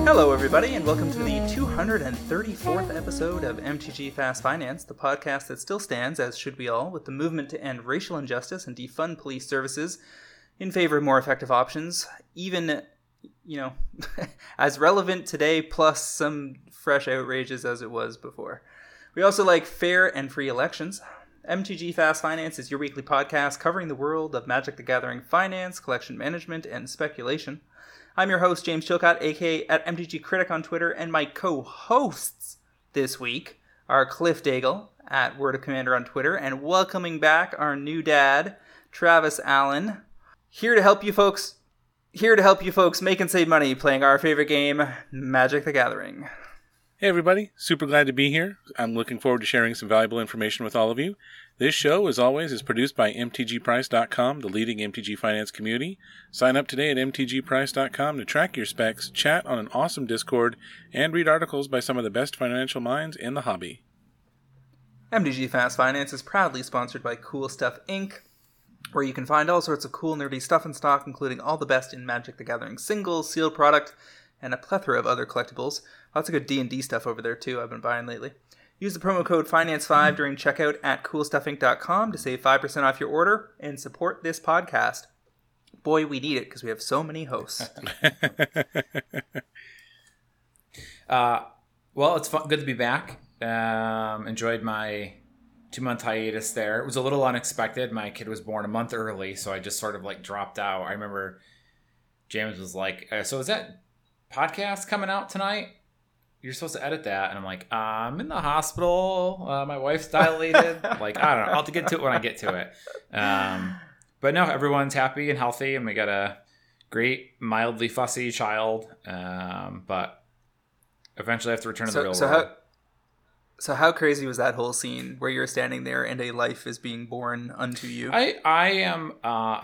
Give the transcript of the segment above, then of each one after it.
Hello everybody and welcome to the 234th episode of MTG Fast Finance, the podcast that still stands, as should we all, with the movement to end racial injustice and defund police services in favor of more effective options, even, as relevant today, plus some fresh outrages as it was before. We also like fair and free elections. MTG Fast Finance is your weekly podcast covering the world of Magic the Gathering finance, collection management, and speculation. I'm your host, James Chilcott, aka at MTG Critic on Twitter, and my co-hosts this week are Cliff Daigle at Word of Commander on Twitter, and welcoming back our new dad, Travis Allen, here to help you folks make and save money playing our favorite game, Magic the Gathering. Hey everybody, super glad to be here. I'm looking forward to sharing some valuable information with all of you. This show, as always, is produced by mtgprice.com, the leading MTG finance community. Sign up today at mtgprice.com to track your specs, chat on an awesome Discord, and read articles by some of the best financial minds in the hobby. MTG Fast Finance is proudly sponsored by Cool Stuff Inc., where you can find all sorts of cool, nerdy stuff in stock, including all the best in Magic the Gathering singles, sealed product, and a plethora of other collectibles. Lots of good D&D stuff over there, too, I've been buying lately. Use the promo code FINANCE5 during checkout at CoolStuffInc.com to save 5% off your order and support this podcast. Boy, we need it, because we have so many hosts. Well, it's fun, good to be back. Enjoyed my 2-month hiatus there. It was a little unexpected. My kid was born a month early, so I just sort of, dropped out. I remember James was like, so is that podcast coming out tonight? You're supposed to edit that. And I'm like, I'm in the hospital. My wife's dilated. I don't know. I'll have to get to it when I get to it. But no, everyone's happy and healthy. And we got a great, mildly fussy child. But eventually I have to return to the real world. So how crazy was that whole scene where you're standing there and a life is being born unto you? I am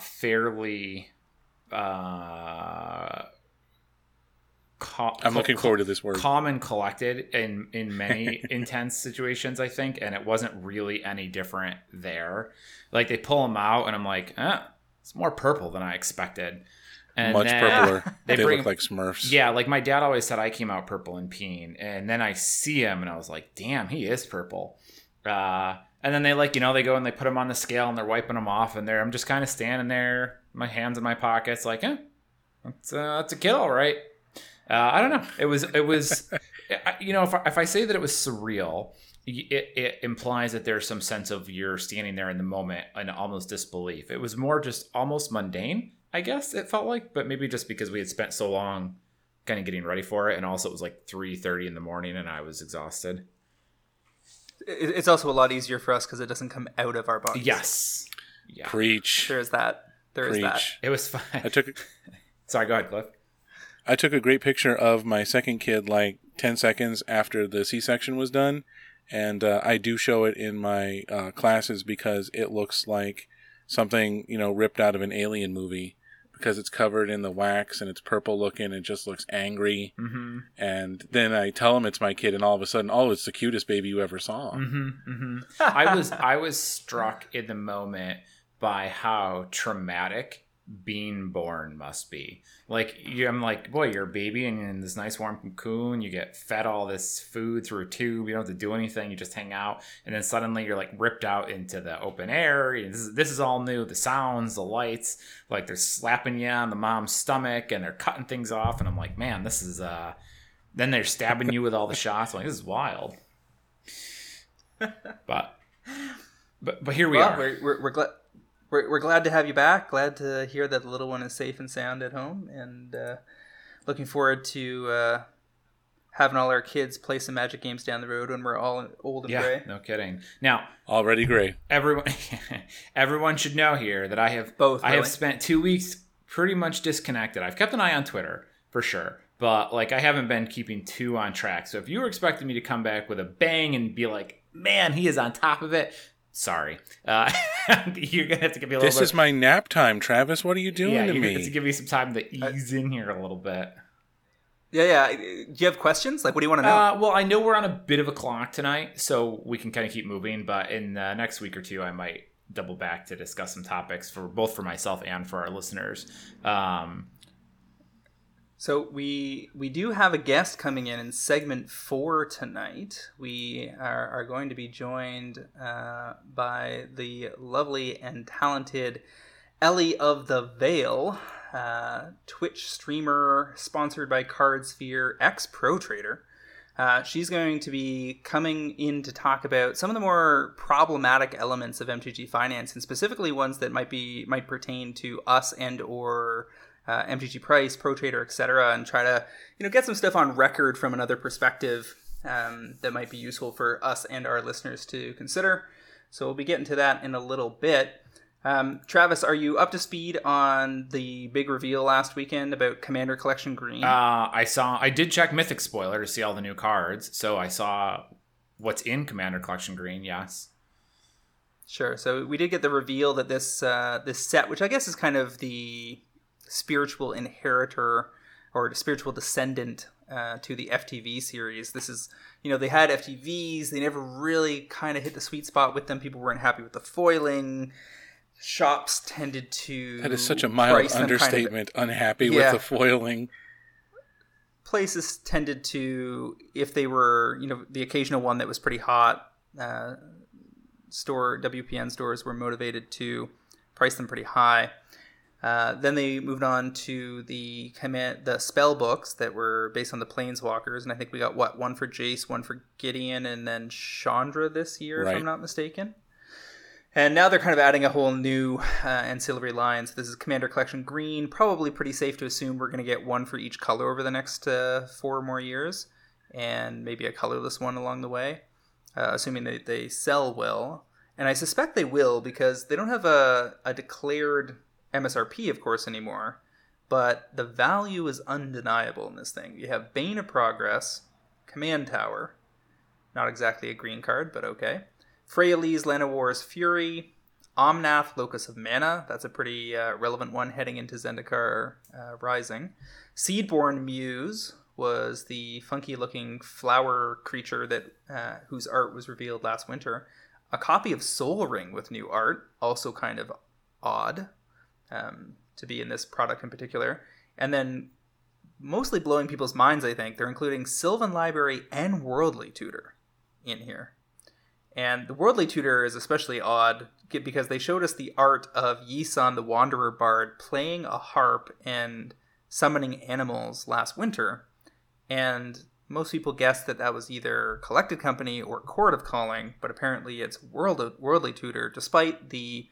fairly... I'm looking forward to this word. Calm and collected in many intense situations, I think, and it wasn't really any different there. They pull him out, and I'm like, it's more purple than I expected. And much purpler. They look like Smurfs. Yeah, my dad always said I came out purple and peen, and then I see him, and I was like, damn, he is purple. And then they they go and they put him on the scale, and they're wiping him off, and I'm just kind of standing there, my hands in my pockets, that's a kid, all right. I don't know. It was, if I say that it was surreal, it implies that there's some sense of you're standing there in the moment and almost disbelief. It was more just almost mundane, I guess it felt like, but maybe just because we had spent so long kind of getting ready for it. And also it was 3:30 in the morning and I was exhausted. It's also a lot easier for us because it doesn't come out of our bodies. Yes. Yeah. Preach. There is that. It was fun. Sorry, go ahead, Cliff. I took a great picture of my second kid 10 seconds after the C-section was done, and I do show it in my classes because it looks like something, ripped out of an alien movie because it's covered in the wax and it's purple looking. It just looks angry. Mm-hmm. And then I tell him it's my kid, and all of a sudden, it's the cutest baby you ever saw. Mm-hmm, mm-hmm. I was struck in the moment by how traumatic being born must be. I'm like, boy, you're a baby and you're in this nice warm cocoon, you get fed all this food through a tube, you don't have to do anything, you just hang out, and then suddenly you're ripped out into the open air. This is all new, the sounds, the lights, they're slapping you on the mom's stomach and they're cutting things off, and I'm like, man, this is then they're stabbing you with all the shots. I'm like, this is wild. But here we are. We're glad. We're glad to have you back. Glad to hear that the little one is safe and sound at home, and looking forward to having all our kids play some Magic games down the road when we're all old and gray. Yeah, no kidding. Now, already gray. Everyone should know here that I have both. I have spent 2 weeks pretty much disconnected. I've kept an eye on Twitter for sure, but I haven't been keeping too on track. So if you were expecting me to come back with a bang and be like, man, he is on top of it. Sorry. You're going to have to give me a little bit. This is my nap time, Travis. What are you doing to me? You're going to have to give me some time to ease in here a little bit. Yeah. Do you have questions? Like, what do you want to know? Well, I know we're on a bit of a clock tonight, so we can kind of keep moving. But in the next week or two, I might double back to discuss some topics for both for myself and for our listeners. So we do have a guest coming in segment 4 tonight. We are going to be joined by the lovely and talented Ellie of the Veil, Twitch streamer sponsored by Cardsphere, ex-pro trader. She's going to be coming in to talk about some of the more problematic elements of MTG finance, and specifically ones that might pertain to us and or MTG Price, Pro Trader, etc., and try to get some stuff on record from another perspective that might be useful for us and our listeners to consider. So we'll be getting to that in a little bit. Travis, are you up to speed on the big reveal last weekend about Commander Collection Green? I did check Mythic Spoiler to see all the new cards, so I saw what's in Commander Collection Green. Yes. Sure. So we did get the reveal that this set, which I guess is kind of the spiritual inheritor or spiritual descendant to the FTV series. This is, they had FTVs. They never really kind of hit the sweet spot with them. People weren't happy with the foiling. Shops tended to... That is such a mild understatement, kind of, unhappy with the foiling. Places tended to, if they were, the occasional one that was pretty hot, WPN stores were motivated to price them pretty high. Then they moved on to the spell books that were based on the Planeswalkers, and I think we got one for Jace, one for Gideon, and then Chandra this year, right, if I'm not mistaken. And now they're kind of adding a whole new ancillary line. So this is Commander Collection Green. Probably pretty safe to assume we're going to get one for each color over the next 4 more years, and maybe a colorless one along the way, assuming that they sell well. And I suspect they will, because they don't have a declared MSRP, of course, anymore, but the value is undeniable in this thing. You have Bane of Progress, Command Tower, not exactly a green card, but okay, Freyalise, Land of War's Fury, Omnath, Locus of Mana, that's a pretty relevant one heading into Zendikar Rising, Seedborn Muse was the funky-looking flower creature that whose art was revealed last winter, a copy of Sol Ring with new art, also kind of odd, to be in this product in particular. And then mostly blowing people's minds, I think, they're including Sylvan Library and Worldly Tutor in here. And the Worldly Tutor is especially odd because they showed us the art of Yisun the Wanderer Bard playing a harp and summoning animals last winter. And most people guessed that that was either Collected Company or Court of Calling, but apparently it's Worldly Tutor, despite the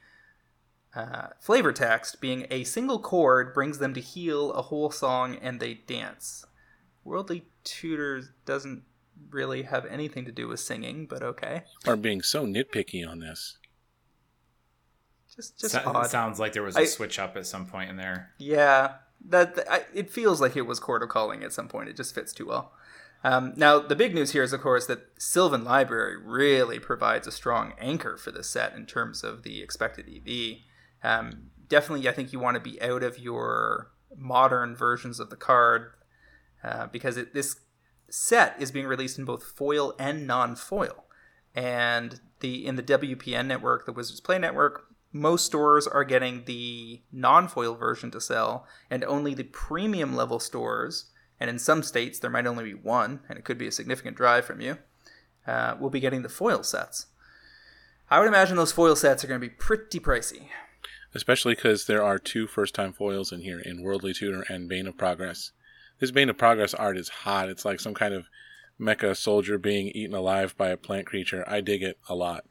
flavor text being a single chord brings them to heal a whole song and they dance. Worldly Tutor doesn't really have anything to do with singing, but okay. Are being so nitpicky on this. Just odd. Sounds like there was a switch up at some point in there. Yeah, it feels like it was Court of Calling at some point. It just fits too well. Now, the big news here is, of course, that Sylvan Library really provides a strong anchor for the set in terms of the expected EV. Definitely, I think you want to be out of your modern versions of the card because this set is being released in both foil and non-foil. And in the WPN network, the Wizards Play Network, most stores are getting the non-foil version to sell, and only the premium level stores, and in some states there might only be one, and it could be a significant drive from you, will be getting the foil sets. I would imagine those foil sets are going to be pretty pricey. Especially because there are 2 first-time foils in here, in Worldly Tutor and Bane of Progress. This Bane of Progress art is hot. It's like some kind of mecha soldier being eaten alive by a plant creature. I dig it a lot.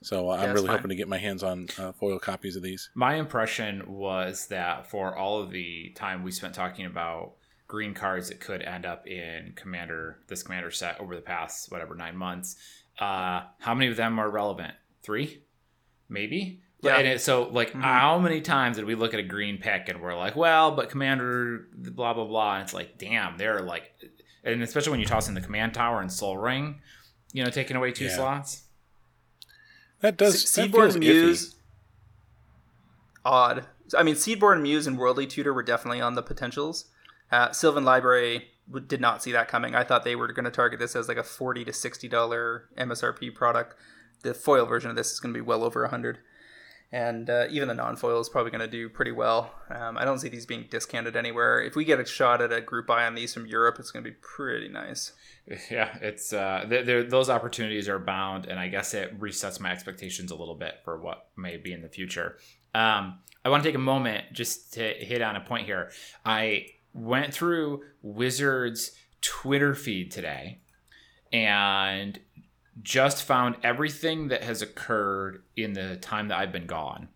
So I'm really hoping to get my hands on foil copies of these. My impression was that for all of the time we spent talking about green cards that could end up in this Commander set over the past, 9 months, how many of them are relevant? 3? Maybe? Yeah. And so, how many times did we look at a green pick and we're like, well, but Commander, blah, blah, blah. And it's like, damn, they're like... And especially when you toss in the Command Tower and Sol Ring, taking away 2 slots. That does... Seedborn Muse... Iffy. Odd. I mean, Seedborn Muse and Worldly Tutor were definitely on the potentials. Sylvan Library, did not see that coming. I thought they were going to target this as like a $40 to $60 MSRP product. The foil version of this is going to be well over $100. And even the non-foil is probably going to do pretty well. I don't see these being discounted anywhere. If we get a shot at a group buy on these from Europe, it's going to be pretty nice. Yeah, it's those opportunities are bound, and I guess it resets my expectations a little bit for what may be in the future. I want to take a moment just to hit on a point here. I went through Wizards' Twitter feed today and just found everything that has occurred in the time that I've been gone.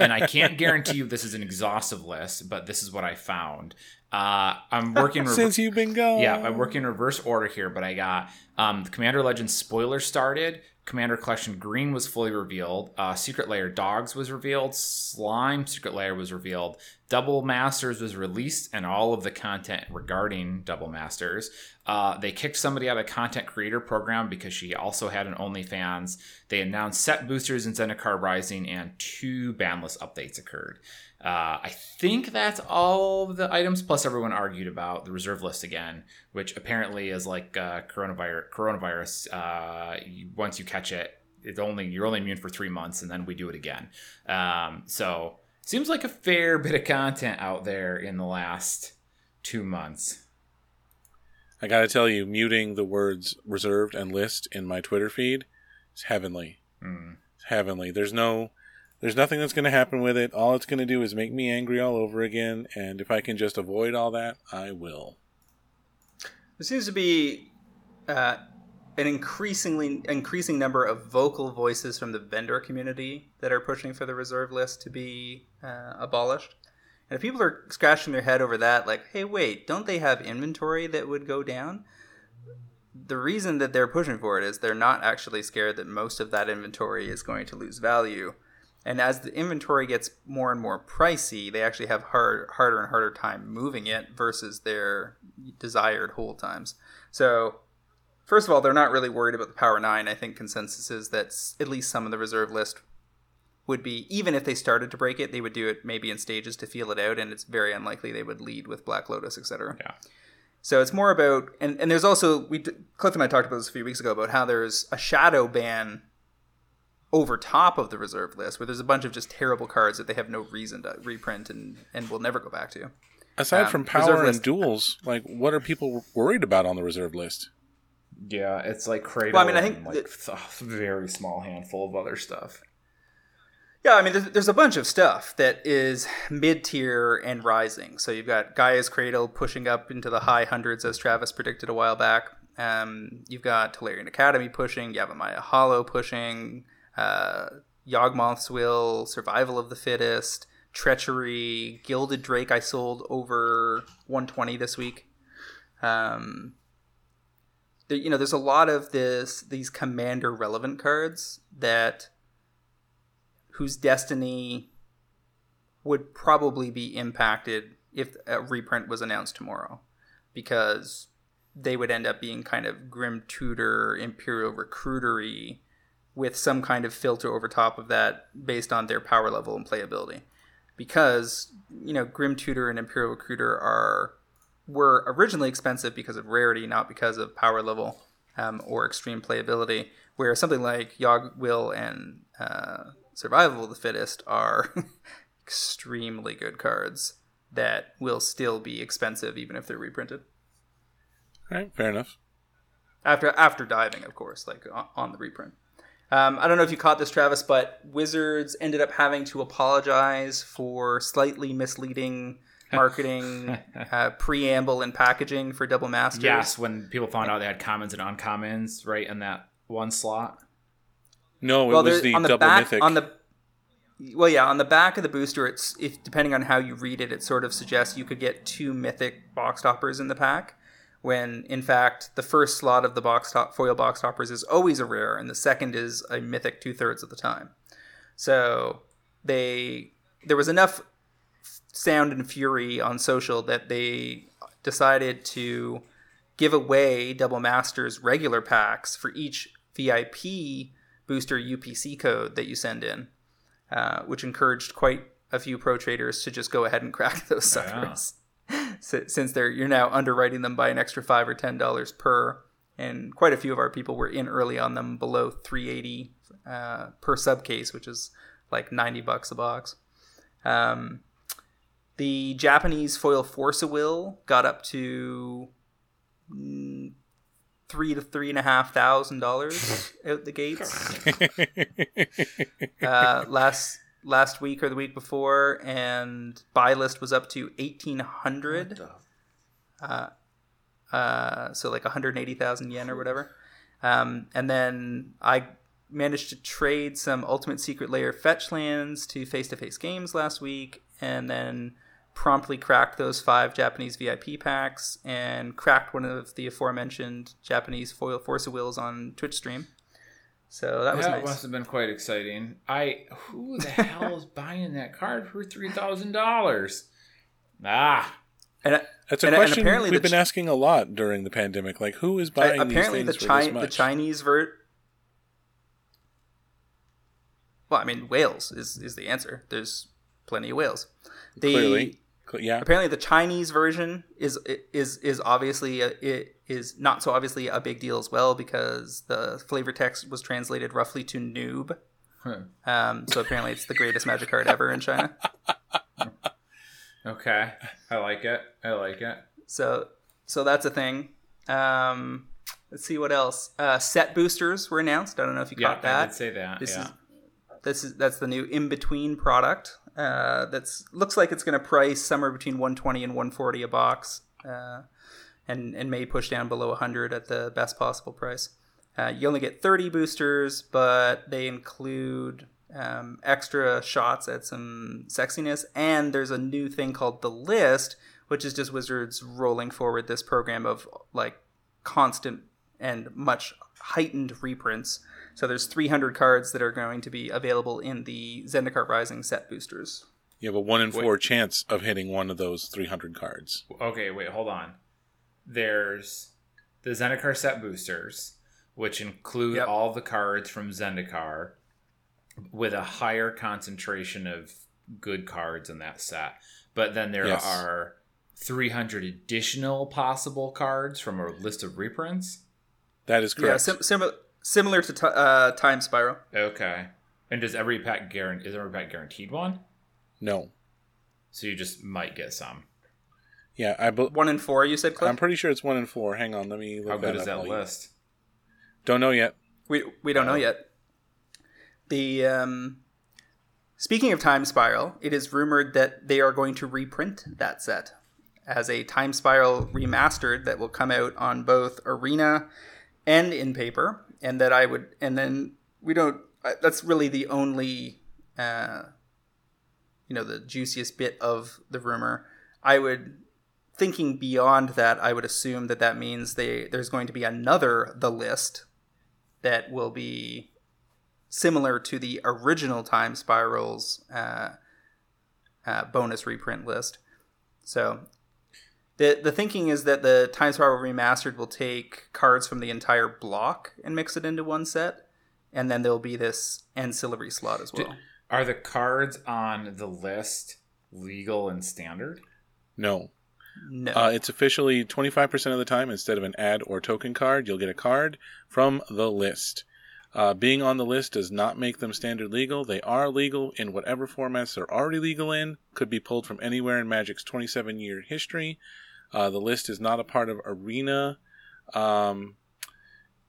And I can't guarantee you this is an exhaustive list, but this is what I found. I'm working since you've been gone. Yeah, I'm working in reverse order here, but I got the Commander Legends spoiler started. Commander Collection Green was fully revealed. Secret Lair Dogs was revealed. Slime Secret Lair was revealed. Double Masters was released, and all of the content regarding Double Masters. They kicked somebody out of the content creator program because she also had an OnlyFans. They announced set boosters in Zendikar Rising, and 2 banlist updates occurred. I think that's all of the items, plus everyone argued about the reserve list again, which apparently is like coronavirus. Once you catch it, you're only immune for 3 months, and then we do it again. So seems like a fair bit of content out there in the last 2 months. I gotta tell you, muting the words reserved and list in my Twitter feed is heavenly. It's heavenly. There's nothing that's going to happen with it. All it's going to do is make me angry all over again. And if I can just avoid all that, I will. There seems to be an increasing number of vocal voices from the vendor community that are pushing for the reserve list to be abolished. And if people are scratching their head over that, like, hey, wait, don't they have inventory that would go down? The reason that they're pushing for it is they're not actually scared that most of that inventory is going to lose value. And as the inventory gets more and more pricey, they actually have harder and harder time moving it versus their desired hold times. So, first of all, they're not really worried about the Power 9. I think consensus is that at least some of the reserve list would be, even if they started to break it, they would do it maybe in stages to feel it out, and it's very unlikely they would lead with Black Lotus, etc. Yeah. So it's more about, and there's also, Cliff and I talked about this a few weeks ago, about how there's a shadow ban over top of the reserve list, where there's a bunch of just terrible cards that they have no reason to reprint and will never go back to. Aside from Power and Duels, like, what are people worried about on the reserve list? Yeah, it's like Cradle, well, I mean, I think a very small handful of other stuff. Yeah, I mean, there's a bunch of stuff that is mid-tier and rising. So you've got Gaia's Cradle pushing up into the high hundreds, as Travis predicted a while back. You've got Tolarian Academy pushing, Yavimaya Hollow pushing, Yawgmoth's Will, Survival of the Fittest, Treachery, Gilded Drake. I sold over 120 this week. There's a lot of these commander relevant cards that whose destiny would probably be impacted if a reprint was announced tomorrow, because they would end up being kind of Grim Tutor, Imperial Recruitery, with some kind of filter over top of that based on their power level and playability. Because, Grim Tutor and Imperial Recruiter were originally expensive because of rarity, not because of power level or extreme playability, where something like Yawg Will and Survival of the Fittest are extremely good cards that will still be expensive even if they're reprinted. All right, fair enough. After diving, of course, like on the reprint. I don't know if you caught this, Travis, but Wizards ended up having to apologize for slightly misleading marketing, preamble, and packaging for Double Masters. Yes, when people found out they had commons and uncommons, right, in that one slot. No, it was the Double Mythic. On the back of the booster, it's depending on how you read it, it sort of suggests you could get 2 Mythic box toppers in the pack, when, in fact, the first slot of the foil box toppers is always a rare, and the second is a mythic 2/3 of the time. So there was enough sound and fury on social that they decided to give away Double Masters regular packs for each VIP booster UPC code that you send in, which encouraged quite a few pro traders to just go ahead and crack those suckers. since you're now underwriting them by an extra $5 or $10 per. And quite a few of our people were in early on them below $380 per subcase, which is like $90 a box. The Japanese foil Forcewil got up to $3,000 to $3,500 out the gates last week or the week before, and buy list was up to $1,800. So like 180,000 yen or whatever. And then I managed to trade some Ultimate Secret Lair fetch lands to Face-to-Face Games last week, and then promptly cracked those 5 Japanese VIP packs and cracked one of the aforementioned Japanese foil Forcewils on Twitch stream. So that was nice. That must have been quite exciting. Who the hell is buying that card for $3,000? That's a question we've been asking a lot during the pandemic. Like, who is buying these things for this much? The Chinese well, I mean, whales is the answer. There's plenty of whales. Clearly, yeah. Apparently, the Chinese version is obviously it is not so obviously a big deal as well, because the flavor text was translated roughly to noob. So apparently, it's the greatest Magic card ever in China. Okay, I like it. So that's a thing. Let's see what else. Set boosters were announced. I don't know if you caught that. I did say that. That's the new in between product. That's looks like it's going to price somewhere between $120 and $140 a box, and may push down below $100 at the best possible price. You only get 30 boosters, but they include extra shots at some sexiness, and there's a new thing called The List, which is just Wizards rolling forward this program of like constant and much heightened reprints. So there's 300 cards that are going to be available in the Zendikar Rising set boosters. You have a 1 in 4 chance of hitting one of those 300 cards. Okay, wait, hold on. There's the Zendikar set boosters, which include all the cards from Zendikar, with a higher concentration of good cards in that set. But then there are 300 additional possible cards from a list of reprints? That is correct. Yeah, similar to Time Spiral. Okay. And is every pack guaranteed one? No. So you just might get some. Yeah. 1 in 4, you said, Cliff? I'm pretty sure it's 1 in 4. Hang on, let me look up. How good is that list? Don't know yet. We don't know yet. The speaking of Time Spiral, it is rumored that they are going to reprint that set as a Time Spiral remastered that will come out on both Arena and in paper, and that I would, and then we don't. That's really the only, the juiciest bit of the rumor. I would, thinking beyond that, I would assume that means there's going to be another The List that will be similar to the original Time Spiral's bonus reprint list. So the thinking is that the Time Spiral Remastered will take cards from the entire block and mix it into one set, and then there'll be this ancillary slot as well. Are the cards on The List legal and standard? No. It's officially 25% of the time, instead of an ad or token card, you'll get a card from The List. Being on the list does not make them standard legal. They are legal in whatever formats they're already legal in. Could be pulled from anywhere in Magic's 27-year history. The list is not a part of Arena.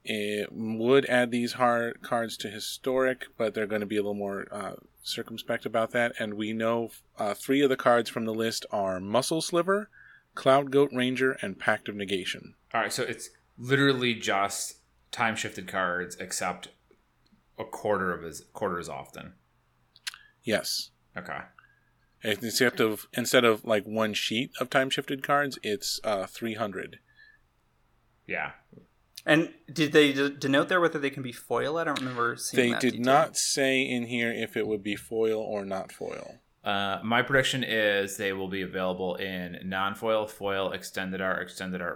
It would add these hard cards to Historic, but they're going to be a little more circumspect about that. And we know 3 of the cards from the list are Muscle Sliver, Cloud Goat Ranger, and Pact of Negation. All right, so it's literally just time-shifted cards, except a quarter as often. Yes. Okay. Instead of like one sheet of time-shifted cards, it's 300. Yeah. And did they denote there whether they can be foil? I don't remember seeing that. They did not say in here if it would be foil or not foil. My prediction is they will be available in non-foil, foil, extended art,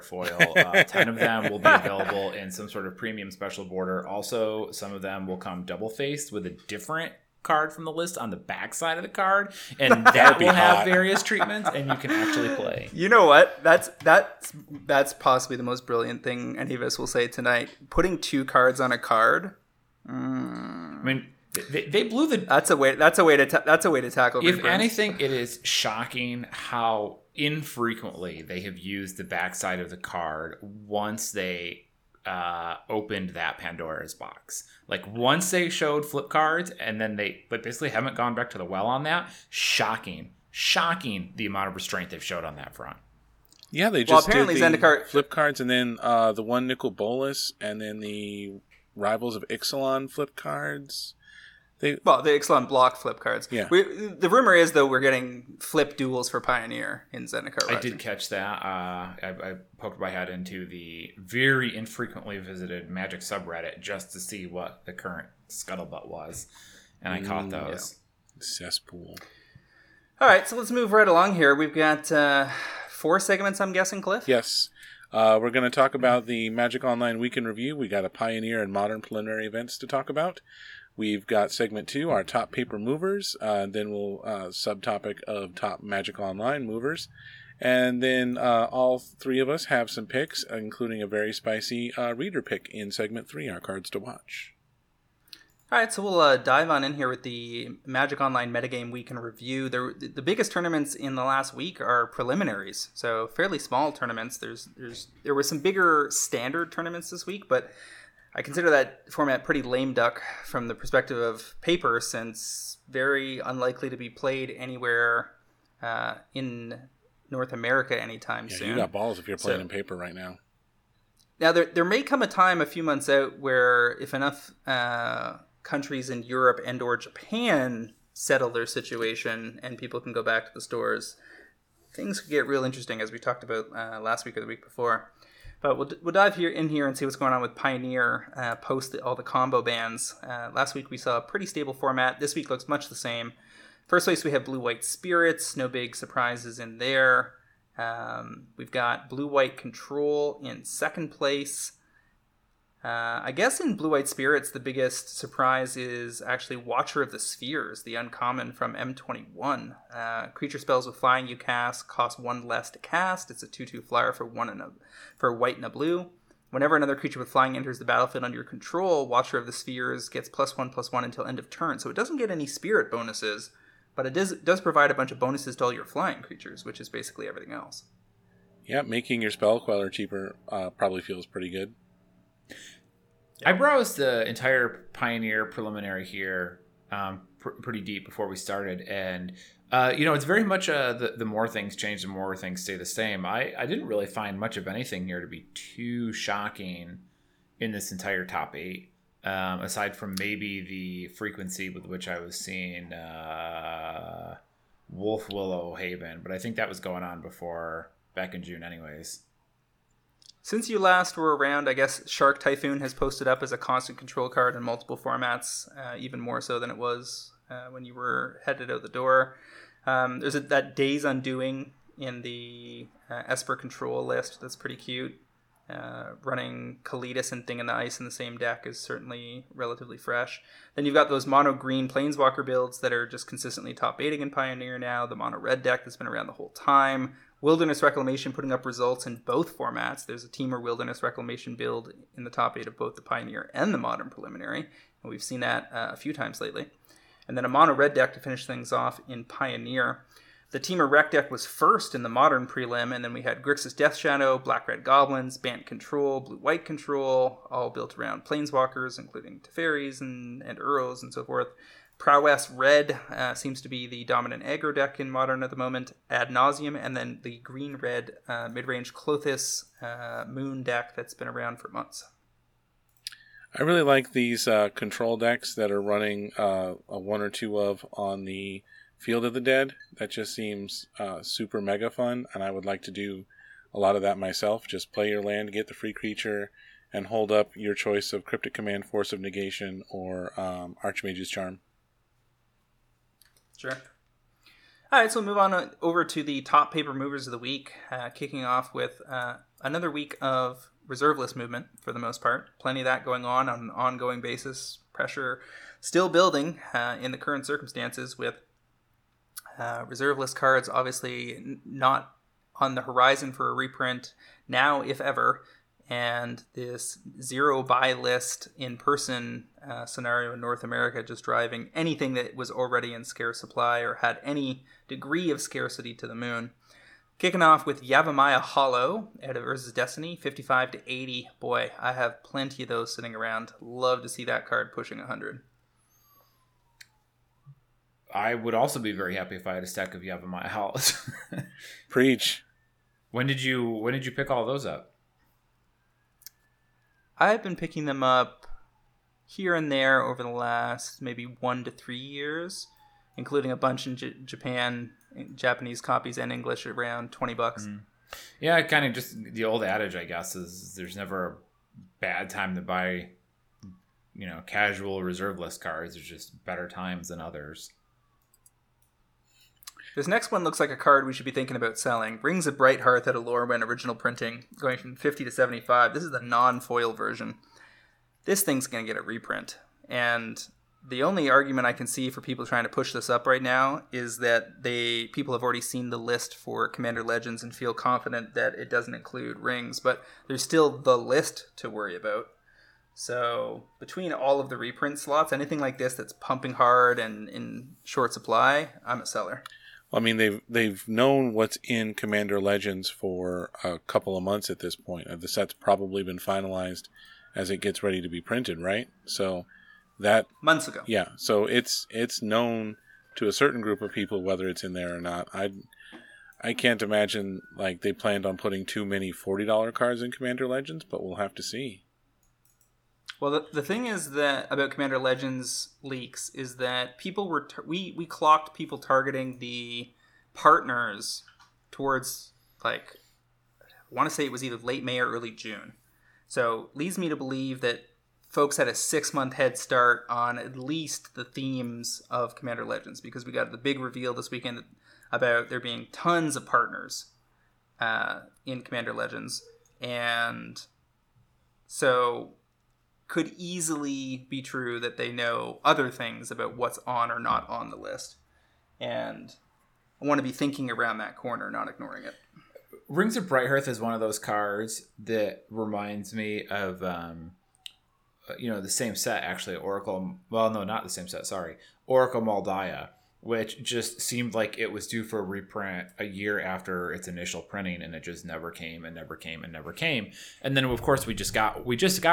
foil. 10 of them will be available in some sort of premium special border. Also, some of them will come double-faced with a different card from the list on the back side of the card, and that will have various treatments, and you can actually play. You know what? That's possibly the most brilliant thing any of us will say tonight. Putting two cards on a card. Mm. I mean, they blew the. That's a way to tackle. If anything, it is shocking how infrequently they have used the backside of the card once they opened that Pandora's box. Like, once they showed flip cards, and then but basically haven't gone back to the well on that. Shocking the amount of restraint they've showed on that front. Yeah, they just did the flip cards, and then the one nickel bolus, and then the Rivals of Ixalan flip cards. The Ixalan block flip cards. Yeah. The rumor is, though, we're getting flip duels for Pioneer in Zendikar Rising. I did catch that. I poked my head into the very infrequently visited Magic subreddit just to see what the current scuttlebutt was, and I caught those. Yeah. Cesspool. All right, so let's move right along here. We've got 4 segments, I'm guessing, Cliff? Yes. We're going to talk about the Magic Online Week in Review. We got a Pioneer and Modern preliminary events to talk about. We've got segment 2, our top paper movers. Then we'll subtopic of top Magic Online movers. And then all 3 of us have some picks, including a very spicy reader pick in segment 3, our cards to watch. All right, so we'll dive on in here with the Magic Online Metagame Week in Review. The biggest tournaments in the last week are preliminaries, so fairly small tournaments. There were some bigger standard tournaments this week, but I consider that format pretty lame duck from the perspective of paper, since very unlikely to be played anywhere in North America anytime soon. You got balls if you're playing in paper right now. Now, there may come a time a few months out where, if enough countries in Europe and or Japan settle their situation and people can go back to the stores, things could get real interesting, as we talked about last week or the week before. But we'll dive in here and see what's going on with Pioneer post all the combo bans. Last week we saw a pretty stable format. This week looks much the same. First place we have Blue-White Spirits. No big surprises in there. We've got Blue-White Control in second place. I guess in Blue-White Spirits the biggest surprise is actually Watcher of the Spheres, the uncommon from M21. Creature spells with flying you cast cost 1 less to cast. It's a 2/2 flyer for white and a blue. Whenever another creature with flying enters the battlefield under your control, Watcher of the Spheres gets +1/+1 until end of turn. So it doesn't get any spirit bonuses, but it does provide a bunch of bonuses to all your flying creatures, which is basically everything else. Yeah, making your spell queller cheaper probably feels pretty good. I browsed the entire Pioneer preliminary here pretty deep before we started, and it's very much the more things change, the more things stay the same. I didn't really find much of anything here to be too shocking in this entire top 8, aside from maybe the frequency with which I was seeing Wolf Willow Haven, but I think that was going on back in June anyways. Since you last were around, I guess Shark Typhoon has posted up as a constant control card in multiple formats, even more so than it was when you were headed out the door. There's that Days Undoing in the Esper control list. That's pretty cute. Running Kalidas and Thing in the Ice in the same deck is certainly relatively fresh. Then you've got those mono green Planeswalker builds that are just consistently top 8 in Pioneer now. The mono red deck that's been around the whole time. Wilderness Reclamation putting up results in both formats. There's a Temur Wilderness Reclamation build in the top 8 of both the Pioneer and the Modern preliminary, and we've seen that a few times lately. And then a mono red deck to finish things off in Pioneer. The Temur Rec deck was first in the Modern prelim, and then we had Grixis Death Shadow, Black Red Goblins, Bant Control, Blue White Control, all built around Planeswalkers, including Teferis and Uros and so forth. Prowess Red seems to be the dominant aggro deck in Modern at the moment, ad nauseum, and then the green-red mid-range Clothis Moon deck that's been around for months. I really like these control decks that are running a one or two of on the Field of the Dead. That just seems super mega fun, and I would like to do a lot of that myself. Just play your land, get the free creature, and hold up your choice of Cryptic Command, Force of Negation, or Archmage's Charm. Sure. All right, so we'll move on over to the top paper movers of the week, kicking off with another week of reserve list movement for the most part. Plenty of that going on an ongoing basis. Pressure still building in the current circumstances with reserve list cards obviously not on the horizon for a reprint now, if ever. And this zero buy list in person scenario in North America just driving anything that was already in scarce supply or had any degree of scarcity to the moon. Kicking off with Yavimaya Hollow out of Urza's Destiny, 55-80. Boy, I have plenty of those sitting around. Love to see that card pushing 100. I would also be very happy if I had a stack of Yavimaya Hollows. Preach. When did you pick all those up? I've been picking them up here and there over the last maybe 1 to 3 years, including a bunch in Japan. Japanese copies and English at around $20. Yeah, kind of just the old adage, I guess, is there's never a bad time to buy, casual reserve list cards. There's just better times than others. This next one looks like a card we should be thinking about selling. Rings of Bright Hearth out of Lorwyn original printing, going from 50 to 75. This is the non-foil version. This thing's going to get a reprint. And the only argument I can see for people trying to push this up right now is that people have already seen the list for Commander Legends and feel confident that it doesn't include rings, but there's still the list to worry about. So between all of the reprint slots, anything like this that's pumping hard and in short supply, I'm a seller. Well, I mean, they've known what's in Commander Legends for a couple of months at this point. The set's probably been finalized as it gets ready to be printed, right? So that months ago. Yeah. So it's known to a certain group of people whether it's in there or not. I can't imagine like they planned on putting too many $40 cards in Commander Legends, but we'll have to see. Well, the thing is that about Commander Legends leaks is that people were we clocked people targeting the partners towards like I want to say it was either late May or early June. So, leads me to believe that folks had a 6-month head start on at least the themes of Commander Legends because we got the big reveal this weekend about there being tons of partners in Commander Legends. And so could easily be true that they know other things about what's on or not on the list. And I want to be thinking around that corner, not ignoring it. Rings of Bright Hearth is one of those cards that reminds me of... the same set, actually, Oracle... Well, no, not the same set, sorry. Oracle Moldiah, which just seemed like it was due for a reprint a year after its initial printing, and it just never came and never came and never came. And then, of course, we just got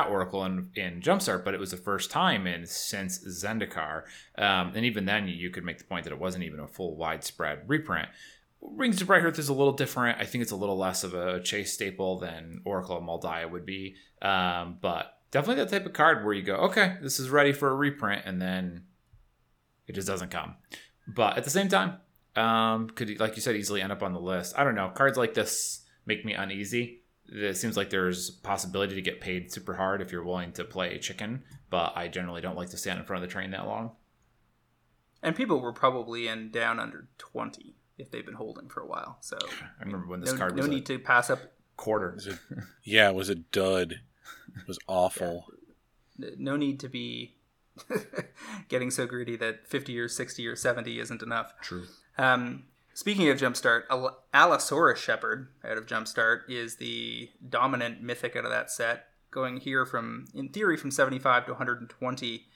Oracle in Jumpstart, but it was the first time since Zendikar. And even then, you could make the point that it wasn't even a full widespread reprint. Rings of Bright Hearth is a little different. I think it's a little less of a chase staple than Oracle Moldiah would be, but... Definitely that type of card where you go, okay, this is ready for a reprint, and then it just doesn't come. But at the same time, could, like you said, easily end up on the list. I don't know. Cards like this make me uneasy. It seems like there's a possibility to get paid super hard if you're willing to play chicken, but I generally don't like to stand in front of the train that long. And people were probably in down under 20 if they've been holding for a while. So I remember when this card was no need to pass up quarter. It was a dud. It was awful. Yeah. No need to be getting so greedy that 50 or 60 or 70 isn't enough. True. Speaking of Jumpstart, Allosaurus Shepherd out of Jumpstart is the dominant mythic out of that set, going here from, in theory, from 75 to 120.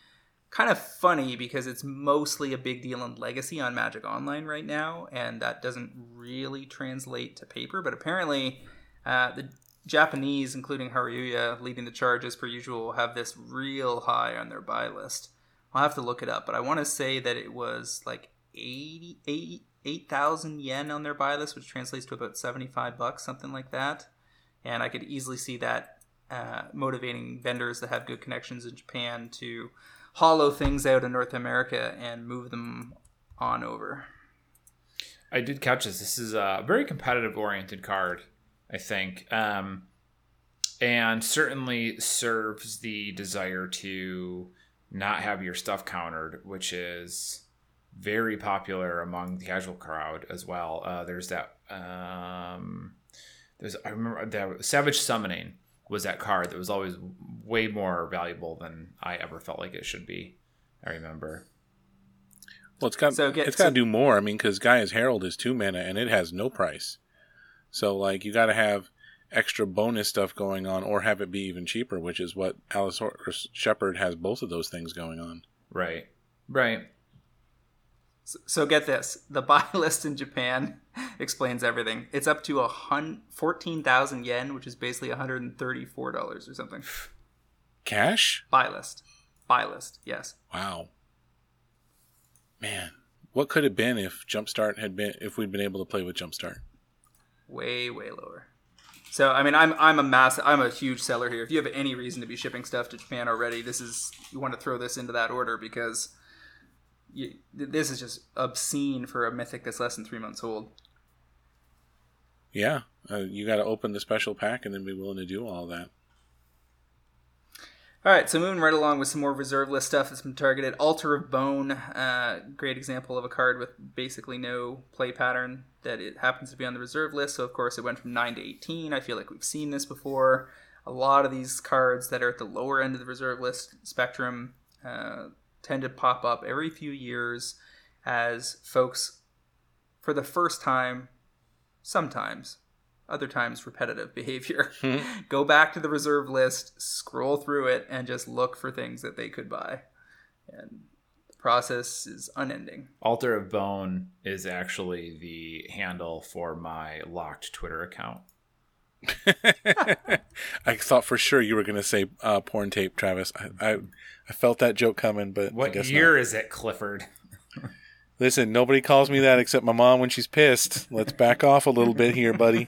Kind of funny because it's mostly a big deal in Legacy on Magic Online right now, and that doesn't really translate to paper, but apparently the Japanese, including Haruya, leading the charge as per usual, have this real high on their buy list. I'll have to look it up, but I want to say that it was like 8,000 yen on their buy list, which translates to about $75, something like that. And I could easily see that motivating vendors that have good connections in Japan to hollow things out in North America and move them on over. I did catch this. This is a very competitive-oriented card, I think, and certainly serves the desire to not have your stuff countered, which is very popular among the casual crowd as well. There's I remember that Savage Summoning was that car that was always way more valuable than I ever felt like it should be. I remember. Well, it's got to do more. I mean, because Gaia's Herald is 2 mana and it has no price. So, like, you got to have extra bonus stuff going on, or have it be even cheaper, which is what Alice Shepard has. Both of those things going on. Right. Right. So get this. The buy list in Japan explains everything. It's up to 14,000 yen, which is basically $134 or something. Cash? Buy list, yes. Wow. Man, what could have been if Jumpstart had been, if we'd been able to play with Jumpstart? Way, way lower. So, I mean, I'm a huge seller here. If you have any reason to be shipping stuff to Japan already, you want to throw this into that order, because this is just obscene for a mythic that's less than 3 months old. Yeah, you got to open the special pack and then be willing to do all that. All right, so moving right along with some more reserve list stuff that's been targeted. Altar of Bone, great example of a card with basically no play pattern that it happens to be on the reserve list. So of course it went from 9 to 18. I feel like we've seen this before. A lot of these cards that are at the lower end of the reserve list spectrum tend to pop up every few years as folks, for the first time, sometimes, other times repetitive behavior, go back to the reserve list, scroll through it, and just look for things that they could buy. And the process is unending. Altar of Bone is actually the handle for my locked Twitter account. I thought for sure you were going to say porn tape, Travis. I felt that joke coming, but what I guess year not. Is it, Clifford? Listen, nobody calls me that except my mom when she's pissed. Let's back off a little bit here, buddy.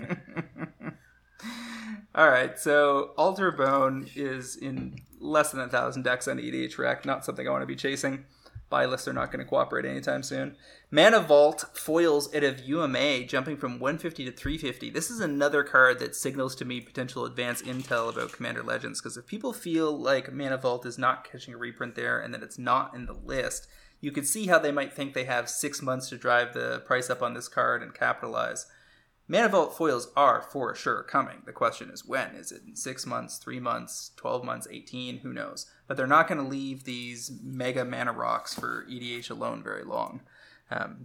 All right, so Altar Bone is in less than 1,000 decks on EDH Rec. Not something I want to be chasing. Buy lists are not going to cooperate anytime soon. Mana Vault foils it of UMA, jumping from 150 to 350. This is another card that signals to me potential advanced intel about Commander Legends, because if people feel like Mana Vault is not catching a reprint there and that it's not in the list, you could see how they might think they have 6 months to drive the price up on this card and capitalize. Mana Vault foils are for sure coming. The question is when. Is it in 6 months, 3 months, 12 months, 18? Who knows? But they're not going to leave these mega mana rocks for EDH alone very long.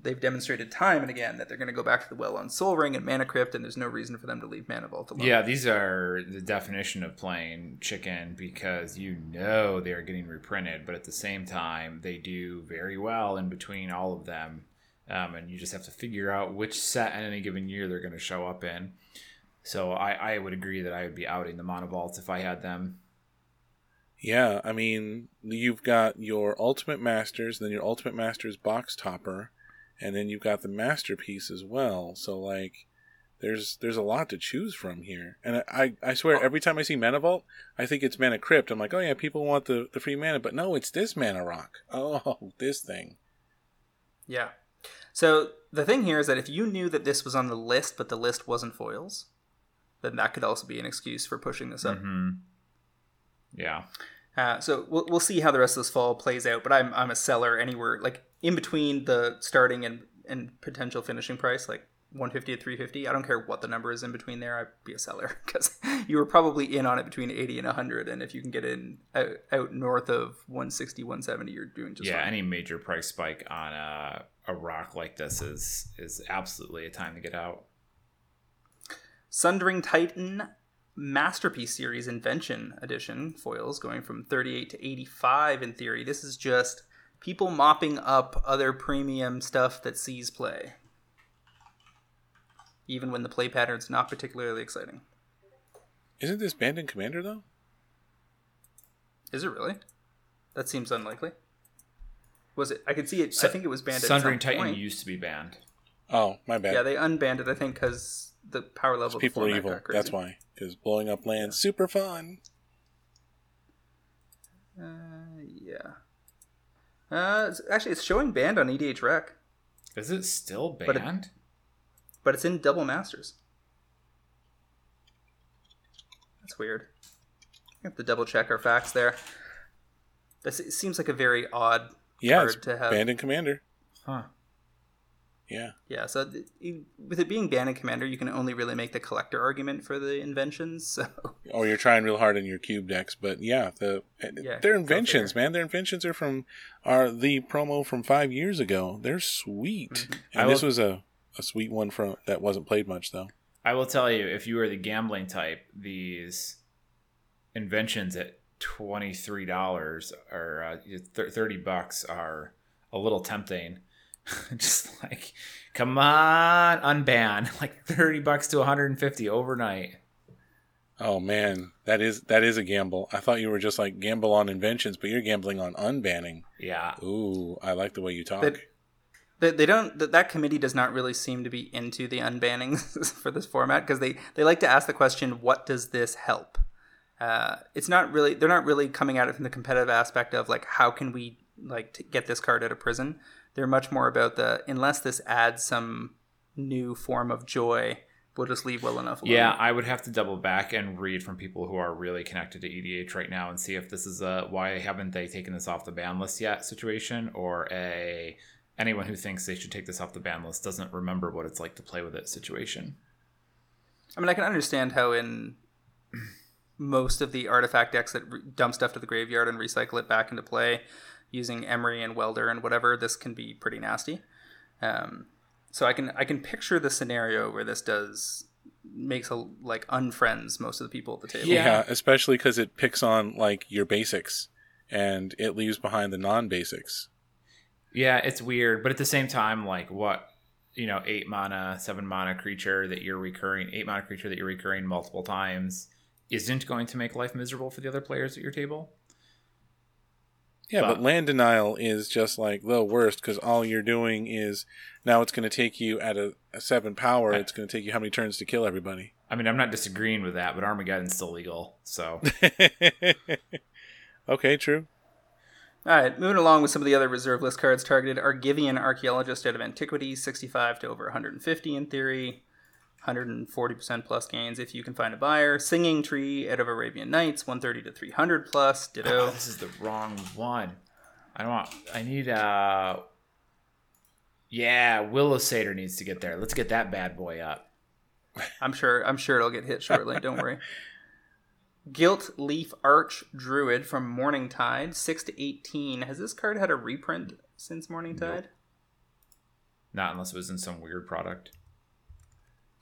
They've demonstrated time and again that they're going to go back to the well on Soul Ring and Mana Crypt, and there's no reason for them to leave Mana Vault alone. Yeah, these are the definition of playing chicken, because you know they are getting reprinted, but at the same time, they do very well in between all of them. And you just have to figure out which set in any given year they're going to show up in. So I would agree that I would be outing the Mana Vaults if I had them. Yeah, I mean, you've got your Ultimate Masters, then your Ultimate Masters box topper, and then you've got the Masterpiece as well. So, like, there's a lot to choose from here. And I swear, every time I see Mana Vault, I think it's Mana Crypt. I'm like, oh yeah, people want the free mana, but no, it's this Mana Rock. Oh, this thing. Yeah. So the thing here is that if you knew that this was on the list, but the list wasn't foils, then that could also be an excuse for pushing this up. Mm-hmm. Yeah. So we'll see how the rest of this fall plays out. But I'm a seller anywhere, like in between the starting and potential finishing price, like 150 to 350. I don't care what the number is in between there. I'd be a seller, because you were probably in on it between 80 and 100. And if you can get in out north of 160, 170, you're doing just fine. Any major price spike on a rock like this is absolutely a time to get out. Sundering Titan Masterpiece Series Invention Edition foils, going from 38 to 85 in theory. This is just people mopping up other premium stuff that sees play, even when the play pattern's not particularly exciting. Isn't this banned in Commander, though? Is it really? That seems unlikely. Was it? I could see it. I think it was banned at some point. Sundering Titan used to be banned. Oh, my bad. Yeah, they unbanned it, I think, because the power level people are evil. That's why, because blowing up land's super fun. It's showing banned on EDH Rec. Is it still banned? But it's in Double Masters. That's weird. We have to double check our facts there. It seems like a very odd card to have. Banned in Commander. Huh. Yeah. Yeah, so with it being Bannon Commander, you can only really make the collector argument for the inventions, so... Oh, you're trying real hard in your cube decks, but their inventions, man. Their inventions are the promo from 5 years ago. They're sweet. Mm-hmm. And this was a sweet one from that wasn't played much, though. I will tell you, if you were the gambling type, these inventions at $23 or $30 are a little tempting. Just like, come on, unban, like $30 to $150 overnight. Oh man, that is a gamble. I thought you were just like gamble on inventions, but you're gambling on unbanning. Yeah. Ooh, I like the way you talk. They don't. That committee does not really seem to be into the unbanning for this format, because they like to ask the question, what does this help? It's not really. They're not really coming at it from the competitive aspect of like, how can we like get this card out of prison. They're much more about the, unless this adds some new form of joy, we'll just leave well enough alone. Yeah, I would have to double back and read from people who are really connected to EDH right now and see if this is a why haven't they taken this off the ban list yet situation, or a anyone who thinks they should take this off the ban list doesn't remember what it's like to play with it situation. I mean, I can understand how in most of the artifact decks that dump stuff to the graveyard and recycle it back into play, using Emery and Welder and whatever, this can be pretty nasty. So I can picture the scenario where this makes unfriends most of the people at the table. Yeah, especially because it picks on like your basics and it leaves behind the non-basics. Yeah, it's weird, but at the same time, like 8 mana creature that you're recurring multiple times isn't going to make life miserable for the other players at your table. Yeah, but land denial is just like the worst, because all you're doing is now it's going to take you at a 7 power. It's going to take you how many turns to kill everybody. I mean, I'm not disagreeing with that, but Armageddon's still legal, so. Okay, true. All right, moving along with some of the other reserve list cards targeted. Argivian Archaeologist out of Antiquity, 65 to over 150 in theory. 140% plus gains if you can find a buyer. Singing Tree out of Arabian Nights, 130 to 300 plus. Ditto. Oh, this is the wrong one. Will of Satyr needs to get there. Let's get that bad boy up. I'm sure it'll get hit shortly. Don't worry. Gilt Leaf Arch Druid from Morningtide, 6 to 18. Has this card had a reprint since Morningtide? Nope. Not unless it was in some weird product.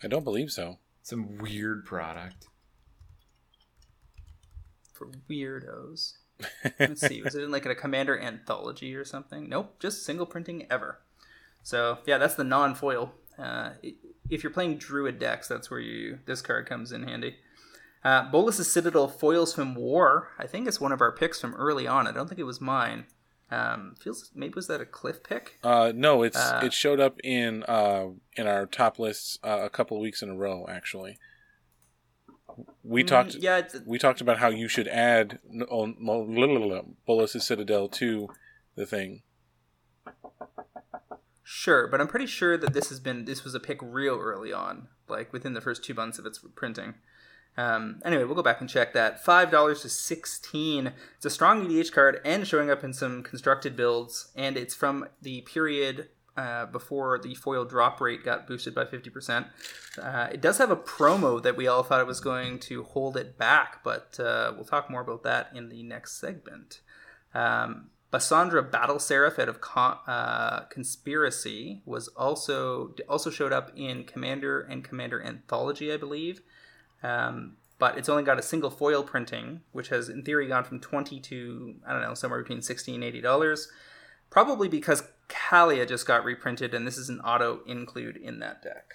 I don't believe so. Some weird product. For weirdos. Let's see. Was it in like a Commander anthology or something? Nope. Just single printing ever. So, yeah, that's the non-foil. If you're playing Druid decks, that's where this card comes in handy. Bolas' Citadel Foils from War. I think it's one of our picks from early on. I don't think it was mine. Maybe was that a Cliff pick? No, it showed up in our top lists a couple of weeks in a row. Actually, we talked about how you should add Bolas' Citadel to the thing. Sure, but I'm pretty sure that this was a pick real early on, like within the first 2 months of its printing. Anyway, we'll go back and check that. $5 to $16. It's a strong EDH card and showing up in some constructed builds, and it's from the period before the foil drop rate got boosted by 50%. It does have a promo that we all thought it was going to hold it back, but we'll talk more about that in the next segment. Basandra Battle Seraph out of Conspiracy was also showed up in Commander and Commander Anthology, I believe. But it's only got a single foil printing, which has in theory gone from 20 to, I don't know, somewhere between $60 and $80, probably because Kalia just got reprinted and this is an auto include in that deck.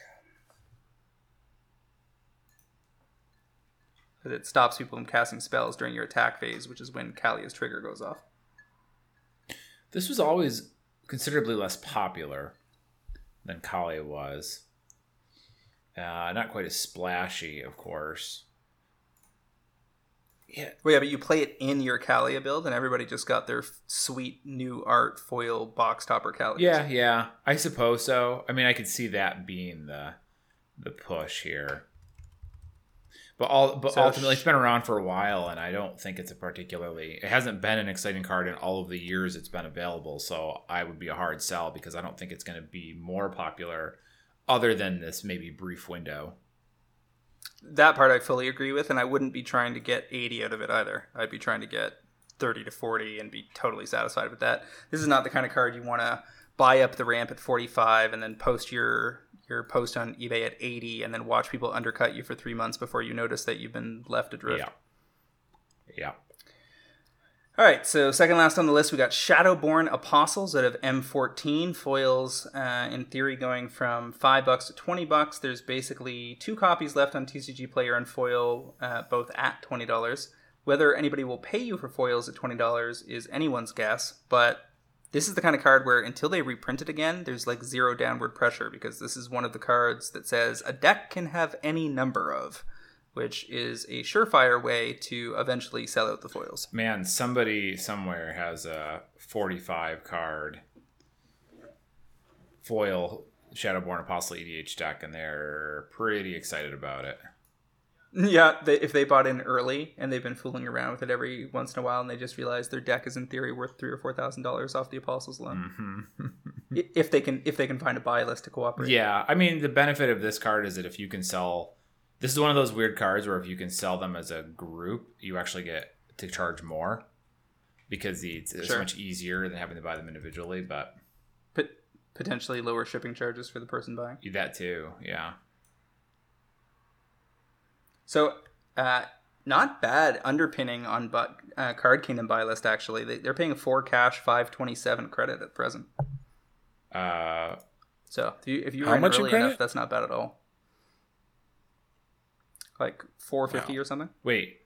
Because it stops people from casting spells during your attack phase, which is when Kalia's trigger goes off. This was always considerably less popular than Kalia was. Not quite as splashy, of course. Yeah. Well, yeah, but you play it in your Kalia build, and everybody just got their sweet new art foil box topper Kalia. Yeah, I suppose so. I mean, I could see that being the push here. But ultimately, it's been around for a while, and I don't think it's a particularly... It hasn't been an exciting card in all of the years it's been available, so I would be a hard sell because I don't think it's going to be more popular other than this maybe brief window. That part I fully agree with, and I wouldn't be trying to get 80 out of it either. I'd be trying to get 30 to 40 and be totally satisfied with that. This is not the kind of card you want to buy up the ramp at 45 and then post your post on eBay at 80 and then watch people undercut you for 3 months before you notice that you've been left adrift. Yeah. All right, so second last on the list, we got Shadowborn Apostles out of M14. Foils, in theory, going from $5 to $20. There's basically two copies left on TCG Player and Foil, both at $20. Whether anybody will pay you for foils at $20 is anyone's guess, but this is the kind of card where until they reprint it again, there's like zero downward pressure because this is one of the cards that says a deck can have any number of, which is a surefire way to eventually sell out the foils. Man, somebody somewhere has a 45 card foil Shadowborn Apostle EDH deck, and they're pretty excited about it. Yeah, if they bought in early and they've been fooling around with it every once in a while and they just realize their deck is in theory worth $3,000 or $4,000 off the Apostles alone. Mm-hmm. if they can find a buy list to cooperate. Yeah, I mean the benefit of this card is that if you can sell, this is one of those weird cards where if you can sell them as a group, you actually get to charge more because it's so much easier than having to buy them individually. But potentially lower shipping charges for the person buying. That too, yeah. So, not bad underpinning on Card Kingdom buy list, actually. They're paying 4 cash, 527 credit at present. So, if you ran early enough, that's not bad at all. Like, 450 or something? Wait.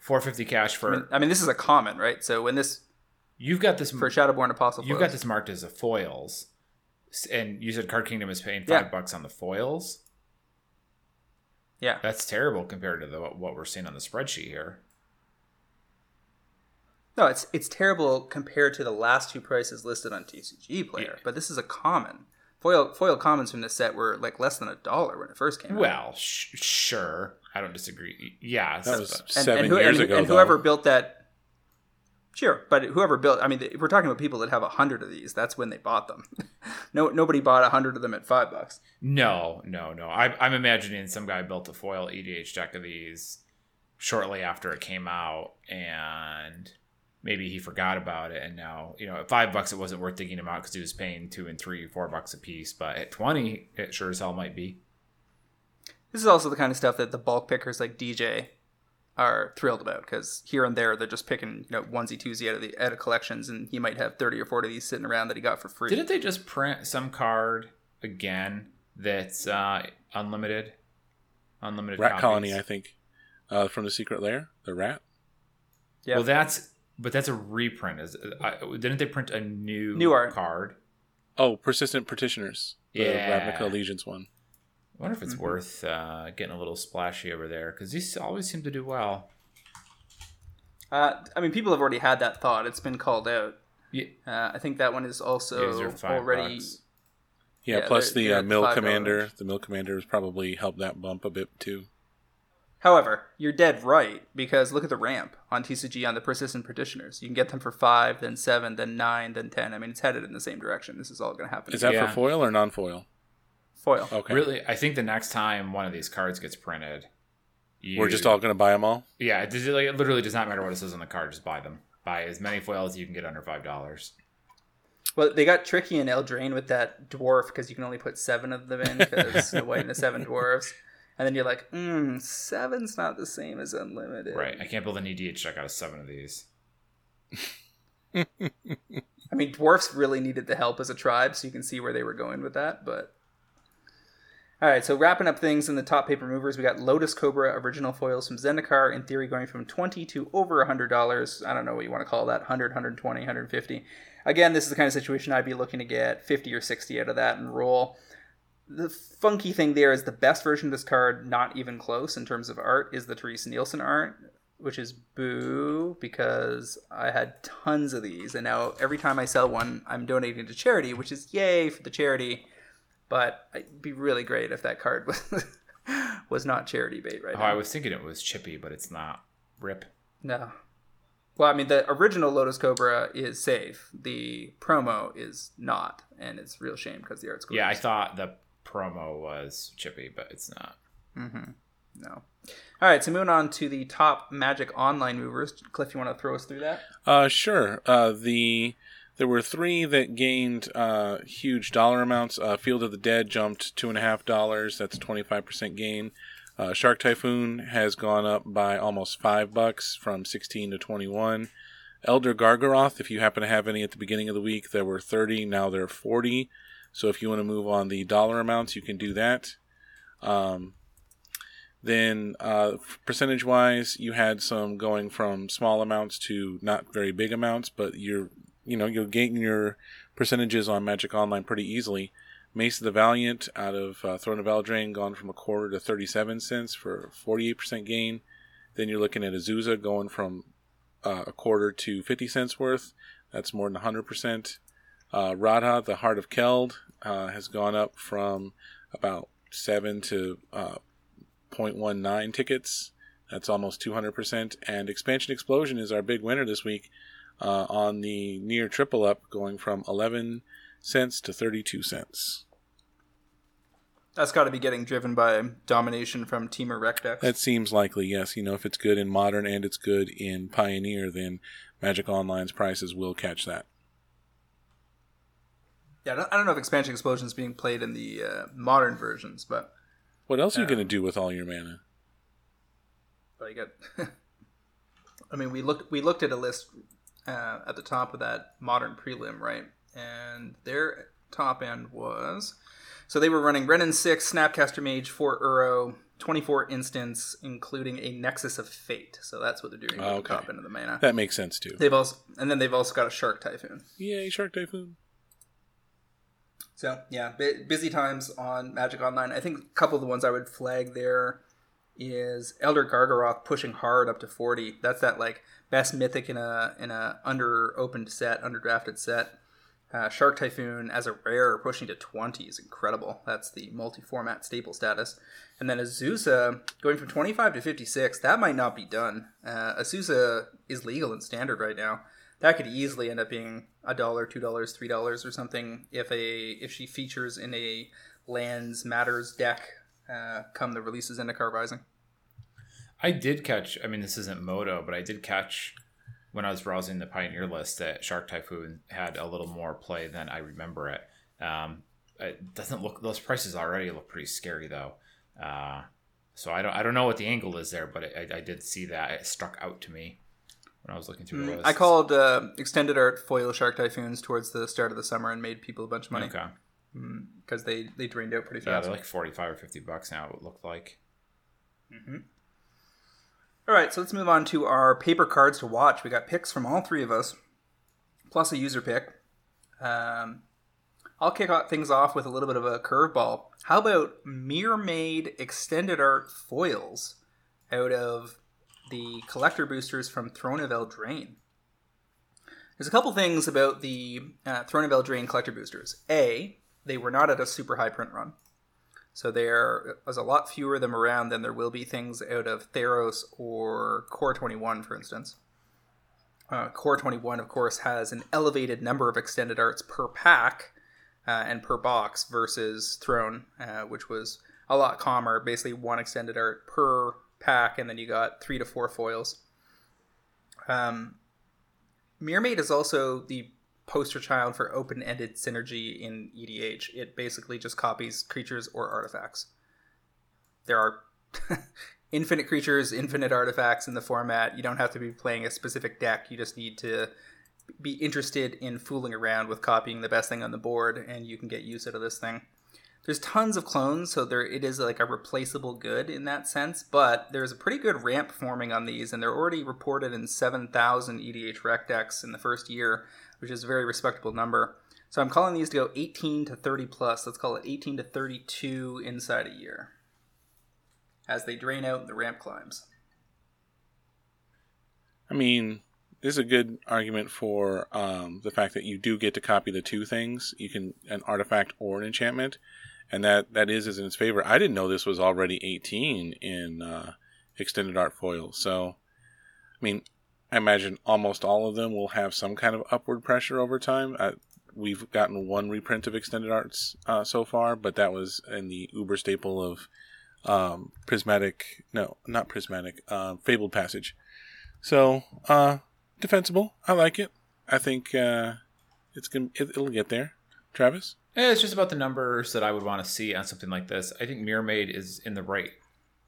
450 cash for... I mean, this is a common, right? So, when this... You've got this... For Shadowborn Apostle You've foils. Got this marked as a foils. And you said Card Kingdom is paying $5 on the foils? Yeah, that's terrible compared to what we're seeing on the spreadsheet here. No, it's terrible compared to the last two prices listed on TCG Player. Yeah. But this is a common. Foil commons from this set were like less than $1 when it first came out. Well, sure, I don't disagree. Yeah, that was 7 years ago. And whoever built that, sure. But whoever built, I mean, we're talking about people that have 100 of these. That's when they bought them. Nobody bought 100 of them at $5. No. I'm imagining some guy built a foil EDH deck of these shortly after it came out, and maybe he forgot about it. And now, you know, at $5, it wasn't worth digging him out because he was paying $2 and $3, $4 a piece. But at 20, it sure as hell might be. This is also the kind of stuff that the bulk pickers like DJ are thrilled about, because here and there they're just picking, you know, onesie-twosie out of collections, and he might have 30 or 40 of these sitting around that he got for free. Didn't they just print some card again that's unlimited rat copies? Colony, I think, from the Secret Lair, the rat. Yeah. Well, that's a reprint. Didn't they print a new art card? Oh, Persistent Petitioners, the Ravnica Allegiance one. I wonder if it's worth getting a little splashy over there, because these always seem to do well. I mean, people have already had that thought. It's been called out. Yeah. I think that one is also already... Bucks. Yeah, plus the Mill Commander. The Mill Commander has probably helped that bump a bit, too. However, you're dead right, because look at the ramp on TCG on the Persistent Petitioners. You can get them for 5, then 7, then 9, then 10. I mean, it's headed in the same direction. This is all going to happen. Is that for foil or non-foil? Foil. Okay. Really, I think the next time one of these cards gets printed, we're just all going to buy them all? Yeah, it literally does not matter what it says on the card. Just buy them. Buy as many foils as you can get under $5. Well, they got tricky in Eldraine with that dwarf, because you can only put 7 of them in, because the white and the 7 dwarves. And then you're like, 7's not the same as unlimited. Right, I can't build an EDH deck out of 7 of these. I mean, dwarfs really needed the help as a tribe, so you can see where they were going with that, but... All right, so wrapping up things in the top paper movers, we got Lotus Cobra original foils from Zendikar, in theory going from $20 to over $100. I don't know what you want to call that, $100, $120, $150. Again, this is the kind of situation I'd be looking to get 50 or 60 out of that and roll. The funky thing there is the best version of this card, not even close in terms of art, is the Therese Nielsen art, which is boo, because I had tons of these. And now every time I sell one, I'm donating to charity, which is yay for the charity. But it'd be really great if that card was was not charity bait right now. I was thinking it was Chippy, but it's not. Rip. No. Well, I mean, the original Lotus Cobra is safe. The promo is not, and it's a real shame because the art's cool. Yeah, I thought the promo was Chippy, but it's not. Mm-hmm. No. All right, so moving on to the top Magic Online movers. Cliff, you want to throw us through that? Sure. There were three that gained huge dollar amounts. Field of the Dead jumped $2.50. That's a 25% gain. Shark Typhoon has gone up by almost $5 from 16 to 21. Elder Gargaroth, if you happen to have any at the beginning of the week, there were 30. Now there are 40. So if you want to move on the dollar amounts, you can do that. Then percentage-wise, you had some going from small amounts to not very big amounts, but you'll gain your percentages on Magic Online pretty easily. Mesa the Valiant out of Throne of Eldraine gone from $0.25 to 37 cents for 48% gain. Then you're looking at Azusa going from $0.25 to 50 cents worth. That's more than 100%. Radha, the Heart of Keld, has gone up from about 7 to 0.19 tickets. That's almost 200%. And Expansion Explosion is our big winner this week on the near triple up, going from 11 cents to 32 cents. That's got to be getting driven by domination from Teamer Rec decks. That seems likely, yes. If it's good in Modern and it's good in Pioneer, then Magic Online's prices will catch that. Yeah, I don't know if Expansion Explosion is being played in the Modern versions, but what else are you going to do with all your mana? Like I mean, we looked at a list at the top of that Modern prelim, right? And their top end was... So they were running Renin 6, Snapcaster Mage, 4 Uro, 24 instants, including a Nexus of Fate. So that's what they're doing with the top end of the mana. That makes sense, too. They've also got a Shark Typhoon. Yay, Shark Typhoon. So, yeah, busy times on Magic Online. I think a couple of the ones I would flag there is Elder Gargaroth pushing hard up to 40. That's that, best mythic in a underdrafted set. Shark Typhoon as a rare pushing to 20 is incredible. That's the multi-format staple status. And then Azusa going from 25 to 56, that might not be done. Azusa is legal and standard right now. That could easily end up being $1, $2, $3 or something if she features in a Lands Matters deck come the release of Zendikar Rising. I did catch, this isn't Moto, but I did catch... when I was browsing the Pioneer list that Shark Typhoon had a little more play than I remember it. It doesn't look... those prices already look pretty scary, though. So I don't know what the angle is there, but I did see that. It struck out to me when I was looking through the list. I called Extended Art foil Shark Typhoons towards the start of the summer and made people a bunch of money. Okay. Because they drained out pretty fast. Yeah, they're like $45 or $50 now, it looked like. Mm-hmm. All right, so let's move on to our paper cards to watch. We got picks from all three of us, plus a user pick. I'll kick things off with a little bit of a curveball. How about Mirmaid Extended Art foils out of the collector boosters from Throne of Eldraine? There's a couple things about the Throne of Eldraine collector boosters. A, they were not at a super high print run. So there is a lot fewer of them around than there will be things out of Theros or Core 21, for instance. Core 21, of course, has an elevated number of extended arts per pack and per box versus Throne, which was a lot calmer. Basically, one extended art per pack, and then you got 3 to 4 foils. Mirmaid is also the poster child for open-ended synergy in EDH. It basically just copies creatures or artifacts. There are infinite creatures, infinite artifacts in the format. You don't have to be playing a specific deck. You just need to be interested in fooling around with copying the best thing on the board, and you can get use out of this thing. There's tons of clones, so there it is like a replaceable good in that sense, but there's a pretty good ramp forming on these, and they're already reported in 7,000 EDH rec decks in the first year, which is a very respectable number. So I'm calling these to go 18 to 30 plus. Let's call it 18 to 32 inside a year. As they drain out, the ramp climbs. This is a good argument for the fact that you do get to copy the two things. You can, an artifact or an enchantment. and that is in its favor. I didn't know this was already 18 in extended art foil. So, I mean, I imagine almost all of them will have some kind of upward pressure over time. We've gotten one reprint of extended arts so far, but that was in the uber staple of Fabled Passage. So, defensible. I like it. I think it'll get there. Travis? It's just about the numbers that I would want to see on something like this. I think Mirror Maid is in the right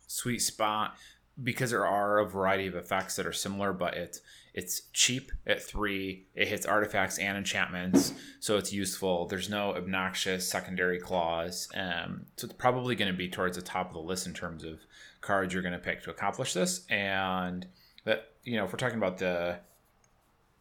sweet spot because there are a variety of effects that are similar, but it's cheap at 3. It hits artifacts and enchantments, so it's useful. There's no obnoxious secondary clause. So it's probably going to be towards the top of the list in terms of cards you're going to pick to accomplish this. And that, you know, if we're talking about the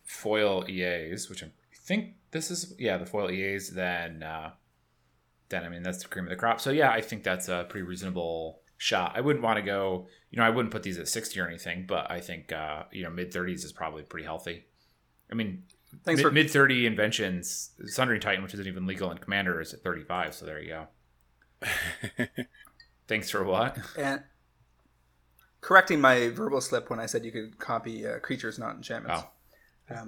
foil EAs, which I think this is, the foil EAs, then I mean, that's the cream of the crop. So yeah, I think that's a pretty reasonable shot. I wouldn't want to go, I wouldn't put these at 60 or anything, but I think, mid 30s is probably pretty healthy. I mean, mid 30 inventions, Sundering Titan, which isn't even legal in Commander, is at 35. So there you go. Thanks for what? And correcting my verbal slip when I said you could copy creatures, not enchantments. Oh.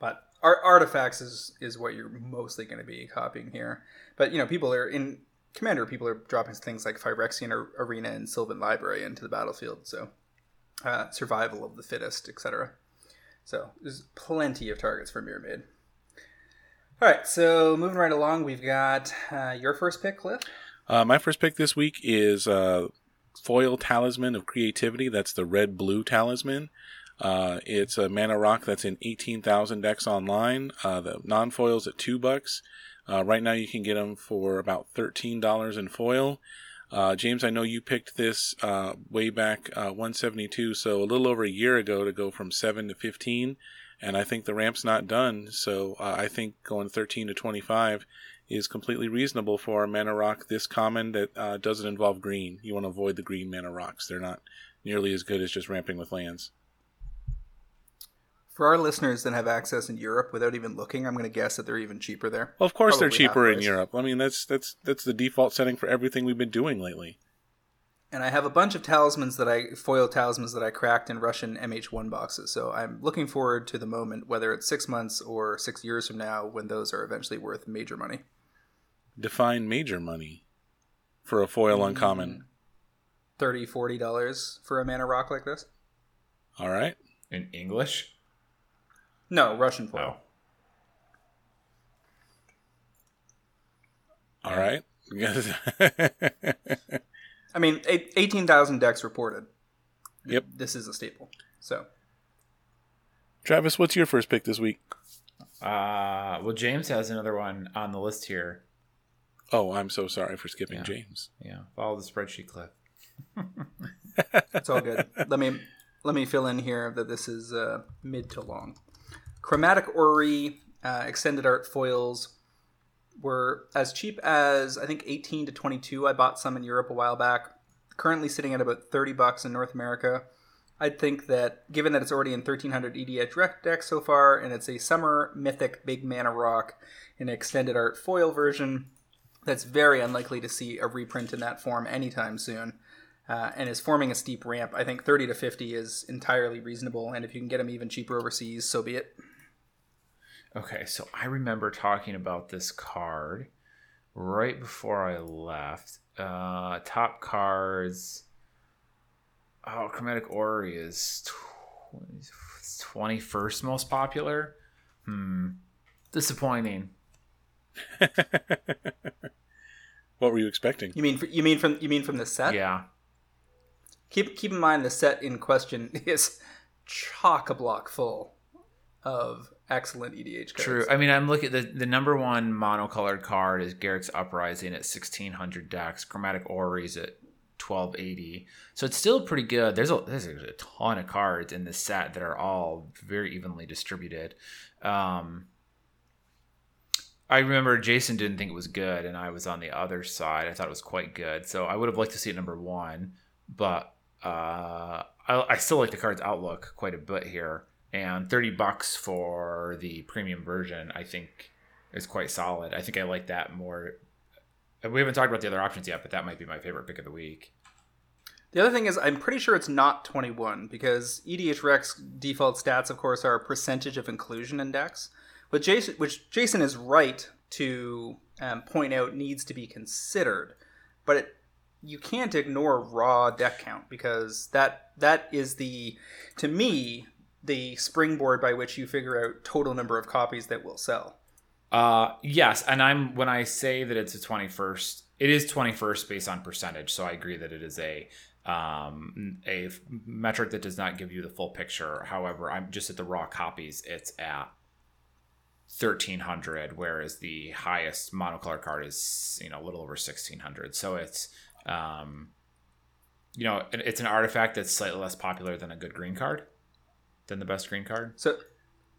But artifacts is what you're mostly going to be copying here. But, people are in Commander, people are dropping things like Phyrexian Arena and Sylvan Library into the battlefield, so survival of the fittest, etc. So there's plenty of targets for Mirror Maid. All right, so moving right along, we've got your first pick, Cliff. My first pick this week is Foil Talisman of Creativity. That's the red-blue talisman. It's a mana rock that's in 18,000 decks online. The non-foil's at $2. Right now you can get them for about $13 in foil. James, I know you picked this way back 172, so a little over a year ago, to go from 7 to 15, and I think the ramp's not done, so I think going 13 to 25 is completely reasonable for a mana rock this common that doesn't involve green. You want to avoid the green mana rocks. They're not nearly as good as just ramping with lands. For our listeners that have access in Europe without even looking, I'm going to guess that they're even cheaper there. Well, of course probably they're cheaper in Europe. I mean, that's the default setting for everything we've been doing lately. And I have a bunch of foil talismans that I cracked in Russian MH1 boxes. So I'm looking forward to the moment, whether it's 6 months or 6 years from now, when those are eventually worth major money. Define major money for a foil uncommon. $30, $40 for a mana rock like this. All right. In English? No, Russian foil. Oh. All right. I mean, 18,000 decks reported. Yep. This is a staple. So, Travis, what's your first pick this week? Well, James has another one on the list here. Oh, I'm so sorry for skipping James. Yeah, follow the spreadsheet, Cliff. It's all good. Let me fill in here that this is mid to long. Chromatic Orrery extended art foils were as cheap as, I think, 18 to 22. I bought some in Europe a while back. Currently sitting at about $30 in North America. I think that, given that it's already in 1,300 EDH rec decks so far, and it's a summer mythic big mana rock in extended art foil version, that's very unlikely to see a reprint in that form anytime soon. And is forming a steep ramp. I think 30 to 50 is entirely reasonable, and if you can get them even cheaper overseas, so be it. Okay, so I remember talking about this card right before I left. Top cards. Oh, Chromatic Orrery is 21st most popular. Disappointing. What were you expecting? You mean from the set? Yeah. Keep in mind the set in question is chock-a-block full of excellent EDH cards. True. I mean, I'm looking at the number one monocolored card is Garruk's Uprising at 1,600 decks. Chromatic Orrery's at 1,280. So it's still pretty good. There's a ton of cards in this set that are all very evenly distributed. I remember Jason didn't think it was good, and I was on the other side. I thought it was quite good. So I would have liked to see it number one, but I still like the card's outlook quite a bit here, and $30 for the premium version I think is quite solid. I think I like that more We haven't talked about the other options yet, but that might be my favorite pick of the week. The other thing is, I'm pretty sure it's not 21, because EDH Rec's default stats, of course, are a percentage of inclusion in decks, which Jason is right to point out needs to be considered. But you can't ignore raw deck count, because that is to me, the springboard by which you figure out total number of copies that will sell. Yes, and when I say that it's a 21st, it is 21st based on percentage, so I agree that it is a metric that does not give you the full picture. However, I'm just at the raw copies, it's at 1,300, whereas the highest monocolor card is, a little over 1,600. So it's, it's an artifact that's slightly less popular than a good green card, than the best green card.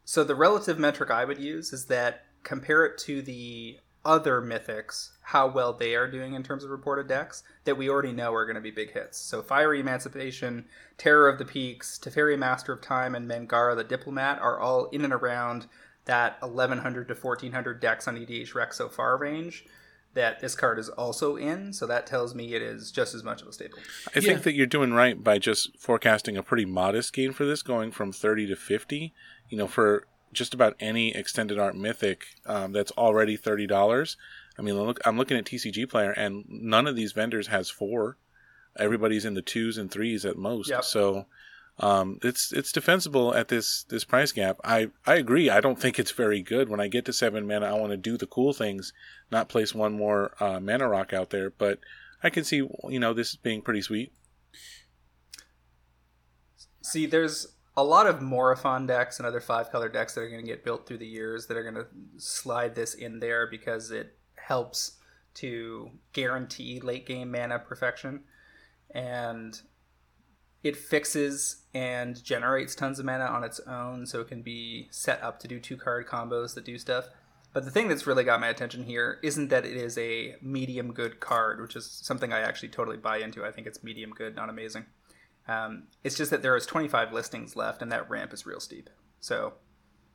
So the relative metric I would use is that compare it to the other mythics, how well they are doing in terms of reported decks that we already know are going to be big hits. So Fiery Emancipation, Terror of the Peaks, Teferi Master of Time, and Mangara the Diplomat are all in and around that 1,100 to 1,400 decks on EDH Rec so far range that this card is also in. So that tells me it is just as much of a staple. I think that you're doing right by just forecasting a pretty modest gain for this, going from 30 to 50, for just about any extended art mythic that's already $30. I mean, look, I'm looking at TCG Player, and none of these vendors has 4. Everybody's in the 2s and 3s at most. Yep. So it's defensible at this price gap. I agree. I don't think it's very good. When I get to 7 mana, I want to do the cool things, not place one more mana rock out there. But I can see, this being pretty sweet. See, there's a lot of Morophon decks and other 5-color decks that are going to get built through the years that are going to slide this in there because it helps to guarantee late-game mana perfection. And it fixes and generates tons of mana on its own, so it can be set up to do 2-card combos that do stuff. But the thing that's really got my attention here isn't that it is a medium-good card, which is something I actually totally buy into. I think it's medium-good, not amazing. It's just that there is 25 listings left, and that ramp is real steep. So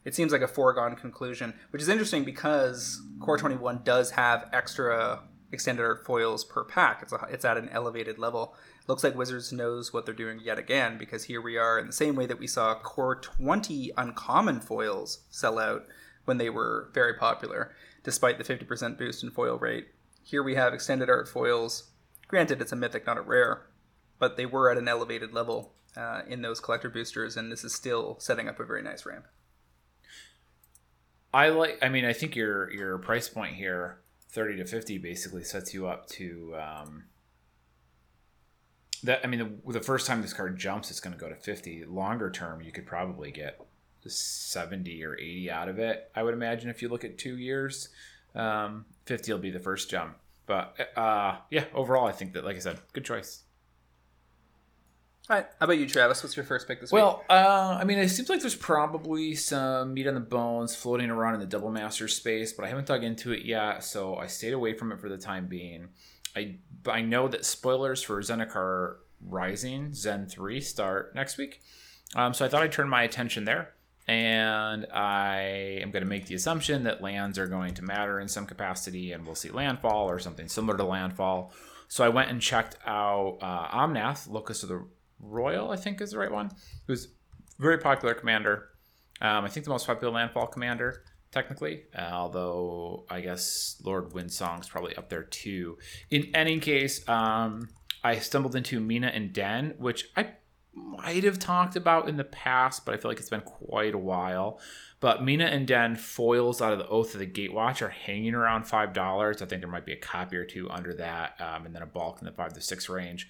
it seems like a foregone conclusion, which is interesting because Core 21 does have extra extended art foils per pack. It's at an elevated level. Looks like Wizards knows what they're doing yet again, because here we are in the same way that we saw Core 20 uncommon foils sell out when they were very popular, despite the 50% boost in foil rate. Here we have extended art foils. Granted, it's a mythic, not a rare, but they were at an elevated level in those collector boosters, and this is still setting up a very nice ramp. I think your price point here, 30 to 50, basically sets you up to the first time this card jumps, it's going to go to 50. Longer term, you could probably get 70 or 80 out of it, I would imagine, if you look at 2 years. 50 will be the first jump. But overall, I think that, like I said, good choice. All right. How about you, Travis? What's your first pick this week? It seems like there's probably some meat on the bones floating around in the Double Master space, but I haven't dug into it yet, so I stayed away from it for the time being. I know that spoilers for Zendikar Rising, Zen 3, start next week, so I thought I'd turn my attention there, and I am going to make the assumption that lands are going to matter in some capacity, and we'll see Landfall or something similar to Landfall. So I went and checked out Omnath, Locust of the Royal, I think is the right one, who's very popular commander. I think the most popular Landfall commander, technically, although I guess Lord Windsong's probably up there too. In any case, I stumbled into Mina and Den, which I might have talked about in the past, but I feel like it's been quite a while. But Mina and Den foils out of the Oath of the Gatewatch are hanging around $5. I think there might be a copy or two under that, and then a bulk in the 5 to 6 range.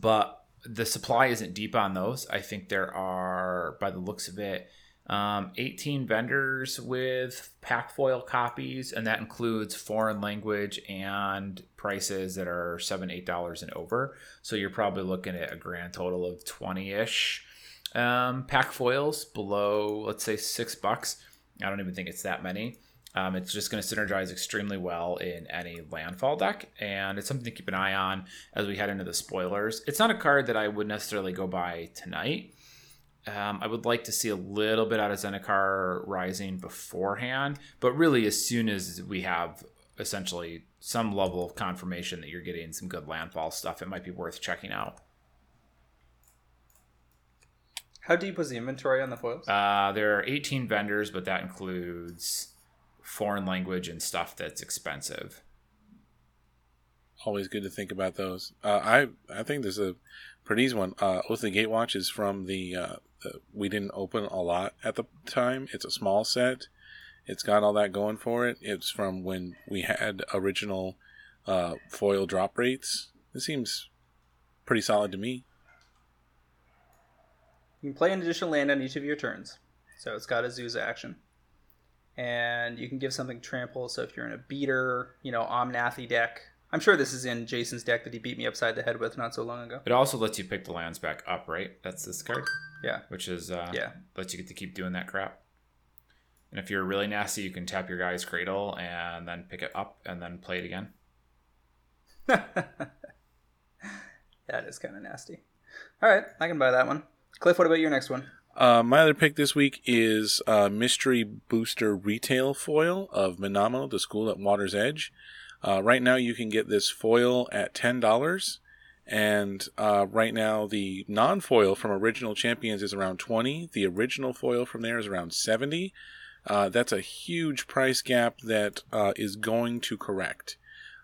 But the supply isn't deep on those. I think there are, by the looks of it, 18 vendors with pack foil copies, and that includes foreign language and prices that are $7, $8 and over. So you're probably looking at a grand total of 20-ish pack foils below, let's say, $6. I don't even think it's that many. It's just going to synergize extremely well in any Landfall deck, and it's something to keep an eye on as we head into the spoilers. It's not a card that I would necessarily go by tonight. I would like to see a little bit out of Zendikar Rising beforehand, but really as soon as we have essentially some level of confirmation that you're getting some good landfall stuff, it might be worth checking out. How deep was the inventory on the foils? There are 18 vendors, but that includes foreign language and stuff that's expensive. Always good to think about those. I think there's a pretty easy one. Oath of the Gatewatch is from the we didn't open a lot at the time. It's a small set. It's got all that going for it. It's from when we had original foil drop rates. It seems pretty solid to me. You can play an additional land on each of your turns. So it's got Azusa action. And you can give something trample. So if you're in a beater, Omnathi deck. I'm sure this is in Jason's deck that he beat me upside the head with not so long ago. It also lets you pick the lands back up, right? That's this card. Yeah. Which is, lets you get to keep doing that crap. And if you're really nasty, you can tap your guy's Cradle and then pick it up and then play it again. That is kind of nasty. All right, I can buy that one. Cliff, what about your next one? My other pick this week is Mystery Booster Retail Foil of Minamo, the School at Water's Edge. Right now you can get this foil at $10. And right now the non-foil from Original Champions is around $20. The original foil from there is around $70. That's a huge price gap that is going to correct.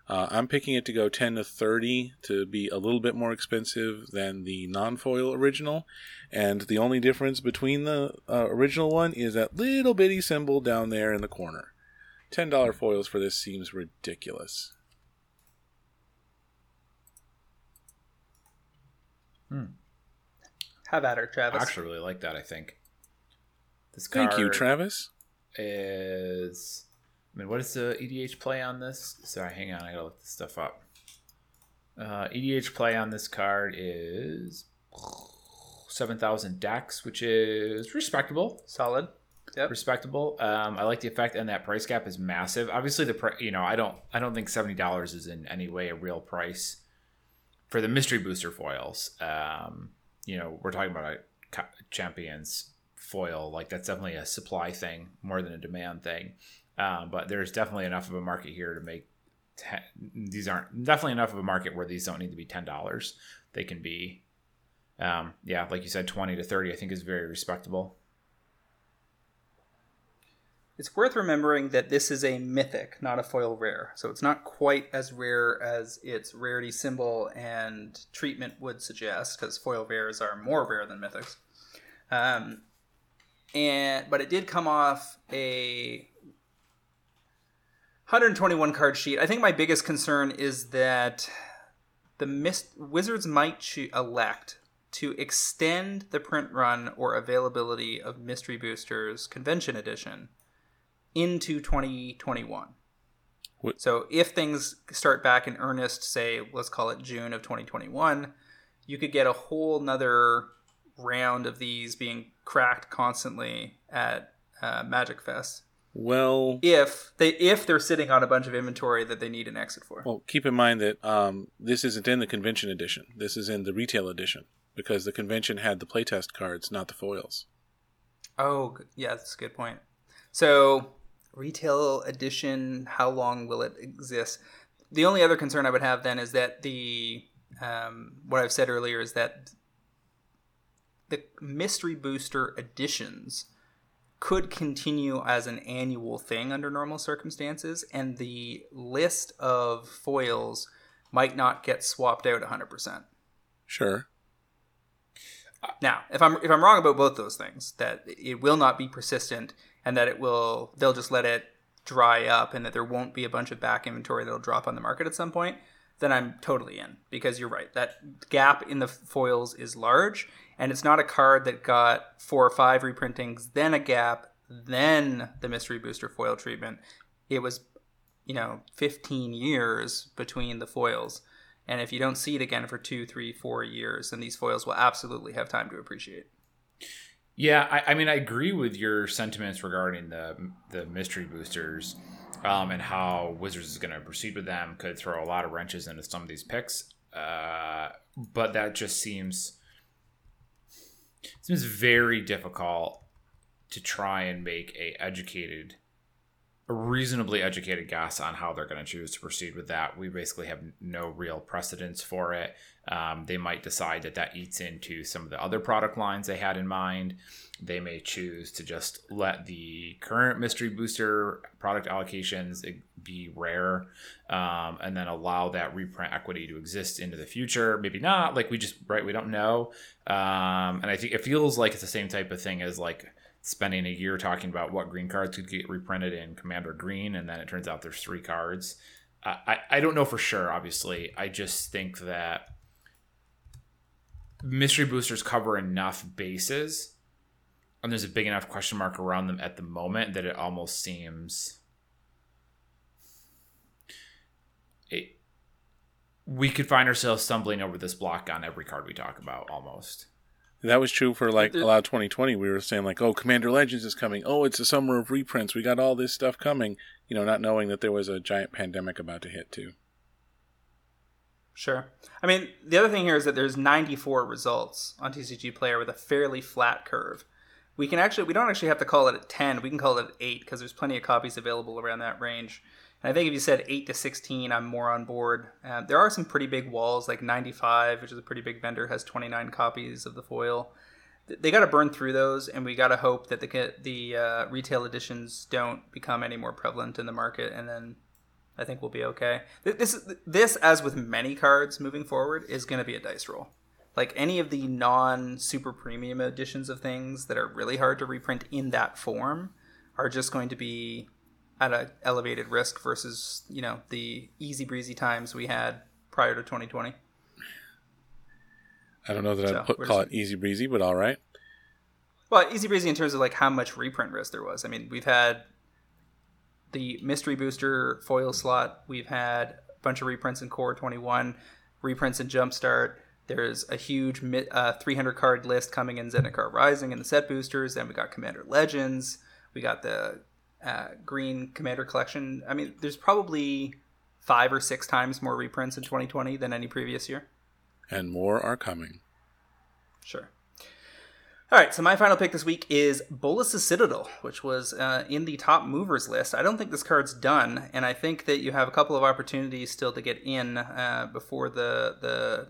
I'm picking it to go 10 to 30 to be a little bit more expensive than the non-foil original. And the only difference between the original one is that little bitty symbol down there in the corner. $10 foils for this seems ridiculous. How about her, Travis? I actually really like that, I think. This card. Thank you, Travis. What is the EDH play on this? Sorry, hang on. I gotta look this stuff up. EDH play on this card is 7,000 decks, which is respectable. Solid. Yep. Respectable. I like the effect, and that price gap is massive. Obviously, I don't think $70 is in any way a real price for the mystery booster foils. We're talking about a Champions foil. Like, that's definitely a supply thing more than a demand thing. But there's definitely enough of a market here to make these aren't definitely enough of a market where these don't need to be $10. They can be, like you said, 20 to 30, I think, is very respectable. It's worth remembering that this is a mythic, not a foil rare. So it's not quite as rare as its rarity symbol and treatment would suggest, because foil rares are more rare than mythics. But it did come off a 121 card sheet. I think my biggest concern is that the Wizards might elect to extend the print run or availability of Mystery Boosters Convention Edition into 2021. What? So if things start back in earnest, say, let's call it June of 2021, you could get a whole nother round of these being cracked constantly at Magic Fest. Well, if they're sitting on a bunch of inventory that they need an exit for. Well, keep in mind that this isn't in the convention edition. This is in the retail edition, because the convention had the playtest cards, not the foils. Oh, yeah, that's a good point. So retail edition, how long will it exist? The only other concern I would have then is that the what I've said earlier is that the mystery booster editions could continue as an annual thing under normal circumstances, and the list of foils might not get swapped out 100%. Sure. Now, if I'm wrong about both those things, that it will not be persistent, and that they'll just let it dry up, and that there won't be a bunch of back inventory that'll drop on the market at some point, then I'm totally in, because you're right. That gap in the foils is large, and it's not a card that got 4 or 5 reprintings, then a gap, then the mystery booster foil treatment. It was, 15 years between the foils. And if you don't see it again for 2, 3, 4 years, then these foils will absolutely have time to appreciate. Yeah, I agree with your sentiments regarding the mystery boosters and how Wizards is going to proceed with them. Could throw a lot of wrenches into some of these picks, but that just seems very difficult to try and make a educated reasonably educated guess on how they're going to choose to proceed with that. We basically have no real precedence for it. They might decide that that eats into some of the other product lines they had in mind. They may choose to just let the current mystery booster product allocations be rare, and then allow that reprint equity to exist into the future. Maybe not. Like, we don't know. And I think it feels like it's the same type of thing as like spending a year talking about what green cards could get reprinted in Commander Green, and then it turns out there's 3 cards. I don't know for sure, obviously. I just think that mystery boosters cover enough bases, and there's a big enough question mark around them at the moment that it almost seems we could find ourselves stumbling over this block on every card we talk about almost. That was true for like a lot of 2020. We were saying like, oh, Commander Legends is coming. Oh, it's a summer of reprints. We got all this stuff coming, you know, not knowing that there was a giant pandemic about to hit too. Sure. I mean, the other thing here is that there's 94 results on TCG Player with a fairly flat curve. We don't actually have to call it at 10. We can call it at 8 because there's plenty of copies available around that range. And I think if you said 8 to 16, I'm more on board. There are some pretty big walls, like 95, which is a pretty big vendor, has 29 copies of the foil. They got to burn through those, and we got to hope that the retail editions don't become any more prevalent in the market, and then I think we'll be okay. This, as with many cards moving forward, is going to be a dice roll. Like any of the non-super premium editions of things that are really hard to reprint in that form are just going to be at an elevated risk versus, you know, the easy breezy times we had prior to 2020. I don't know that I'd call it easy breezy, but all right. Well, easy breezy in terms of like how much reprint risk there was. I mean, we've had the mystery booster foil slot. We've had a bunch of reprints in Core 21, reprints in Jumpstart. There's a huge 300 card list coming in Zendikar Rising and the set boosters. Then we got Commander Legends. We got the Green Commander Collection. I mean, there's probably 5 or 6 times more reprints in 2020 than any previous year. And more are coming. Sure. All right, so my final pick this week is Bolas' Citadel, which was in the top movers list. I don't think this card's done, and I think that you have a couple of opportunities still to get in before the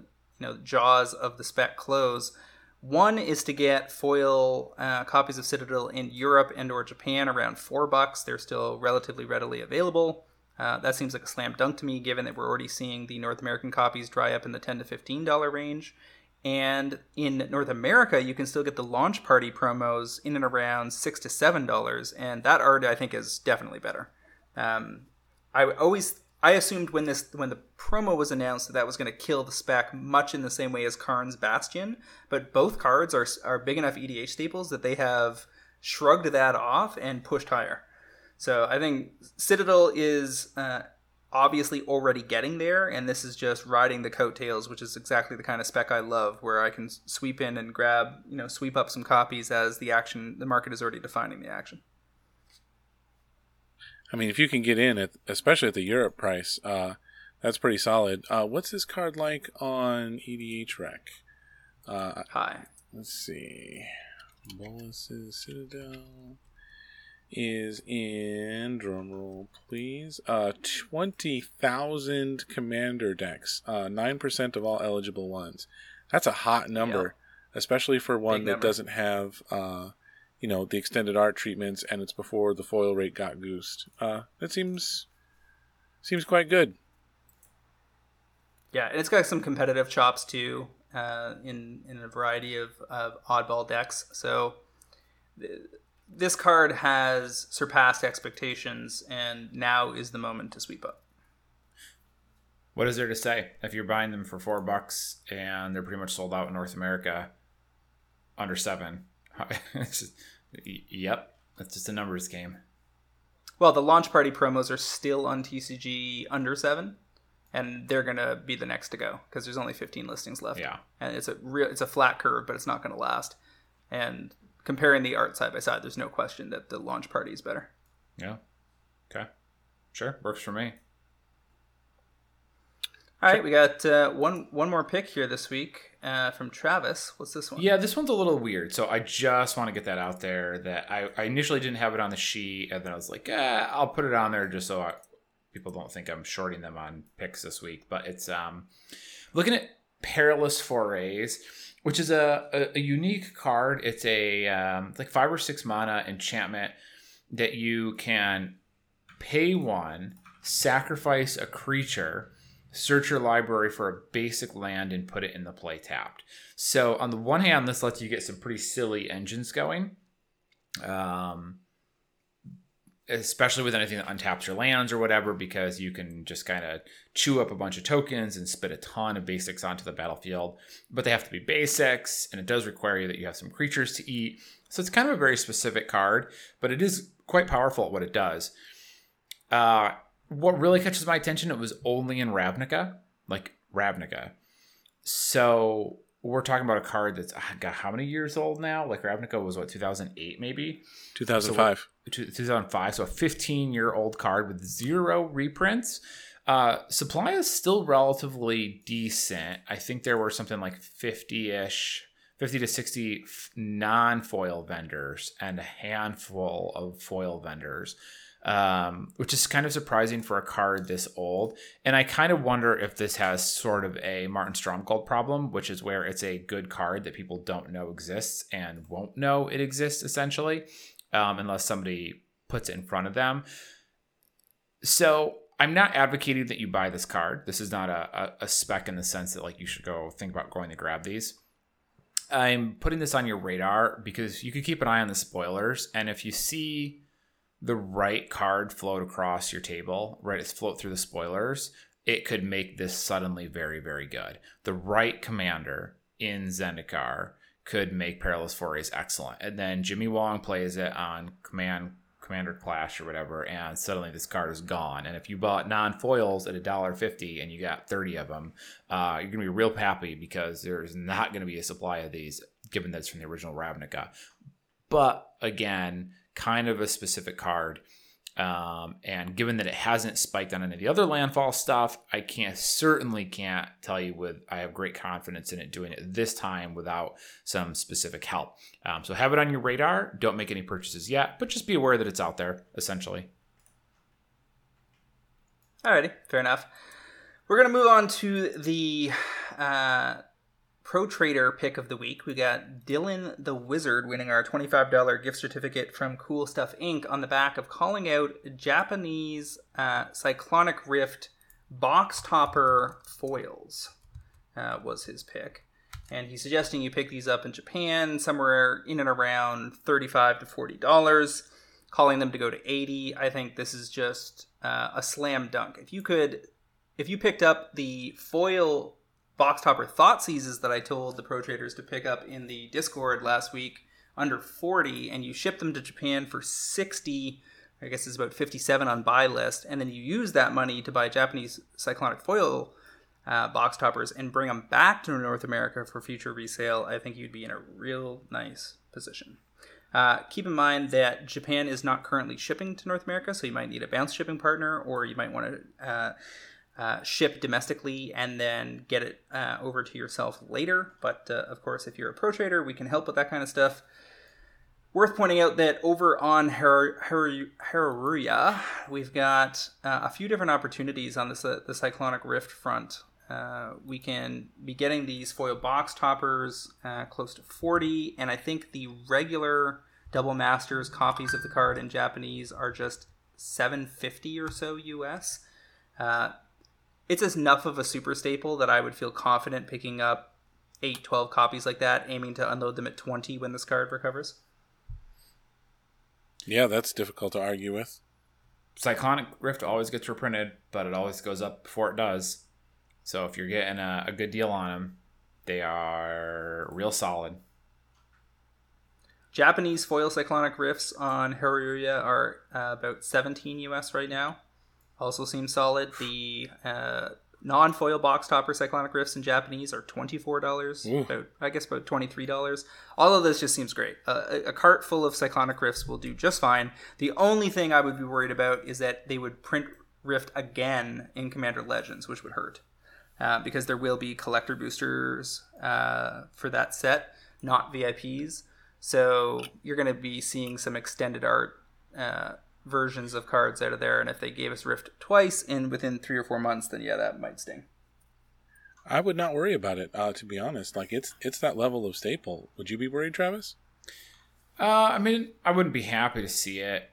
jaws of the spec close. One is to get foil copies of Citadel in Europe and or Japan around $4. They're still relatively readily available. That seems like a slam dunk to me, given that we're already seeing the North American copies dry up in the $10 to $15 range. And in North America, you can still get the launch party promos in and around $6 to $7. And that art, I think, is definitely better. I assumed when the promo was announced that was going to kill the spec much in the same way as Karn's Bastion, but both cards are big enough EDH staples that they have shrugged that off and pushed higher. So I think Citadel is obviously already getting there, and this is just riding the coattails, which is exactly the kind of spec I love, where I can sweep in and sweep up some copies as the market is already defining the action. I mean, if you can get in, especially at the Europe price, that's pretty solid. What's this card like on EDH Rec? Hi. Let's see. Bolas' Citadel is in, drumroll please, 20,000 commander decks, 9% of all eligible ones. That's a hot number, yeah. Especially for one that doesn't have... the extended art treatments, and it's before the foil rate got goosed. That seems quite good. Yeah, and it's got some competitive chops too, in a variety of oddball decks. So this card has surpassed expectations, and now is the moment to sweep up. What is there to say? If you're buying them for $4 and they're pretty much sold out in North America under $7... Yep, that's just a numbers game. Well, the launch party promos are still on TCG under $7, and they're gonna be the next to go because there's only 15 listings left. Yeah, and it's a flat curve, but it's not gonna last. And comparing the art side by side, there's no question that the launch party is better. Yeah. Okay. Sure, works for me. All right, we got one more pick here this week from Travis. What's this one? Yeah, this one's a little weird, so I just want to get that out there that I initially didn't have it on the sheet, and then I was like, I'll put it on there just so people don't think I'm shorting them on picks this week. But it's looking at Perilous Forays, which is a unique card. It's a 5 or 6 mana enchantment that you can pay one, sacrifice a creature, search your library for a basic land, and put it in the play tapped. So on the one hand, this lets you get some pretty silly engines going, especially with anything that untaps your lands or whatever, because you can just kind of chew up a bunch of tokens and spit a ton of basics onto the battlefield, but they have to be basics, and it does require you that you have some creatures to eat. So it's kind of a very specific card, but it is quite powerful at what it does. What really catches my attention, it was only in Ravnica, So we're talking about a card that's, God, how many years old now? Like Ravnica was what, 2008 maybe? 2005. So 2005, so a 15-year-old card with 0 reprints. Supply is still relatively decent. I think there were something like 50 to 60 non-foil vendors and a handful of foil vendors, which is kind of surprising for a card this old. And I kind of wonder if this has sort of a Martin Stromgold problem, which is where it's a good card that people don't know exists and won't know it exists, essentially, unless somebody puts it in front of them. So I'm not advocating that you buy this card. This is not a spec in the sense that like you should go think about going to grab these. I'm putting this on your radar because you could keep an eye on the spoilers. And if you see the right card float across your table, right, it's float through the spoilers, it could make this suddenly very, very good. The right commander in Zendikar could make Perilous Forays excellent. And then Jimmy Wong plays it on Commander Clash or whatever, and suddenly this card is gone. And if you bought non-foils at $1.50 and you got 30 of them, you're going to be real happy because there's not going to be a supply of these, given that it's from the original Ravnica. But again, kind of a specific card. And given that it hasn't spiked on any of the other landfall stuff, I certainly can't tell you I have great confidence in it doing it this time without some specific help. So have it on your radar. Don't make any purchases yet, but just be aware that it's out there, essentially. Alrighty, fair enough. We're going to move on to the Pro Trader pick of the week. We got Dylan the Wizard winning our $25 gift certificate from Cool Stuff Inc. on the back of calling out Japanese Cyclonic Rift box topper foils was his pick. And he's suggesting you pick these up in Japan, somewhere in and around $35 to $40, calling them to go to $80. I think this is just a slam dunk. If you picked up the foil box topper thought seizes that I told the pro traders to pick up in the Discord last week under 40, and you ship them to Japan for 60, I guess it's about 57 on buy list, and then you use that money to buy Japanese cyclonic foil box toppers and bring them back to North America for future resale, I think you'd be in a real nice position. Keep in mind that Japan is not currently shipping to North America, so you might need a bounce shipping partner, or you might want to ship domestically and then get it over to yourself later. But of course, if you're a pro trader, we can help with that kind of stuff. Worth pointing out that over on Heruya, we've got a few different opportunities on the Cyclonic Rift front. We can be getting these foil box toppers close to 40, and I think the regular Double Masters copies of the card in Japanese are just $7.50 or so US. It's enough of a super staple that I would feel confident picking up 8, 12 copies like that, aiming to unload them at 20 when this card recovers. Yeah, that's difficult to argue with. Cyclonic Rift always gets reprinted, but it always goes up before it does. So if you're getting a good deal on them, they are real solid. Japanese foil Cyclonic Rifts on Heruya are about $17 US right now. Also seems solid. The non-foil box topper Cyclonic Rifts in Japanese are $24, about $23. All of this just seems great. A cart full of Cyclonic Rifts will do just fine. The only thing I would be worried about is that they would print Rift again in Commander Legends, which would hurt. because there will be collector boosters for that set, not VIPs. So you're going to be seeing some extended art versions of cards out of there. And if they gave us Rift twice in within 3 or 4 months, then yeah, that might sting. I would not worry about it, to be honest. Like, it's that level of staple. Would you be worried, Travis? I mean, I wouldn't be happy to see it.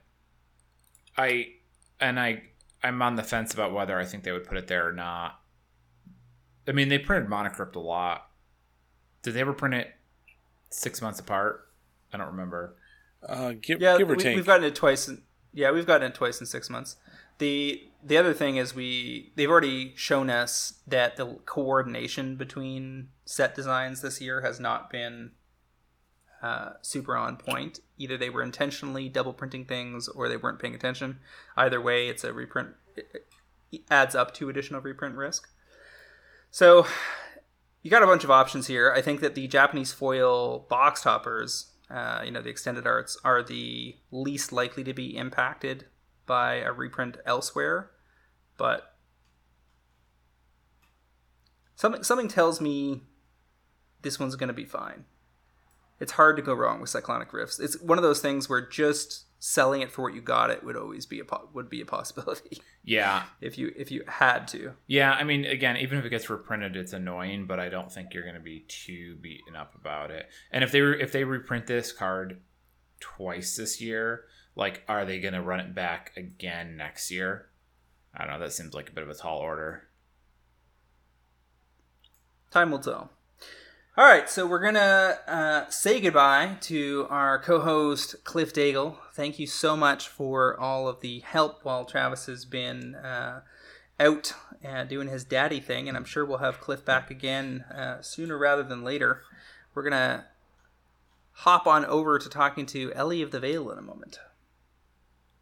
I'm on the fence about whether I think they would put it there or not. I mean, they printed Monocrypt a lot. Did they ever print it 6 months apart? I don't remember. Give or take. We've gotten it twice. We've gotten it twice in 6 months. The other thing is they've already shown us that the coordination between set designs this year has not been super on point. Either they were intentionally double printing things or they weren't paying attention. Either way, it's a reprint. It adds up to additional reprint risk. So you got a bunch of options here. I think that the Japanese foil box toppers, the extended arts, are the least likely to be impacted by a reprint elsewhere, but something tells me this one's going to be fine. It's hard to go wrong with Cyclonic Rifts. It's one of those things where just selling it for what you got it would always be a possibility. Yeah, if you had to. Yeah, I mean, again, even if it gets reprinted, it's annoying, but I don't think you're going to be too beaten up about it. And if they reprint this card twice this year, like, are they going to run it back again next year? I don't know. That seems like a bit of a tall order. Time will tell. All right, so we're going to say goodbye to our co-host, Cliff Daigle. Thank you so much for all of the help while Travis has been out doing his daddy thing, and I'm sure we'll have Cliff back again sooner rather than later. We're going to hop on over to talking to Ellie of the Veil in a moment.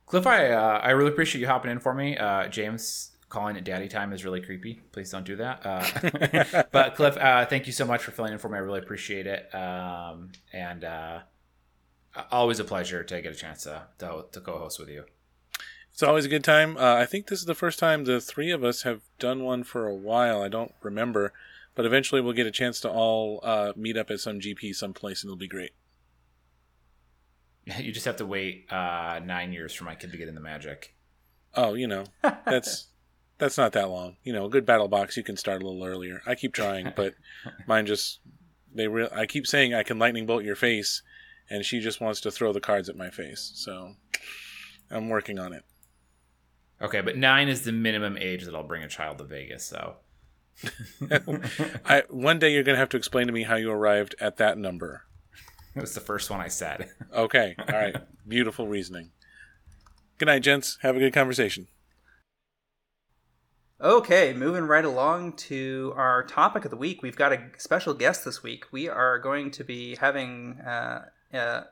Cliff, I really appreciate you hopping in for me. James calling it daddy time is really creepy. Please don't do that. But Cliff, thank you so much for filling in for me. I really appreciate it. And always a pleasure to get a chance to co-host with you. It's always a good time. I think this is the first time the three of us have done one for a while. I don't remember. But eventually we'll get a chance to all meet up at some GP someplace, and it'll be great. You just have to wait 9 years for my kid to get into Magic. Oh, that's not that long. A good battle box, you can start a little earlier. I keep trying, but mine just... I keep saying I can lightning bolt your face, and she just wants to throw the cards at my face. So I'm working on it. Okay, but 9 is the minimum age that I'll bring a child to Vegas, so... One day you're going to have to explain to me how you arrived at that number. It was the first one I said. Okay. All right. Beautiful reasoning. Good night, gents. Have a good conversation. Okay. Moving right along to our topic of the week. We've got a special guest this week. We are going to be having a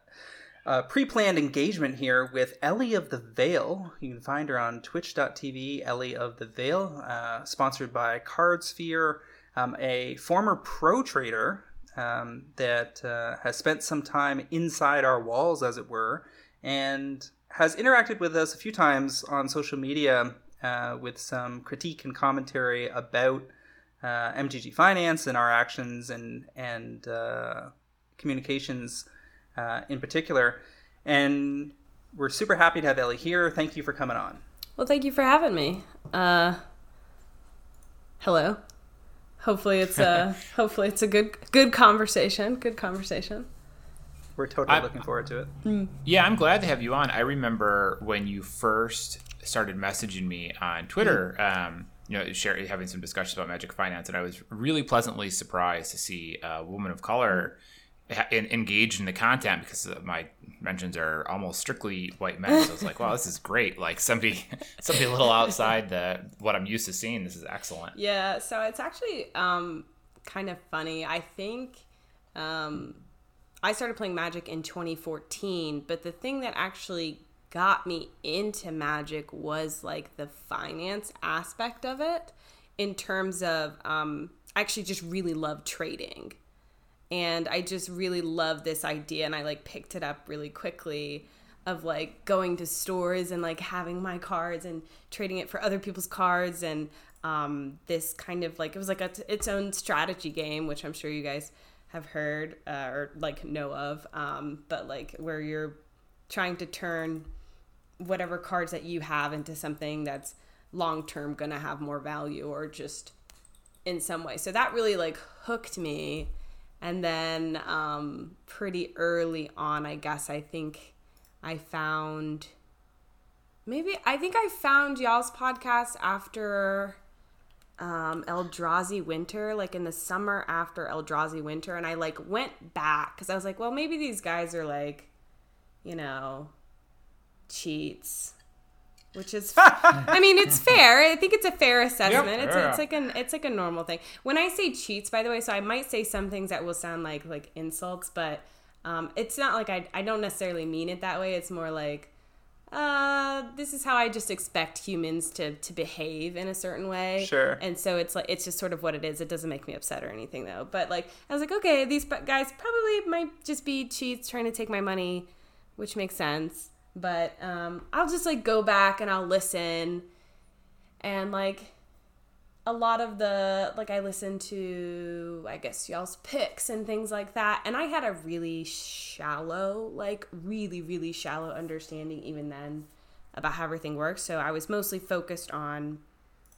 pre-planned engagement here with Ellie of the Veil. You can find her on twitch.tv, Ellie of the Veil, sponsored by Cardsphere, a former pro trader that has spent some time inside our walls, as it were, and has interacted with us a few times on social media with some critique and commentary about MTG Finance and our actions and communications in particular. And we're super happy to have Ellie here. Thank you for coming on. Well, thank you for having me. Hello. Hopefully it's a good conversation. Good conversation. We're totally looking forward to it. Yeah, I'm glad to have you on. I remember when you first started messaging me on Twitter, having some discussions about Magic Finance, and I was really pleasantly surprised to see a woman of color engaged in the content, because my mentions are almost strictly white men. So I was like, wow, this is great. Like somebody a little outside what I'm used to seeing. This is excellent. Yeah. So it's actually kind of funny. I think I started playing Magic in 2014, but the thing that actually got me into Magic was like the finance aspect of it, in terms of I actually just really love trading. And I just really love this idea, and I picked it up really quickly. of like going to stores and like having my cards and trading it for other people's cards, and this kind of like, it was like its own strategy game, which I'm sure you guys have heard or like know of, but like where you're trying to turn whatever cards that you have into something that's long-term gonna have more value or just in some way. So that really like hooked me. And then pretty early on, I guess, I think I found y'all's podcast after Eldrazi Winter, like in the summer after Eldrazi Winter. And I like went back because I was like, well, maybe these guys are like, you know, cheats, which is I mean, it's fair. I think it's a fair assessment. Yep. It's like a normal thing. When I say cheats, by the way, so I might say some things that will sound like insults, but it's not like I don't necessarily mean it that way. It's more like this is how I just expect humans to behave in a certain way. Sure. And so it's like, it's just sort of what it is. It doesn't make me upset or anything though. But like, I was like, okay, these guys probably might just be cheats trying to take my money, which makes sense. But I'll just like go back and I'll listen, and like a lot of the like I listened to, I guess, y'all's picks and things like that, and I had a really shallow, like really really shallow understanding even then about how everything works. So I was mostly focused on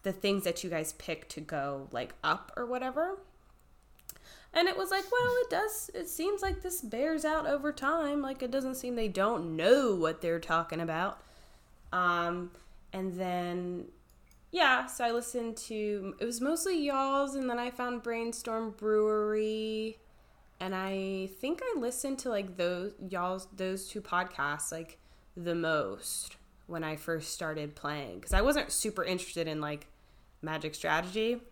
the things that you guys picked to go like up or whatever. And it was like, well, it seems like this bears out over time. Like, it doesn't seem they don't know what they're talking about. And then, yeah, so I listened to, it was mostly y'all's, and then I found Brainstorm Brewery. And I think I listened to, like, those two podcasts, like, the most when I first started playing. Because I wasn't super interested in, like, Magic strategy.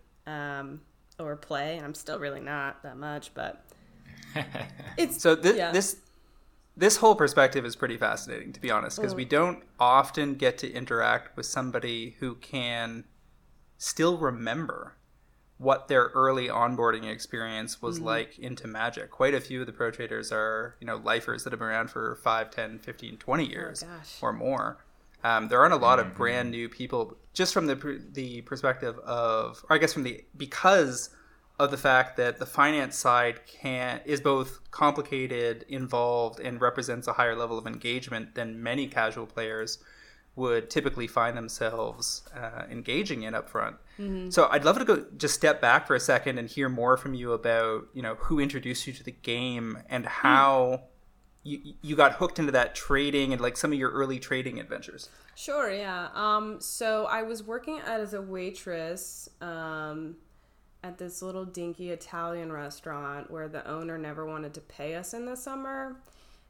Or play, and I'm still really not that much, but it's so this whole perspective is pretty fascinating, to be honest, because we don't often get to interact with somebody who can still remember what their early onboarding experience was like into Magic. Quite a few of the pro traders are, you know, lifers that have been around for 5, 10, 15, 20 years or more. There aren't a lot of brand new people, just from the perspective of, or I guess because of the fact that the finance side is both complicated, involved, and represents a higher level of engagement than many casual players would typically find themselves engaging in up front. Mm-hmm. So I'd love to go just step back for a second and hear more from you about, you know, who introduced you to the game and how you got hooked into that trading and like some of your early trading adventures. Sure, yeah. So I was working as a waitress at this little dinky Italian restaurant where the owner never wanted to pay us in the summer,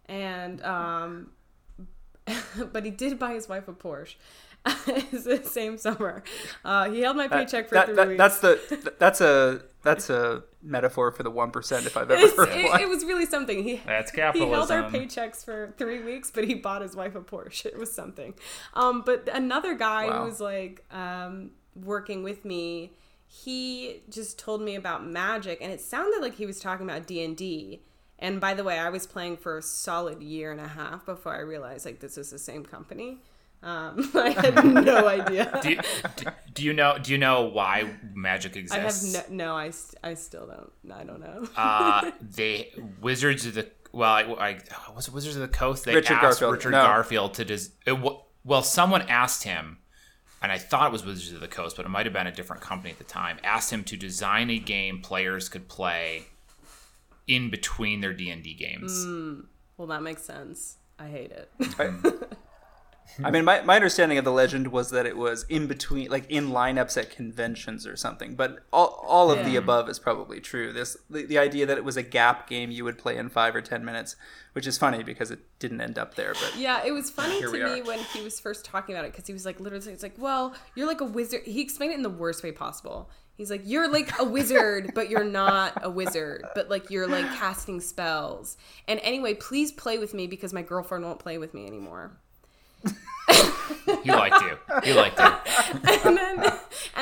and but he did buy his wife a Porsche. It's the same summer. He held my paycheck for 3 weeks. That's a metaphor for the 1% if I've ever heard one. It was really something. That's capitalism. He held our paychecks for 3 weeks, but he bought his wife a Porsche. It was something. But another guy who was like working with me, he just told me about Magic, and it sounded like he was talking about D&D. And by the way, I was playing for a solid 1.5 years before I realized like this is the same company. I had no idea. Do you know why Magic exists? I have I still don't. I don't know. Was it Wizards of the Coast? They asked Richard Garfield to someone asked him, and I thought it was Wizards of the Coast, but it might have been a different company at the time. Asked him to design a game players could play in between their D&D games. Well, that makes sense. I hate it. I mean, my understanding of the legend was that it was in between, like in lineups at conventions or something. But all of the above is probably true. The idea that it was a gap game you would play in 5 or 10 minutes, which is funny because it didn't end up there. But yeah, it was funny to me when he was first talking about it, because he was like, literally, it's like, well, you're like a wizard. He explained it in the worst way possible. He's like, you're like a wizard, but you're not a wizard, but like you're like casting spells. And anyway, please play with me because my girlfriend won't play with me anymore. He liked you. And then,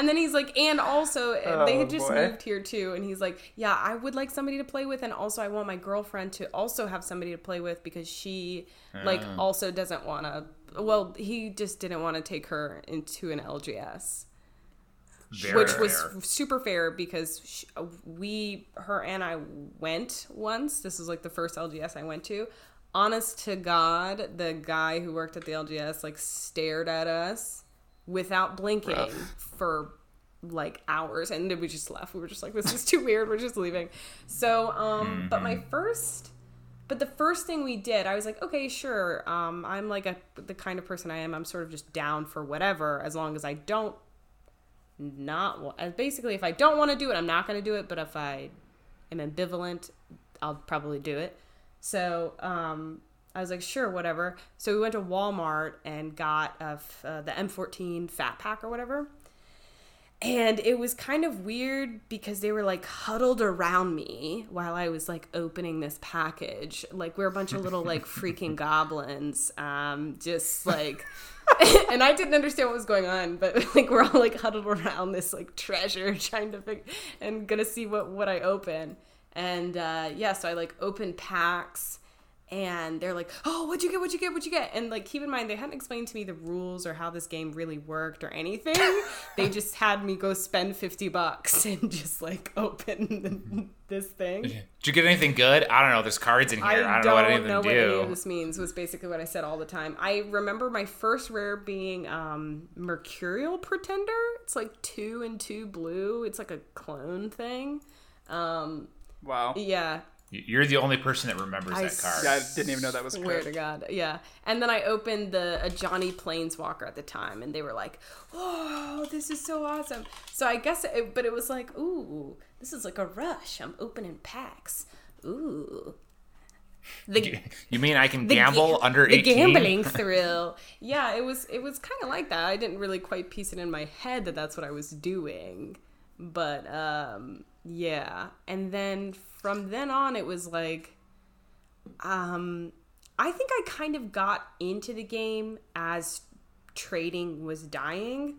And then he's like, and also, they had just moved here too. And he's like, yeah, I would like somebody to play with. And also I want my girlfriend to also have somebody to play with because she like also doesn't want to, well, he just didn't want to take her into an LGS. Which was super fair because her and I went once. This was like the first LGS I went to. Honest to God, the guy who worked at the LGS like stared at us without blinking for like hours, and then we just left. We were just like, "This is too weird. We're just leaving." So, but the first thing we did, I was like, "Okay, sure." I'm like the kind of person I am. I'm sort of just down for whatever as long as I don't. Basically, if I don't want to do it, I'm not going to do it. But if I am ambivalent, I'll probably do it. So I was like, sure, whatever. So we went to Walmart and got the M14 Fat Pack or whatever. And it was kind of weird because they were like huddled around me while I was like opening this package. Like we're a bunch of little like freaking goblins, just like... and I didn't understand what was going on, but like we're all like huddled around this like treasure trying to figure and gonna see what I open. And so I like open packs and they're like, oh, what'd you get? And like, keep in mind, they hadn't explained to me the rules or how this game really worked or anything. They just had me go spend $50 and just like open this thing. Did you get anything good? I don't know. There's cards in here. I don't know what any of this means was basically what I said all the time. I remember my first rare being Mercurial Pretender. It's like 2 and 2 blue. It's like a clone thing. Wow. Yeah. You're the only person that remembers that card. Yeah, I didn't even know that was a card. Swear to God, yeah. And then I opened a Johnny Planeswalker at the time, and they were like, oh, this is so awesome. So I guess, it was like, ooh, this is like a rush. I'm opening packs. Ooh. You mean I can gamble under 18? The gambling thrill. Yeah, it was kind of like that. I didn't really quite piece it in my head that that's what I was doing. But, yeah. And then from then on, it was like, I think I kind of got into the game as trading was dying.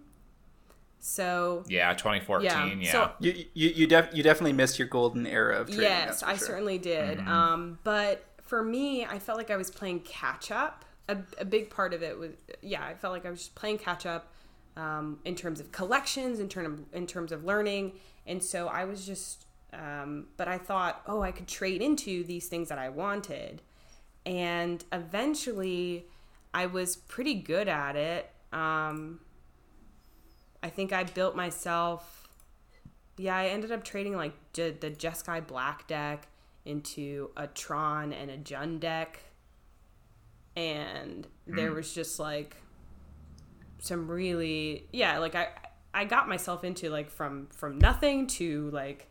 So yeah, 2014. Yeah. So, you definitely missed your golden era of trading. Yes, I certainly did. Mm-hmm. But for me, I felt like I was playing catch up. A big part of it was, I felt like I was just playing catch up. In terms of collections, in terms of learning. And so I was just, but I thought, oh, I could trade into these things that I wanted. And eventually I was pretty good at it. I think I built myself, I ended up trading like the Jeskai Black deck into a Tron and a Jund deck. And there was just like, some really like I got myself into like from nothing to like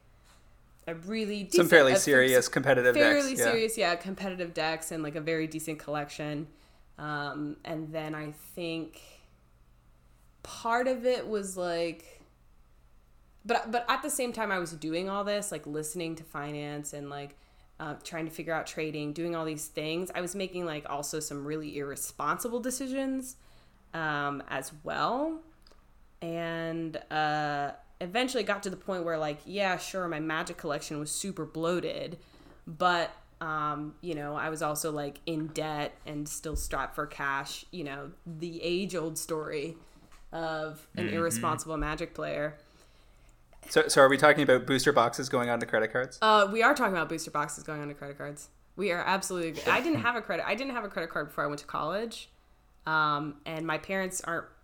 a really decent, some fairly serious competitive decks. Fairly serious, competitive decks and like a very decent collection. And then I think part of it was like, but at the same time I was doing all this like listening to finance and like trying to figure out trading, doing all these things. I was making like also some really irresponsible decisions. As well. And eventually got to the point where like, yeah, sure, my Magic collection was super bloated, but I was also like in debt and still strapped for cash, the age-old story of an irresponsible Magic player. So are we talking about booster boxes going onto credit cards? We are talking about booster boxes going onto credit cards. We are absolutely good. I didn't have a credit card before I went to college. And my parents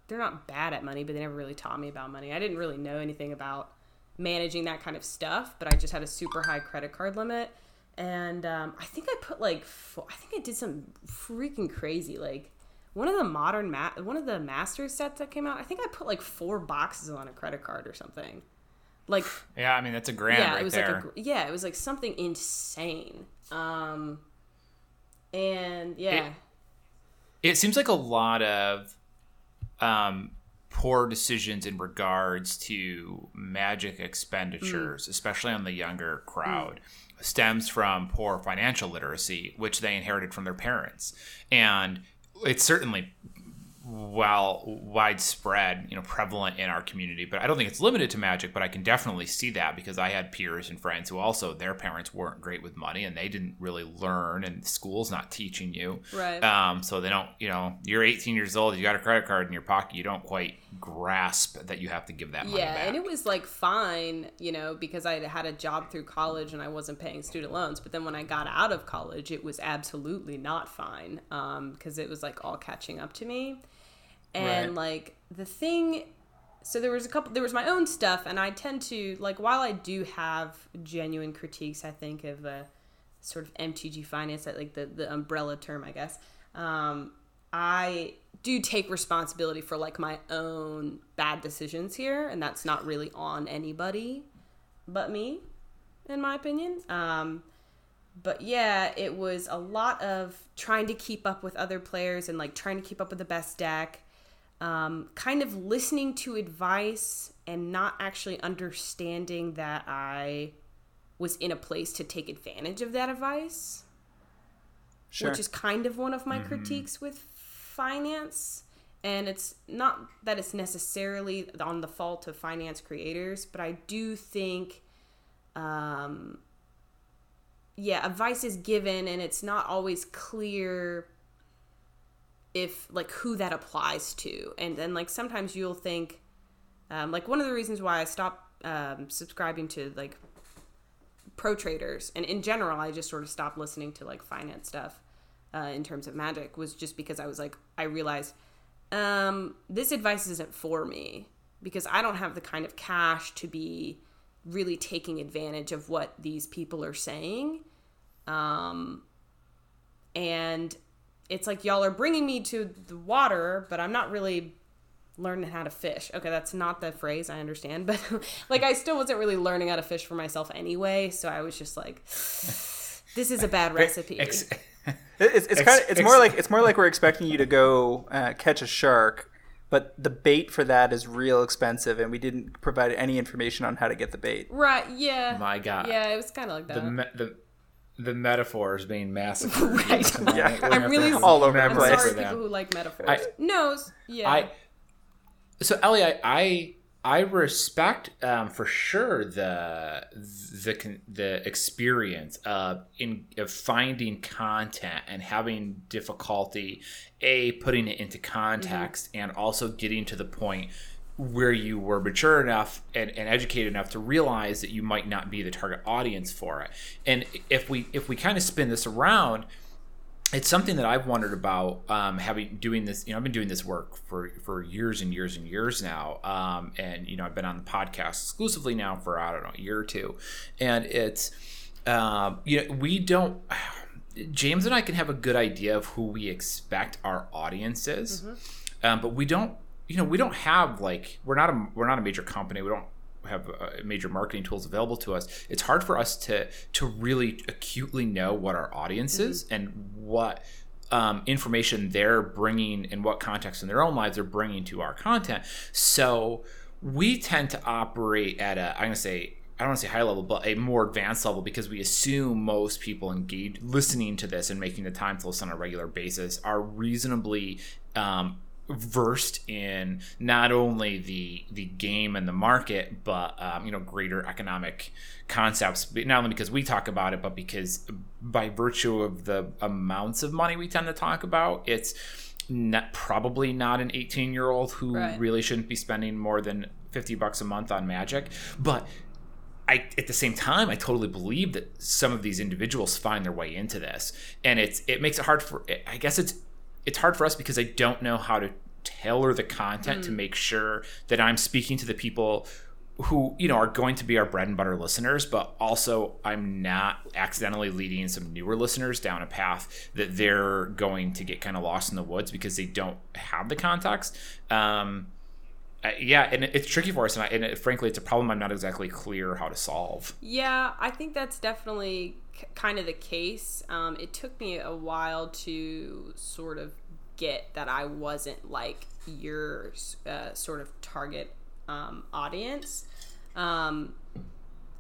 they're not bad at money, but they never really taught me about money. I didn't really know anything about managing that kind of stuff, but I just had a super high credit card limit. And, I think I put like, I think I did some freaking crazy, like one of the master sets that came out, I think I put like 4 boxes on a credit card or something. Like, yeah, I mean, that's a grand right there. It was like something insane. It seems like a lot of poor decisions in regards to Magic expenditures, especially on the younger crowd, stems from poor financial literacy, which they inherited from their parents. And it's certainly well widespread, prevalent in our community. But I don't think it's limited to magic, but I can definitely see that because I had peers and friends who also, their parents weren't great with money and they didn't really learn, and school's not teaching you. Right. So they don't, you're 18 years old, you got a credit card in your pocket, you don't quite grasp that you have to give that money back. Yeah, and it was like fine, because I had a job through college and I wasn't paying student loans. But then when I got out of college, it was absolutely not fine because it was like all catching up to me. And so there was my own stuff, and I tend to, while I do have genuine critiques, I think, of a sort of MTG finance, the umbrella term, I guess, I do take responsibility for my own bad decisions here, and that's not really on anybody but me, in my opinion. But yeah, it was a lot of trying to keep up with other players and trying to keep up with the best deck. Kind of listening to advice and not actually understanding that I was in a place to take advantage of that advice. Sure. Which is kind of one of my critiques with finance. And it's not that it's necessarily on the fault of finance creators, but I do think, advice is given and it's not always clear if who that applies to. And then sometimes you'll think, one of the reasons why I stopped subscribing to pro traders, and in general I just sort of stopped listening to finance stuff in terms of magic, was just because I was I realized this advice isn't for me because I don't have the kind of cash to be really taking advantage of what these people are saying. And it's y'all are bringing me to the water, but I'm not really learning how to fish. Okay, that's not the phrase, I understand, but I still wasn't really learning how to fish for myself anyway, so I was just this is a bad recipe. It's more like we're expecting you to go catch a shark, but the bait for that is real expensive, and we didn't provide any information on how to get the bait. Right, yeah. My God. Yeah, it was kind of like that. The metaphor is being massacred. Right. Yeah. I'm really all over the place. I'm sorry, people who like metaphors. So Ellie, I respect for sure the experience of finding content and having difficulty putting it into context, and also getting to the point where you were mature enough and educated enough to realize that you might not be the target audience for it. And if we kind of spin this around, it's something that I've wondered about doing this. I've been doing this work for years and years and years now, and I've been on the podcast exclusively now for a year or two, and it's we don't. James and I can have a good idea of who we expect our audience is, but we don't. We don't have we're not a major company. We don't have major marketing tools available to us. It's hard for us to really acutely know what our audience is and what information they're bringing and what context in their own lives they're bringing to our content. So we tend to operate at I don't want to say high level, but a more advanced level, because we assume most people engaged listening to this and making the time to listen on a regular basis are reasonably versed in not only the game and the market, but greater economic concepts, not only because we talk about it, but because by virtue of the amounts of money we tend to talk about, it's probably not an 18-year-old who really shouldn't be spending more than $50 a month on magic. But at the same time, I totally believe that some of these individuals find their way into this, and it makes it hard for, I guess it's hard for us because I don't know how to tailor the content to make sure that I'm speaking to the people who, are going to be our bread and butter listeners, but also I'm not accidentally leading some newer listeners down a path that they're going to get kind of lost in the woods because they don't have the context. And it's tricky for us, and frankly, it's a problem I'm not exactly clear how to solve. Yeah, I think that's definitely kind of the case. It took me a while to sort of get that I wasn't your sort of target audience, and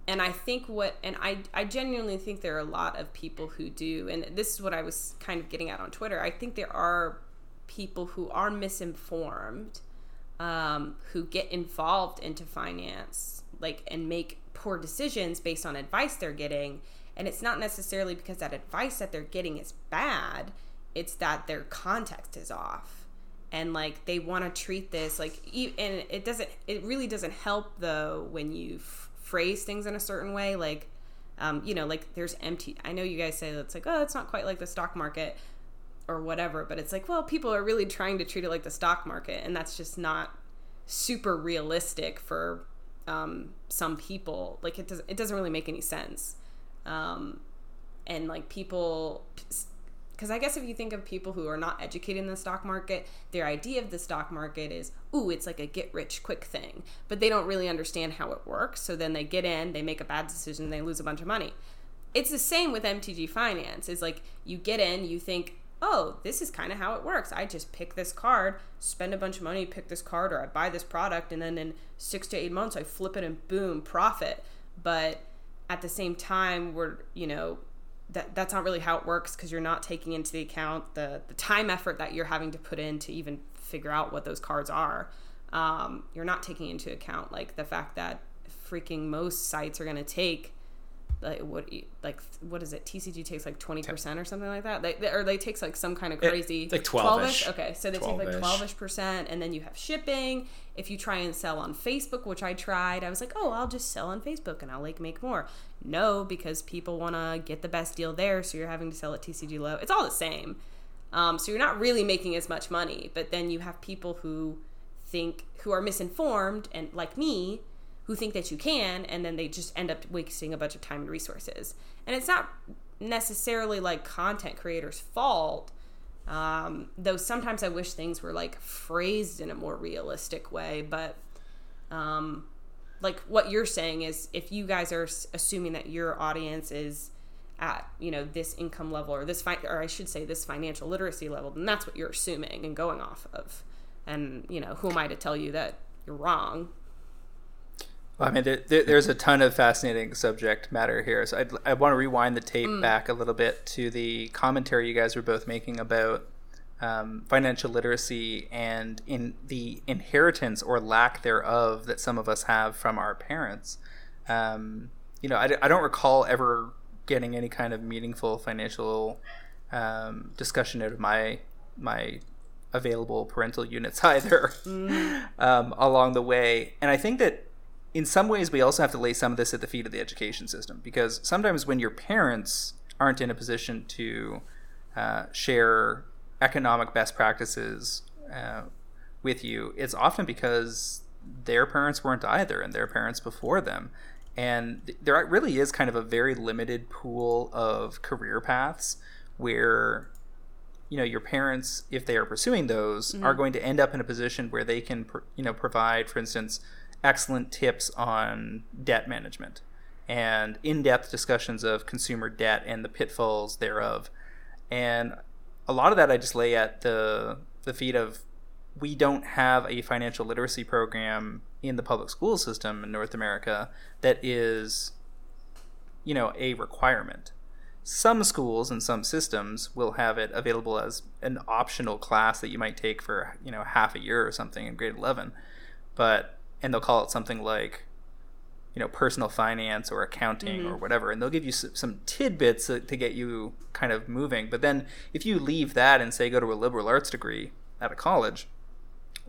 I think I genuinely think there are a lot of people who do, and this is what I was kind of getting at on Twitter. I think there are people who are misinformed, who get involved into finance, like, and make poor decisions based on advice they're getting. And it's not necessarily because that advice that they're getting is bad. It's that their context is off. And, like, they want to treat this, like, and it really doesn't help, though, when you phrase things in a certain way. Like, you know, like, there's empty, I know you guys say that's like, oh, it's not quite like the stock market or whatever, but it's like, well, people are really trying to treat it like the stock market, and that's just not super realistic for some people. Like, it doesn't really make any sense. And, like, people... Because I guess if you think of people who are not educated in the stock market, their idea of the stock market is, ooh, it's like a get-rich-quick thing. But they don't really understand how it works. So then they get in, they make a bad decision, they lose a bunch of money. It's the same with MTG Finance. It's like you get in, you think, oh, this is kind of how it works. I just pick this card, spend a bunch of money, pick this card, or I buy this product, and then in 6 to 8 months I flip it and boom, profit. But at the same time, we're, you know... That's not really how it works, because you're not taking into the account the time effort that you're having to put in to even figure out what those cards are. You're not taking into account, like, the fact that freaking most sites are going to take, like, what is it? TCG takes like 20% or something like that. They takes like some kind of crazy, like 12-ish. Okay, so they 12-ish. Take like 12-ish%, and then you have shipping. If you try and sell on Facebook, which I tried, I was like, oh, I'll just sell on Facebook and I'll, like, make more. No, because people want to get the best deal there, so you're having to sell at TCG low. It's all the same. So you're not really making as much money, but then you have people who are misinformed, and like me, who think that you can, and then they just end up wasting a bunch of time and resources. And it's not necessarily, like, content creators' fault, though sometimes I wish things were, like, phrased in a more realistic way. But, like, what you're saying is, if you guys are assuming that your audience is at, you know, this income level, or this financial literacy level, then that's what you're assuming and going off of. And, you know, who am I to tell you that you're wrong? Well, I mean, there's a ton of fascinating subject matter here. So I want to rewind the tape back a little bit to the commentary you guys were both making about financial literacy and in the inheritance or lack thereof that some of us have from our parents. You know, I don't recall ever getting any kind of meaningful financial discussion out of my available parental units either along the way. And I think that in some ways, we also have to lay some of this at the feet of the education system, because sometimes when your parents aren't in a position to share economic best practices with you, it's often because their parents weren't either, and their parents before them. And there really is kind of a very limited pool of career paths where, you know, your parents, if they are pursuing those, are going to end up in a position where they can, you know, provide, for instance, excellent tips on debt management and in-depth discussions of consumer debt and the pitfalls thereof. And a lot of that I just lay at the feet of, we don't have a financial literacy program in the public school system in North America that is, you know, a requirement. Some schools and some systems will have it available as an optional class that you might take for, you know, half a year or something in grade 11. And they'll call it something like, you know, personal finance or accounting or whatever. And they'll give you some tidbits to get you kind of moving. But then if you leave that and, say, go to a liberal arts degree at a college,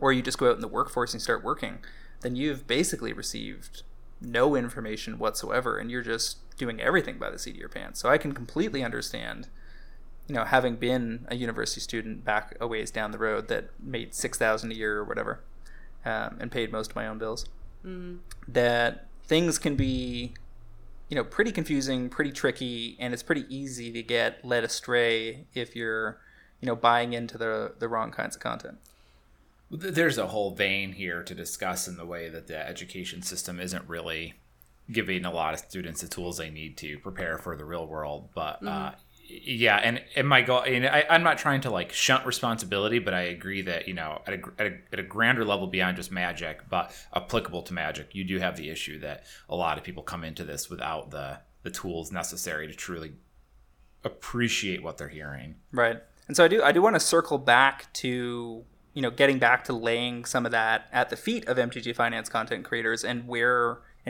or you just go out in the workforce and start working, then you've basically received no information whatsoever, and you're just doing everything by the seat of your pants. So I can completely understand, you know, having been a university student back a ways down the road that made $6,000 a year or whatever, and paid most of my own bills, that things can be, you know, pretty confusing, pretty tricky, and it's pretty easy to get led astray if you're, you know, buying into the wrong kinds of content. There's a whole vein here to discuss in the way that the education system isn't really giving a lot of students the tools they need to prepare for the real world. But yeah, and my goal, and I'm not trying to, like, shunt responsibility, but I agree that, you know, at a grander level beyond just magic, but applicable to magic, you do have the issue that a lot of people come into this without the tools necessary to truly appreciate what they're hearing. Right. And so I do want to circle back to, you know, getting back to laying some of that at the feet of MTG Finance content creators and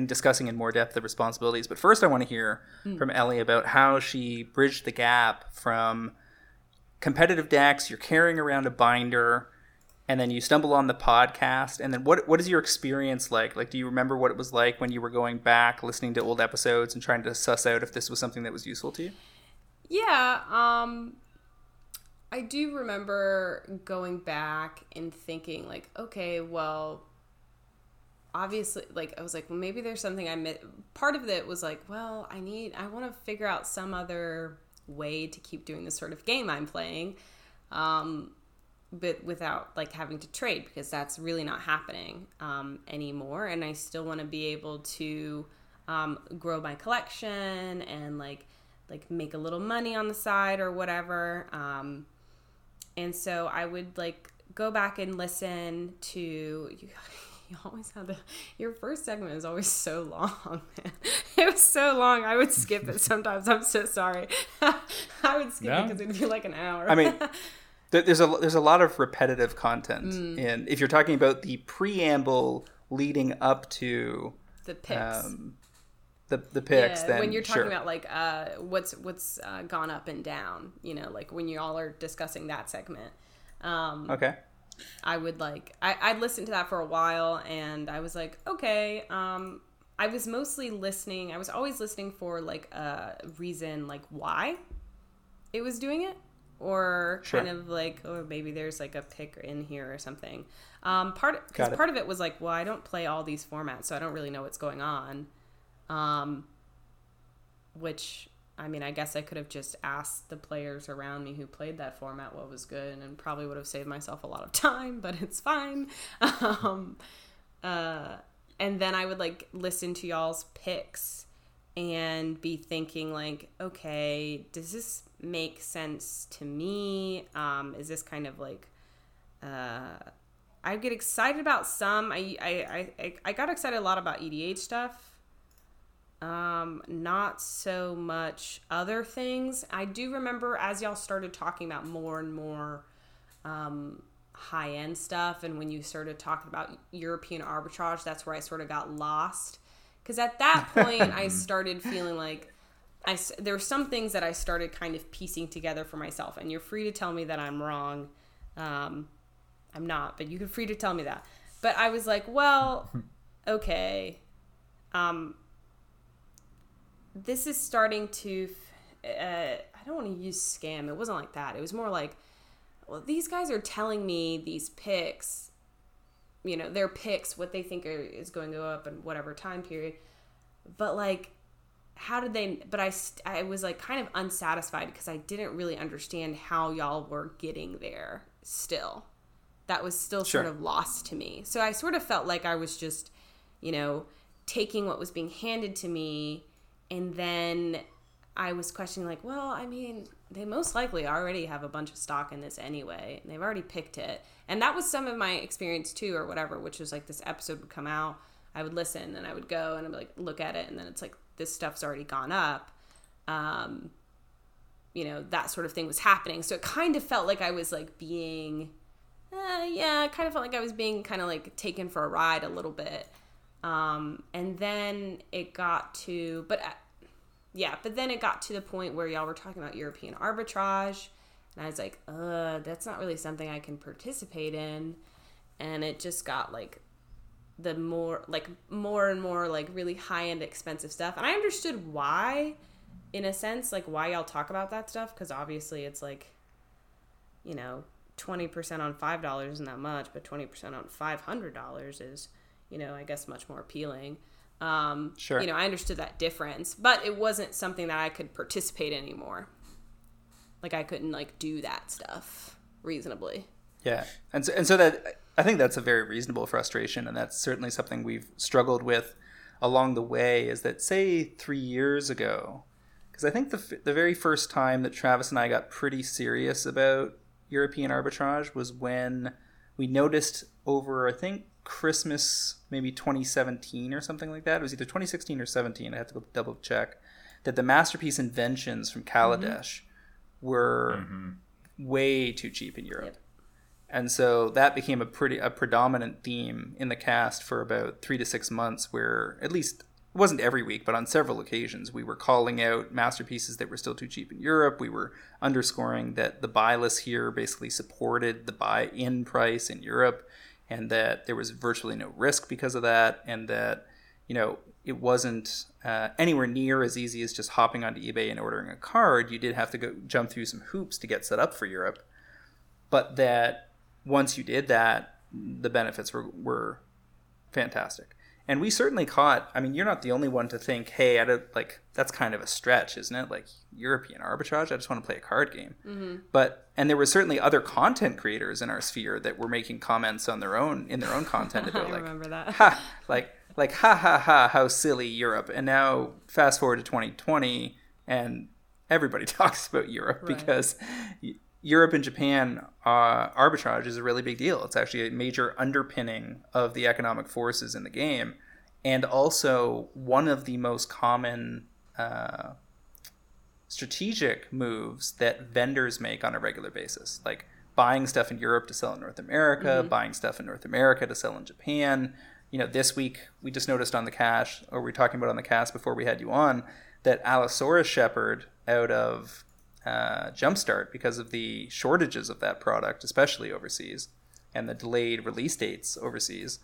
discussing in more depth the responsibilities. But first I want to hear from Ellie about how she bridged the gap from competitive decks, you're carrying around a binder, and then you stumble on the podcast. And then what is your experience like? Like, do you remember what it was like when you were going back, listening to old episodes and trying to suss out if this was something that was useful to you? Yeah, I do remember going back and thinking, like, okay, well, obviously, like, I was like, well, maybe there's something I missed. Part of it was like, well, I want to figure out some other way to keep doing the sort of game I'm playing, but without, like, having to trade, because that's really not happening anymore. And I still want to be able to grow my collection and, like make a little money on the side or whatever. And so I would, like, go back and listen to you always have your first segment is always so long, man. It was so long. I would skip it sometimes. I'm so sorry. I would skip it because it'd be like an hour. I mean, there's a lot of repetitive content. And if you're talking about the preamble leading up to the picks, the picks, then when you're talking about, like, what's gone up and down, you know, like when you all are discussing that segment. Okay. I would, like, I'd listened to that for a while, and I was like, okay. I was always listening for, like, a reason, like, why it was doing it, or kind of like, oh, maybe there's, like, a pick in here or something. Part of it was like, well, I don't play all these formats, so I don't really know what's going on. Which, I mean, I guess I could have just asked the players around me who played that format what was good, and probably would have saved myself a lot of time, but it's fine. And then I would, like, listen to y'all's picks and be thinking, like, okay, does this make sense to me? Is this kind of, like, I get excited about some. I got excited a lot about EDH stuff. Not so much other things. I do remember as y'all started talking about more and more high-end stuff, and when you started talking about European arbitrage, that's where I sort of got lost, because at that point I started feeling like there were some things that I started kind of piecing together for myself, and you're free to tell me that I'm wrong. I'm not, but you're free to tell me that. But I was like, well, okay, this is starting to, I don't want to use scam. It wasn't like that. It was more like, well, these guys are telling me these picks, you know, their picks, what they think is going to go up in whatever time period. But, like, I was, like, kind of unsatisfied because I didn't really understand how y'all were getting there still. That was still sort of lost to me. So I sort of felt like I was just, you know, taking what was being handed to me. And then I was questioning, like, well, I mean, they most likely already have a bunch of stock in this anyway, and they've already picked it. And that was some of my experience too, or whatever, which was like, this episode would come out, I would listen, and I would go and I'd, like, look at it, and then it's like, this stuff's already gone up. You know, that sort of thing was happening. So it kind of felt like I was, like, being, it kind of felt like I was being kind of, like, taken for a ride a little bit. And then it got to, but then it got to the point where y'all were talking about European arbitrage, and I was like, that's not really something I can participate in. And it just got, like, more and more, like, really high-end expensive stuff. And I understood why, in a sense, like, why y'all talk about that stuff, because obviously it's, like, you know, 20% on $5 isn't that much, but 20% on $500 is, you know, I guess much more appealing. You know, I understood that difference, but it wasn't something that I could participate in anymore. Like, I couldn't, like, do that stuff reasonably. Yeah. And so that, I think that's a very reasonable frustration. And that's certainly something we've struggled with along the way, is that, say, 3 years ago, because I think the very first time that Travis and I got pretty serious about European arbitrage was when we noticed over, I think, Christmas, maybe 2017 or something like that. It was either 2016 or 17. I have to go double check that the Masterpiece Inventions from Kaladesh were way too cheap in Europe. Yep. And so that became a predominant theme in the cast for about 3 to 6 months, where at least, it wasn't every week, but on several occasions, we were calling out masterpieces that were still too cheap in Europe. We were underscoring that the buy list here basically supported the buy-in price in Europe, and that there was virtually no risk because of that, and that, you know, it wasn't anywhere near as easy as just hopping onto eBay and ordering a card. You did have to go jump through some hoops to get set up for Europe, but that once you did that, the benefits were fantastic. And we certainly caught, I mean, you're not the only one to think, hey, that's kind of a stretch, isn't it? Like, European arbitrage? I just want to play a card game. Mm-hmm. And there were certainly other content creators in our sphere that were making comments on their own content about, I remember that. How silly Europe. And now fast forward to 2020 and everybody talks about Europe, right? Because Europe and Japan arbitrage is a really big deal. It's actually a major underpinning of the economic forces in the game, and also one of the most common strategic moves that vendors make on a regular basis, like buying stuff in Europe to sell in North America, mm-hmm. buying stuff in North America to sell in Japan. You know, this week we just noticed on the cash, or we were talking about on the cast before we had you on, that Allosaurus Shepherd out of Jumpstart, because of the shortages of that product, especially overseas, and the delayed release dates overseas,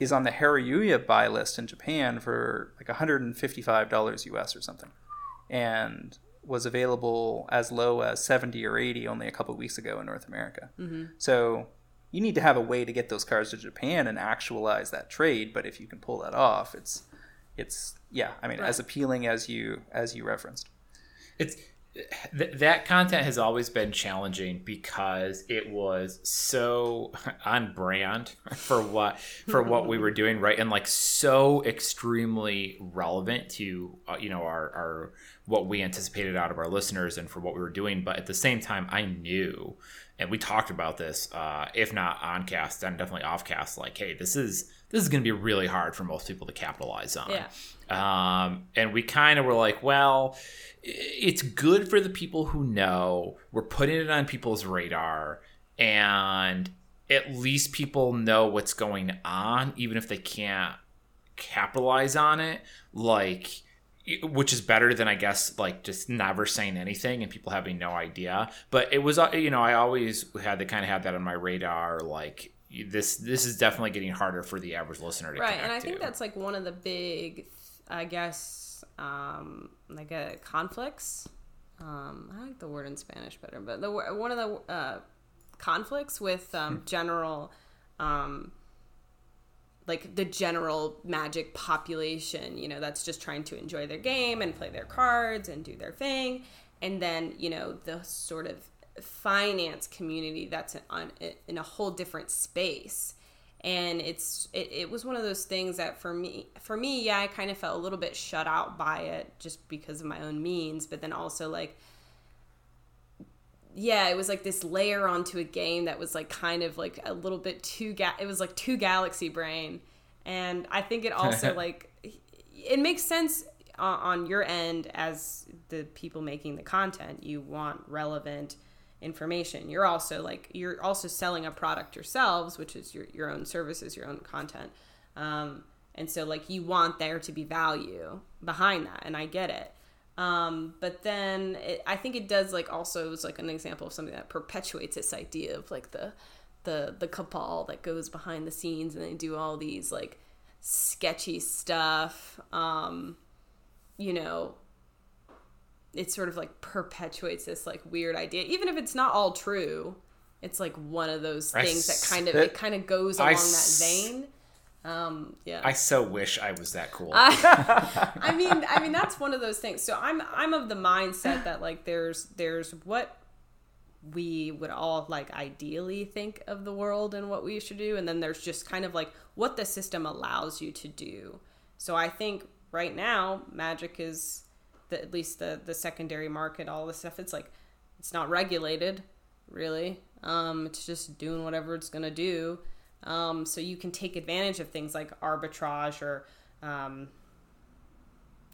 is on the Haruya buy list in Japan for like $155 US or something, and was available as low as 70 or 80 only a couple of weeks ago in North America. Mm-hmm. So you need to have a way to get those cards to Japan and actualize that trade, but if you can pull that off, it's as appealing as you referenced. That content has always been challenging because it was so on brand for what we were doing, right? And like so extremely relevant to our what we anticipated out of our listeners and for what we were doing. But at the same time, I knew, and we talked about this, if not on cast, then definitely off cast. Like, hey, this is going to be really hard for most people to capitalize on. Yeah. And we kind of were like, well, it's good for the people who know. We're putting it on people's radar, and at least people know what's going on, even if they can't capitalize on it. Like, which is better than, I guess, like just never saying anything and people having no idea. But it was, I always had to kind of have that on my radar, like, this is definitely getting harder for the average listener to connect to. Right, and I think that's like one of the big, I guess, conflicts. I like the word in Spanish better, but one of the conflicts with general... like the general Magic population, that's just trying to enjoy their game and play their cards and do their thing. And then, the sort of finance community that's in a whole different space. And it was one of those things that for me, I kind of felt a little bit shut out by it just because of my own means. But then also like, yeah, it was like this layer onto a game that was like kind of like a little bit it was like too galaxy brain. And I think it also like, it makes sense on your end as the people making the content. You want relevant information. You're also selling a product yourselves, which is your own services, your own content. And so like you want there to be value behind that. And I get it. But then I think it does like also, it was like an example of something that perpetuates this idea of like the cabal that goes behind the scenes, and they do all these like sketchy stuff. It sort of like perpetuates this like weird idea, even if it's not all true. It's like one of those things that kind of goes along that vein. Yeah. I so wish I was that cool. I mean that's one of those things. So I'm of the mindset that like there's what we would all like ideally think of the world and what we should do, and then there's just kind of like what the system allows you to do. So I think right now Magic is at least the secondary market, all this stuff. It's like it's not regulated really. It's just doing whatever it's gonna do. So you can take advantage of things like arbitrage or, I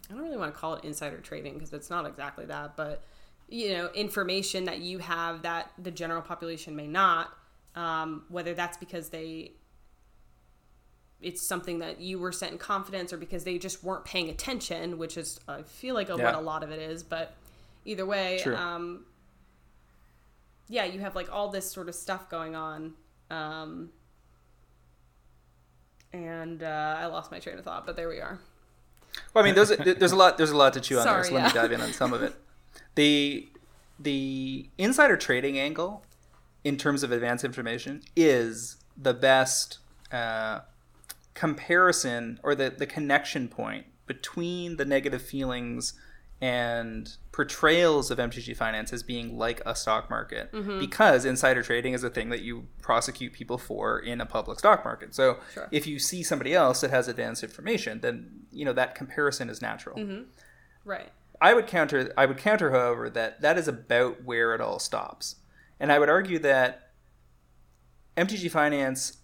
don't really want to call it insider trading because it's not exactly that, but you know, information that you have that the general population may not, whether that's because it's something that you were sent in confidence or because they just weren't paying attention, which is, I feel like what a lot of it is, but either way, true. You have like all this sort of stuff going on. And I lost my train of thought, but there we are. Well, I mean, there's a lot to chew on there, so let me dive in on some of it. The insider trading angle in terms of advanced information is the best comparison or the connection point between the negative feelings and portrayals of MTG Finance as being like a stock market, mm-hmm. because insider trading is a thing that you prosecute people for in a public stock market. So sure. if you see somebody else that has advanced information, then you know that comparison is natural. Mm-hmm. Right. I would counter, however, that is about where it all stops. And I would argue that MTG Finance,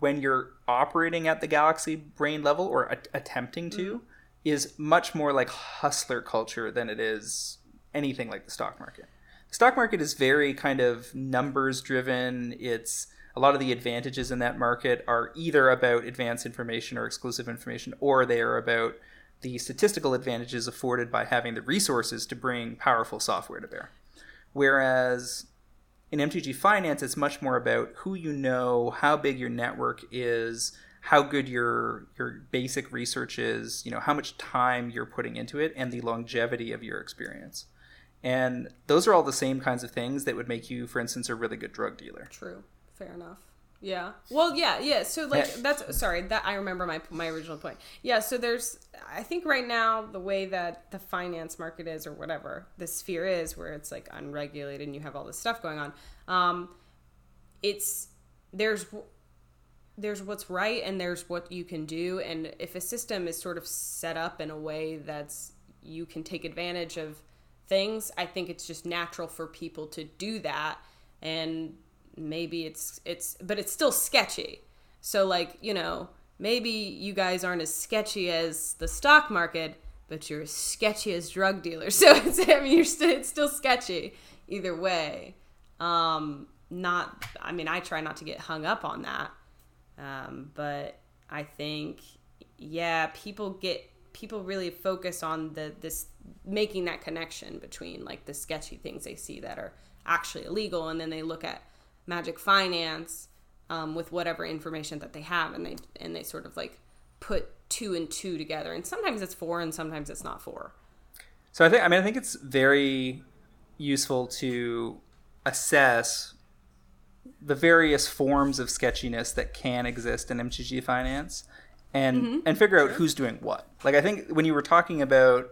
when you're operating at the Galaxy brain level or attempting to, mm-hmm. is much more like hustler culture than it is anything like the stock market. The stock market is very kind of numbers driven. It's a lot of the advantages in that market are either about advanced information or exclusive information, or they are about the statistical advantages afforded by having the resources to bring powerful software to bear. Whereas in MTG Finance, it's much more about who you know, how big your network is, how good your basic research is, you know, how much time you're putting into it, and the longevity of your experience. And those are all the same kinds of things that would make you, for instance, a really good drug dealer. True. Fair enough. Yeah. Well, yeah. So like that's, sorry, that I remember my original point. Yeah. So there's, I think right now the way that the finance market is, or whatever the sphere is, where it's like unregulated and you have all this stuff going on. There's what's right and there's what you can do. And if a system is sort of set up in a way that's you can take advantage of things, I think it's just natural for people to do that. And maybe but it's still sketchy. So like, you know, maybe you guys aren't as sketchy as the stock market, but you're as sketchy as drug dealers. So it's still sketchy either way. I try not to get hung up on that. But I think, people really focus on this making that connection between like the sketchy things they see that are actually illegal, and then they look at Magic Finance with whatever information that they have, and they sort of like put two and two together, and sometimes it's four, and sometimes it's not four. So I think it's very useful to assess the various forms of sketchiness that can exist in MTG Finance and figure out who's doing what. Like, I think when you were talking about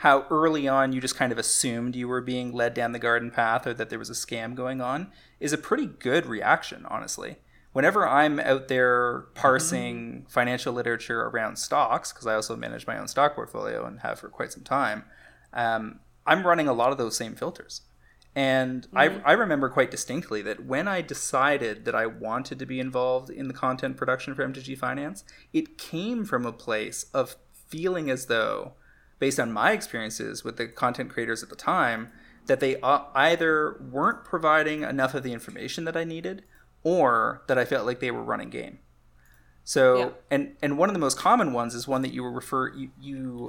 how early on you just kind of assumed you were being led down the garden path or that there was a scam going on is a pretty good reaction, honestly. Whenever I'm out there parsing financial literature around stocks, because I also manage my own stock portfolio and have for quite some time, I'm running a lot of those same filters. And I remember quite distinctly that when I decided that I wanted to be involved in the content production for MTG Finance, it came from a place of feeling as though, based on my experiences with the content creators at the time, that they either weren't providing enough of the information that I needed, or that I felt like they were running game. So, and one of the most common ones is one that you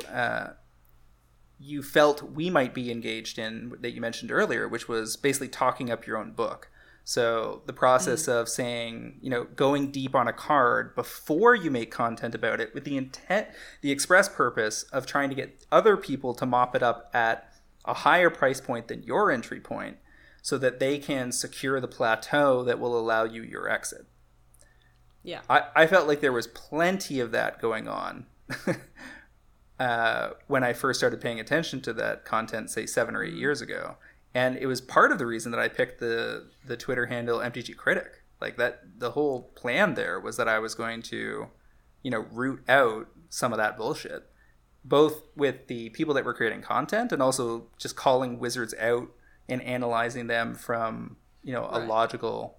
you felt we might be engaged in that you mentioned earlier, which was basically talking up your own book. So the process of saying, you know, going deep on a card before you make content about it with the intent, the express purpose of trying to get other people to mop it up at a higher price point than your entry point so that they can secure the plateau that will allow you your exit. Yeah. I felt like there was plenty of that going on. When I first started paying attention to that content, say 7 or 8 years ago. And it was part of the reason that I picked the Twitter handle MTG Critic. Like that, the whole plan there was that I was going to, you know, root out some of that bullshit, both with the people that were creating content and also just calling wizards out and analyzing them from, you know, a logical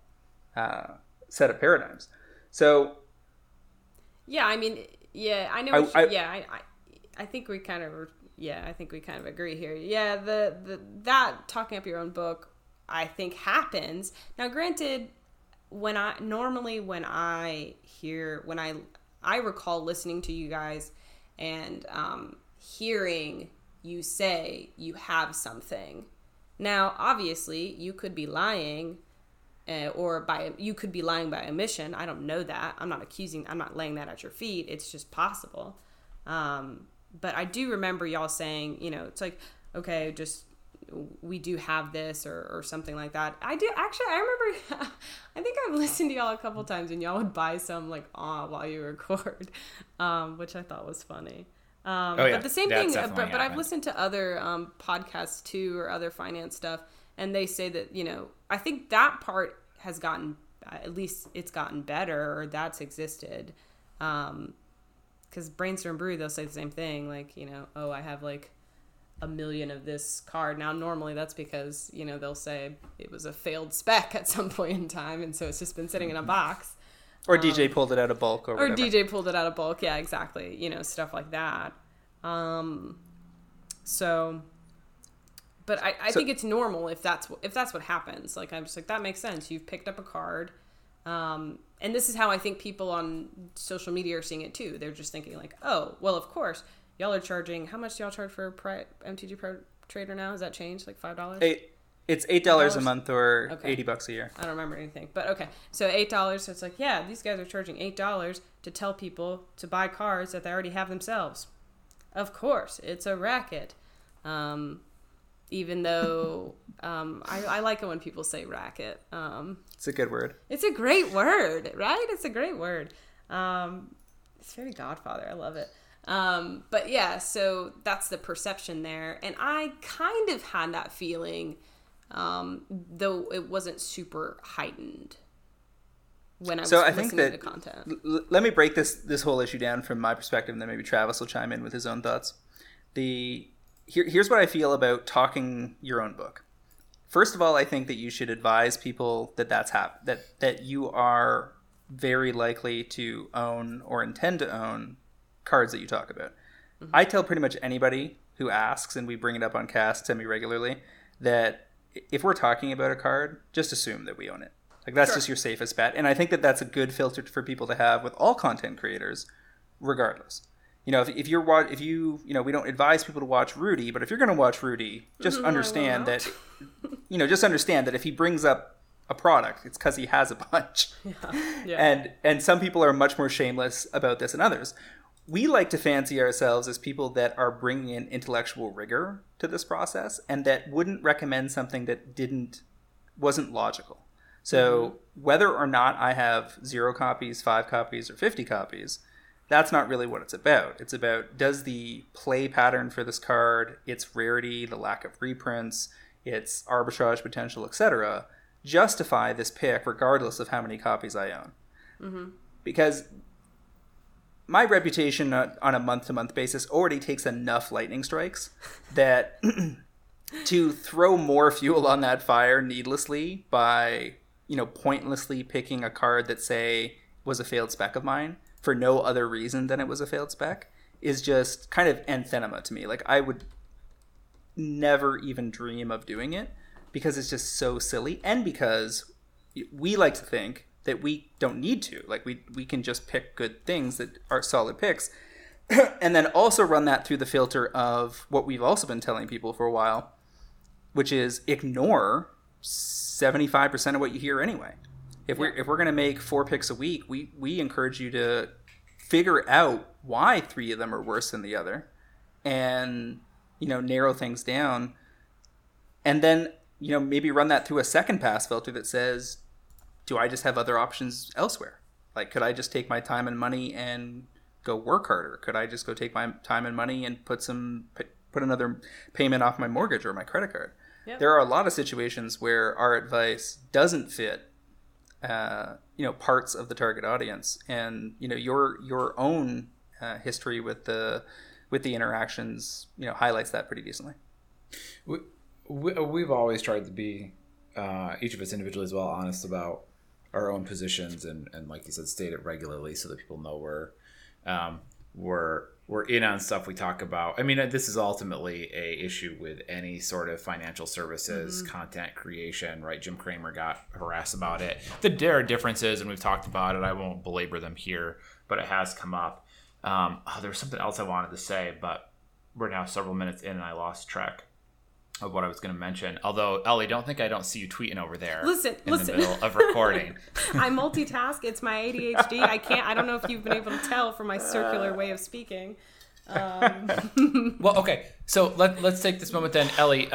set of paradigms. So. Yeah, I mean, yeah, I know. I think we kind of Yeah, I think we kind of agree here. Yeah, that talking up your own book, I think, happens. Now, granted, when I recall listening to you guys and hearing you say you have something. Now, obviously, you could be lying, by omission. I don't know that. I'm not laying that at your feet. It's just possible. But I do remember y'all saying, you know, it's like, okay, just, we do have this or something like that. I do. Actually, I remember, I think I've listened to y'all a couple times and y'all would buy some like while you record, which I thought was funny. But the same thing, but I've listened to other podcasts too, or other finance stuff. And they say that, you know, I think that part has gotten, at least it's gotten better, or that's existed. Because Brainstorm Brew, they'll say the same thing. Like, you know, oh, I have like $1 million of this card. Now, normally that's because, you know, they'll say it was a failed spec at some point in time. And so it's just been sitting in a box. Or DJ pulled it out of bulk or whatever. Or DJ pulled it out of bulk. Yeah, exactly. You know, stuff like that. But I think it's normal if that's what happens. Like, I'm just like, that makes sense. You've picked up a card. And this is how I think people on social media are seeing it too. They're just thinking like, oh, well, of course, y'all are charging. How much do y'all charge for MTG Pro Trader now? Has that changed? Like $5? It's $8 a month or $80 a year. I don't remember anything, but okay. So $8. So it's like, yeah, these guys are charging $8 to tell people to buy cards that they already have themselves. Of course, it's a racket. Even though I like it when people say racket. It's a good word. It's a great word, right? It's a great word. It's very Godfather. I love it. But yeah, so that's the perception there. And I kind of had that feeling, though it wasn't super heightened when I was listening to the content. Let me break this whole issue down from my perspective, and then maybe Travis will chime in with his own thoughts. Here's what I feel about talking your own book. First of all, I think that you should advise people that you are very likely to own or intend to own cards that you talk about. Mm-hmm. I tell pretty much anybody who asks, and we bring it up on cast semi-regularly, that if we're talking about a card, just assume that we own it. Like, that's just your safest bet. And I think that that's a good filter for people to have with all content creators, regardless. You know, if you we don't advise people to watch Rudy, but if you're going to watch Rudy, just understand that if he brings up a product, it's because he has a bunch. Yeah. And some people are much more shameless about this than others. We like to fancy ourselves as people that are bringing in intellectual rigor to this process and that wouldn't recommend something that wasn't logical. So whether or not I have 0 copies, 5 copies, or 50 copies, that's not really what it's about. It's about, does the play pattern for this card, its rarity, the lack of reprints, its arbitrage potential, etc., justify this pick regardless of how many copies I own? Mm-hmm. Because my reputation on a month-to-month basis already takes enough lightning strikes that to throw more fuel on that fire needlessly by, you know, pointlessly picking a card that, say, was a failed spec of mine, for no other reason than it was a failed spec, is just kind of anathema to me. Like, I would never even dream of doing it because it's just so silly, and because we like to think that we don't need to. Like, we can just pick good things that are solid picks and then also run that through the filter of what we've also been telling people for a while, which is ignore 75% of what you hear anyway. If we're going to make 4 picks a week, we encourage you to figure out why 3 of them are worse than the other and, you know, narrow things down. And then, you know, maybe run that through a second pass filter that says, do I just have other options elsewhere? Like, could I just take my time and money and go work harder? Could I just go take my time and money and put another payment off my mortgage or my credit card? Yep. There are a lot of situations where our advice doesn't fit parts of the target audience, and you know your own history with the interactions, you know, highlights that pretty decently. We've always tried to be each of us individually as well honest about our own positions, and like you said, state it regularly so that people know we're we're in on stuff we talk about. I mean, this is ultimately a issue with any sort of financial services, content creation, right? Jim Cramer got harassed about it. There are differences, and we've talked about it. I won't belabor them here, but it has come up. There was something else I wanted to say, but we're now several minutes in, and I lost track of what I was going to mention. Although, Ellie, I don't see you tweeting over there. Listen. In the middle of recording. I multitask. It's my ADHD. I don't know if you've been able to tell from my circular way of speaking. Well, okay. So let's take this moment then, Ellie.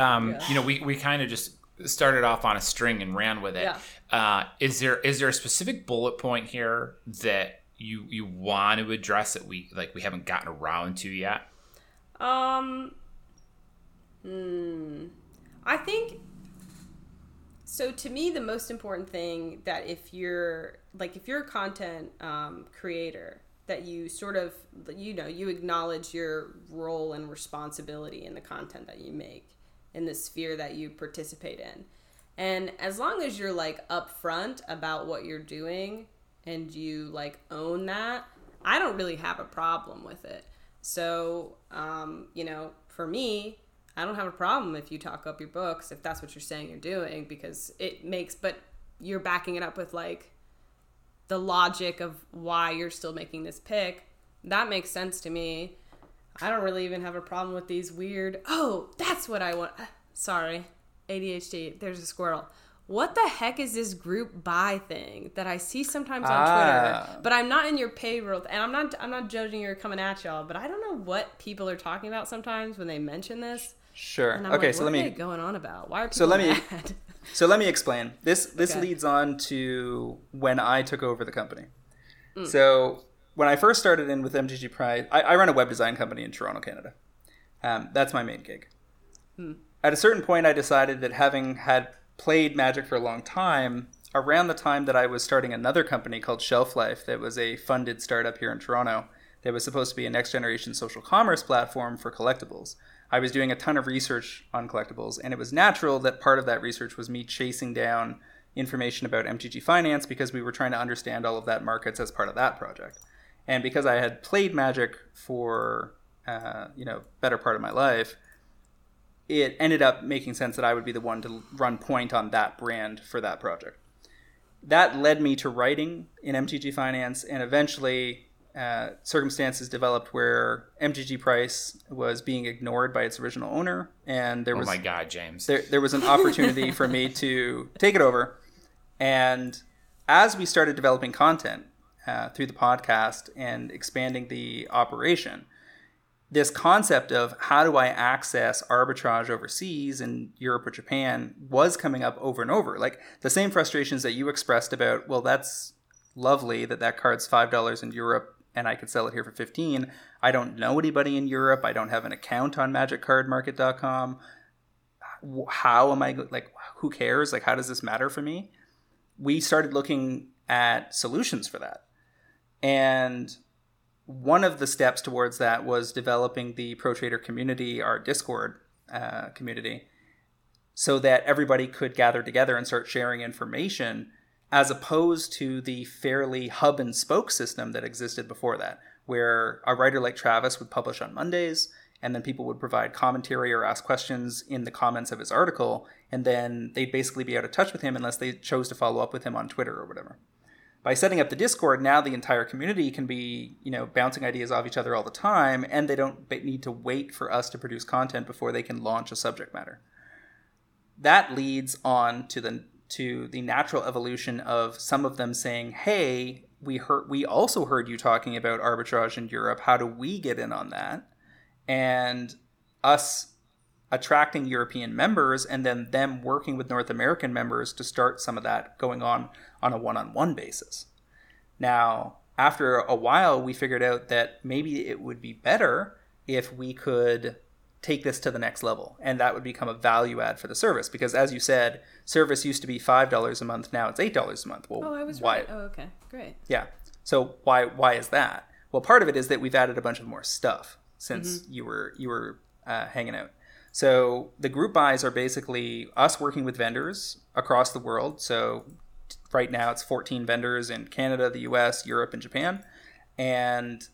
We kind of just started off on a string and ran with it. Yeah. Is there a specific bullet point here that you want to address that we haven't gotten around to yet? I think, so to me, the most important thing that if you're a content creator, that you sort of, you acknowledge your role and responsibility in the content that you make, in the sphere that you participate in. And as long as you're upfront about what you're doing and you own that, I don't really have a problem with it. So, for me, I don't have a problem if you talk up your books, if that's what you're saying you're doing, because but you're backing it up with the logic of why you're still making this pick. That makes sense to me. I don't really even have a problem with these weird, that's what I want. Sorry, ADHD, there's a squirrel. What the heck is this group buy thing that I see sometimes on Twitter? But I'm not in your payroll, and I'm not judging you or coming at y'all, but I don't know what people are talking about sometimes when they mention this. Sure. And I'm okay. So what are they going on about? Why are people mad? So let me explain. This leads on to when I took over the company. Mm. So when I first started in with MTG Pride, I run a web design company in Toronto, Canada. That's my main gig. Mm. At a certain point, I decided that having had played Magic for a long time, around the time that I was starting another company called Shelf Life, that was a funded startup here in Toronto that was supposed to be a next generation social commerce platform for collectibles. I was doing a ton of research on collectibles, and it was natural that part of that research was me chasing down information about MTG Finance, because we were trying to understand all of that markets as part of that project. And because I had played Magic for, better part of my life, it ended up making sense that I would be the one to run point on that brand for that project. That led me to writing in MTG Finance, and eventually circumstances developed where MTG Price was being ignored by its original owner, and there was, oh my God, James, there was an opportunity for me to take it over. And as we started developing content through the podcast and expanding the operation, this concept of how do I access arbitrage overseas in Europe or Japan was coming up over and over. The same frustrations that you expressed about, well, that's lovely that card's $5 in Europe and I could sell it here for $15. I don't know anybody in Europe. I don't have an account on magiccardmarket.com. How am I, who cares? How does this matter for me? We started looking at solutions for that. And one of the steps towards that was developing the Pro Trader community, our Discord community, so that everybody could gather together and start sharing information, as opposed to the fairly hub and spoke system that existed before that, where a writer like Travis would publish on Mondays, and then people would provide commentary or ask questions in the comments of his article, and then they'd basically be out of touch with him unless they chose to follow up with him on Twitter or whatever. By setting up the Discord, now the entire community can be, bouncing ideas off each other all the time, and they don't need to wait for us to produce content before they can launch a subject matter. That leads on to the natural evolution of some of them saying, hey, we also heard you talking about arbitrage in Europe. How do we get in on that? And us attracting European members, and then them working with North American members to start some of that going on a one-on-one basis. Now, after a while, we figured out that maybe it would be better if we could take this to the next level, and that would become a value add for the service, because as you said, service used to be $5 a month, now it's $8 a month. Well, I was why? Right. Oh, okay, great. Yeah. So why is that? Well, part of it is that we've added a bunch of more stuff since you were hanging out. So the group buys are basically us working with vendors across the world. So right now it's 14 vendors in Canada, the US, Europe, and Japan, and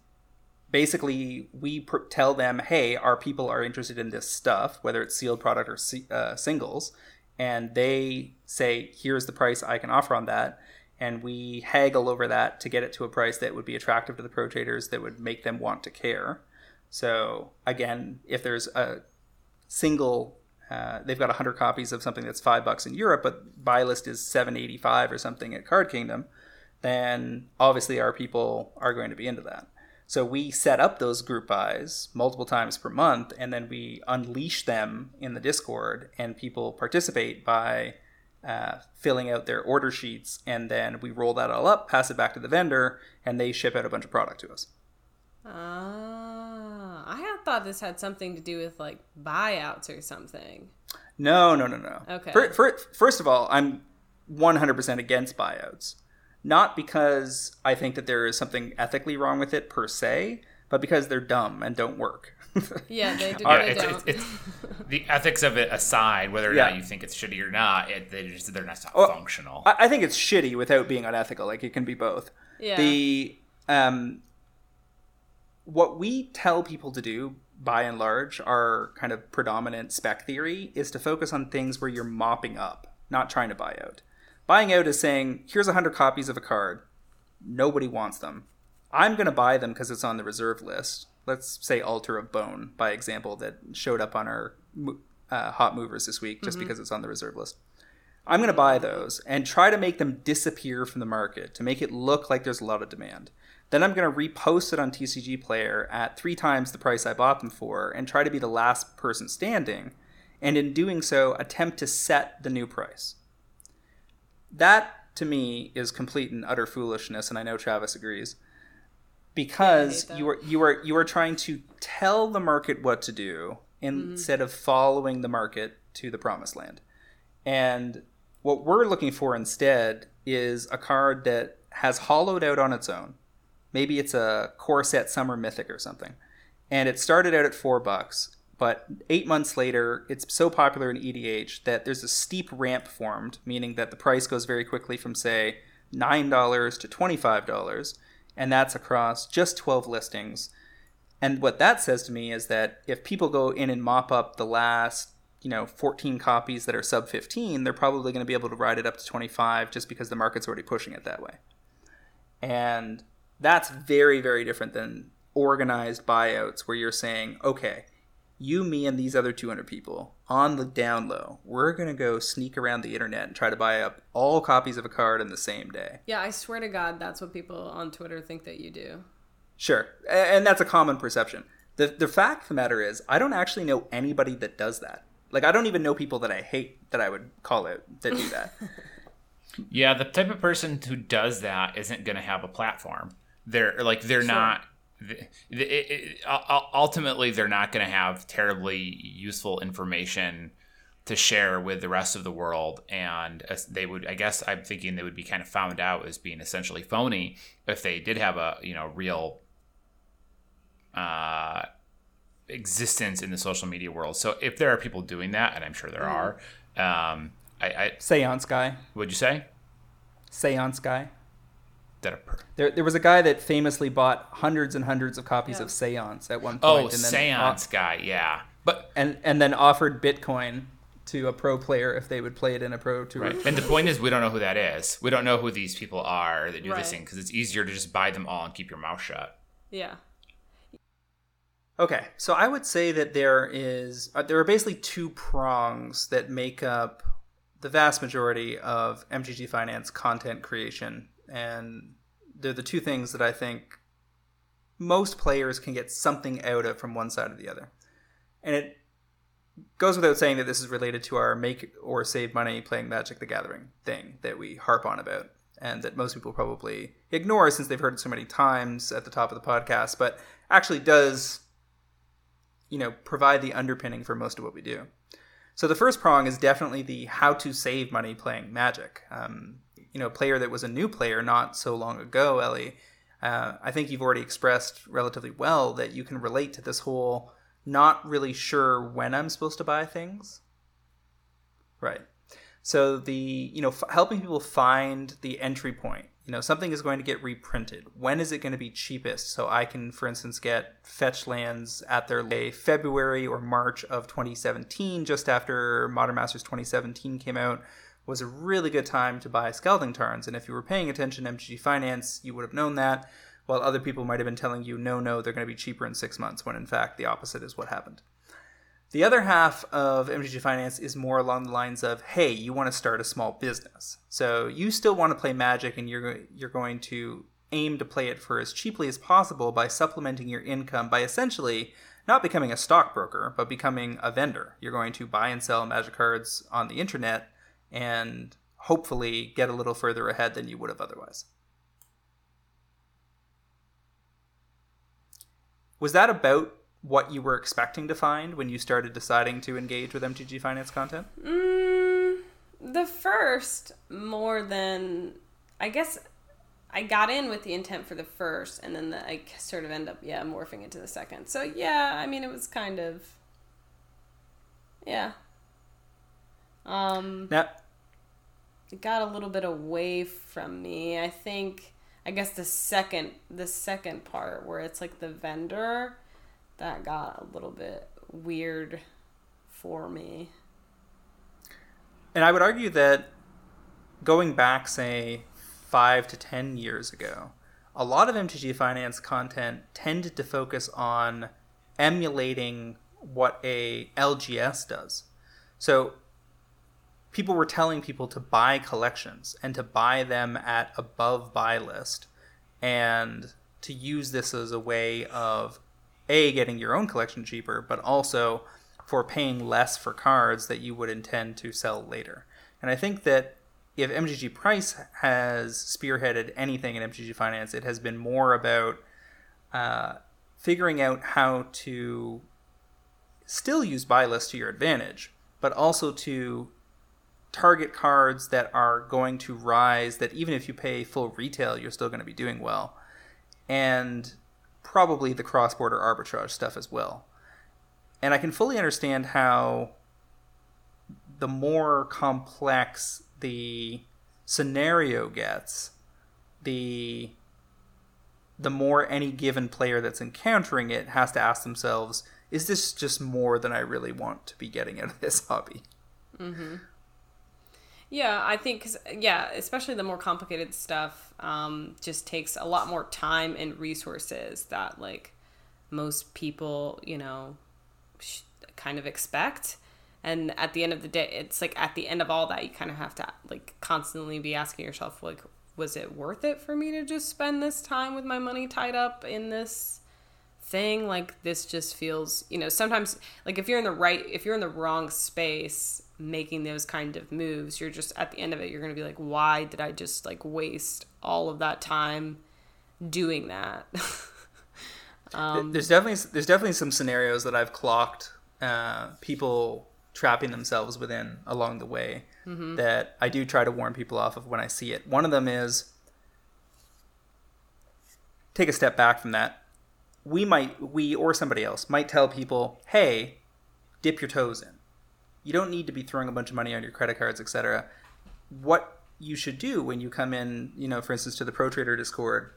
basically we tell them, hey, our people are interested in this stuff, whether it's sealed product or singles. And they say, here's the price I can offer on that. And we haggle over that to get it to a price that would be attractive to the pro traders, that would make them want to care. So again, if there's a single, they've got 100 copies of something that's $5 in Europe, but buy list is $7.85 or something at Card Kingdom, then obviously our people are going to be into that. So we set up those group buys multiple times per month, and then we unleash them in the Discord, and people participate by filling out their order sheets, and then we roll that all up, pass it back to the vendor, and they ship out a bunch of product to us. I had thought this had something to do with like buyouts or something. No. Okay. First of all, I'm 100% against buyouts. Not because I think that there is something ethically wrong with it per se, but because they're dumb and don't work. Yeah, they do. Right, really it's the ethics of it aside, whether or not you think it's shitty or not, they're not functional. I think it's shitty without being unethical. Like, it can be both. Yeah. What we tell people to do, by and large, our kind of predominant spec theory is to focus on things where you're mopping up, not trying to buy out. Buying out is saying, here's 100 copies of a card. Nobody wants them. I'm going to buy them because it's on the reserve list. Let's say Altar of Bone, by example, that showed up on our hot movers this week just because it's on the reserve list. I'm going to buy those and try to make them disappear from the market to make it look like there's a lot of demand. Then I'm going to repost it on TCG Player at 3 times the price I bought them for and try to be the last person standing. And in doing so, attempt to set the new price. That, to me, is complete and utter foolishness, and I know Travis agrees, because you are trying to tell the market what to do instead of following the market to the promised land. And what we're looking for instead is a card that has hollowed out on its own. Maybe it's a core set Summer Mythic or something, and it started out at $4, but 8 months later, it's so popular in EDH that there's a steep ramp formed, meaning that the price goes very quickly from, say, $9 to $25, and that's across just 12 listings. And what that says to me is that if people go in and mop up the last, 14 copies that are sub 15, they're probably going to be able to ride it up to 25 just because the market's already pushing it that way. And that's very, very different than organized buyouts where you're saying, okay, you, me, and these other 200 people on the down low, we're going to go sneak around the internet and try to buy up all copies of a card in the same day. Yeah, I swear to God, that's what people on Twitter think that you do. Sure. And that's a common perception. The fact of the matter is, I don't actually know anybody that does that. Like, I don't even know people that I hate that I would call out that do that. Yeah, the type of person who does that isn't going to have a platform. They're not... Ultimately, they're not going to have terribly useful information to share with the rest of the world, and they would, I guess I'm thinking they would be kind of found out as being essentially phony if they did have a real existence in the social media world. So if there are people doing that, and I'm sure there are, I Seance guy. What'd you say? Seance guy. There was a guy that famously bought hundreds and hundreds of copies of Seance at one point. Oh, and then Seance guy, yeah. But and then offered Bitcoin to a pro player if they would play it in a pro tour. Right. And the point is, we don't know who that is. We don't know who these people are that do this thing, because it's easier to just buy them all and keep your mouth shut. Yeah. Okay, so I would say that there are basically 2 prongs that make up the vast majority of MTG Finance content creation. And they're the 2 things that I think most players can get something out of from one side or the other. And it goes without saying that this is related to our make or save money playing Magic the Gathering thing that we harp on about, and that most people probably ignore since they've heard it so many times at the top of the podcast, but actually does, provide the underpinning for most of what we do. So the first prong is definitely the how to save money playing Magic. A player that was a new player not so long ago, Ellie, I think you've already expressed relatively well that you can relate to this whole not really sure when I'm supposed to buy things. Right. So helping people find the entry point. you know, something is going to get reprinted. When is it going to be cheapest? So I can, for instance, get fetch lands at their day February or March of 2017, just after Modern Masters 2017 came out, was a really good time to buy Scalding Tarns. And if you were paying attention to MTG Finance, you would have known that, while other people might have been telling you, no, they're going to be cheaper in 6 months, when in fact the opposite is what happened. The other half of MTG Finance is more along the lines of, hey, you want to start a small business. So you still want to play Magic, and you're going to aim to play it for as cheaply as possible by supplementing your income by essentially not becoming a stockbroker, but becoming a vendor. You're going to buy and sell Magic cards on the internet and hopefully get a little further ahead than you would have otherwise. Was that about what you were expecting to find when you started deciding to engage with MTG Finance content? The first, more than, I guess I got in with the intent for the first, and then I sort of end up, morphing into the second. So it was kind of, it got a little bit away from me. I think, the second part where it's like the vendor, that got a little bit weird for me. And I would argue that going back, say, 5 to 10 years ago, a lot of MTG Finance content tended to focus on emulating what a LGS does. So people were telling people to buy collections and to buy them at above buy list, and to use this as a way of A, getting your own collection cheaper, but also for paying less for cards that you would intend to sell later. And I think that if MTG Price has spearheaded anything in MTG Finance, it has been more about figuring out how to still use buy list to your advantage, but also to target cards that are going to rise, that even if you pay full retail, you're still going to be doing well. And probably the cross-border arbitrage stuff as well. And I can fully understand how the more complex the scenario gets, the more any given player that's encountering it has to ask themselves, is this just more than I really want to be getting out of this hobby? Mm-hmm. Yeah, I think, especially the more complicated stuff just takes a lot more time and resources that, like, most people, kind of expect. And at the end of the day, it's, like, at the end of all that, you kind of have to, like, constantly be asking yourself, like, was it worth it for me to just spend this time with my money tied up in this thing? Like, this just feels, sometimes, like, if you're in the wrong space making those kind of moves, you're just at the end of it, you're going to be like, why did I just like waste all of that time doing that? There's definitely some scenarios that I've clocked people trapping themselves within along the way, mm-hmm. that I do try to warn people off of when I see it. One of them is, take a step back from that. We or somebody else might tell people, hey, dip your toes in. You don't need to be throwing a bunch of money on your credit cards, etc. What you should do when you come in, for instance, to the Pro Trader Discord,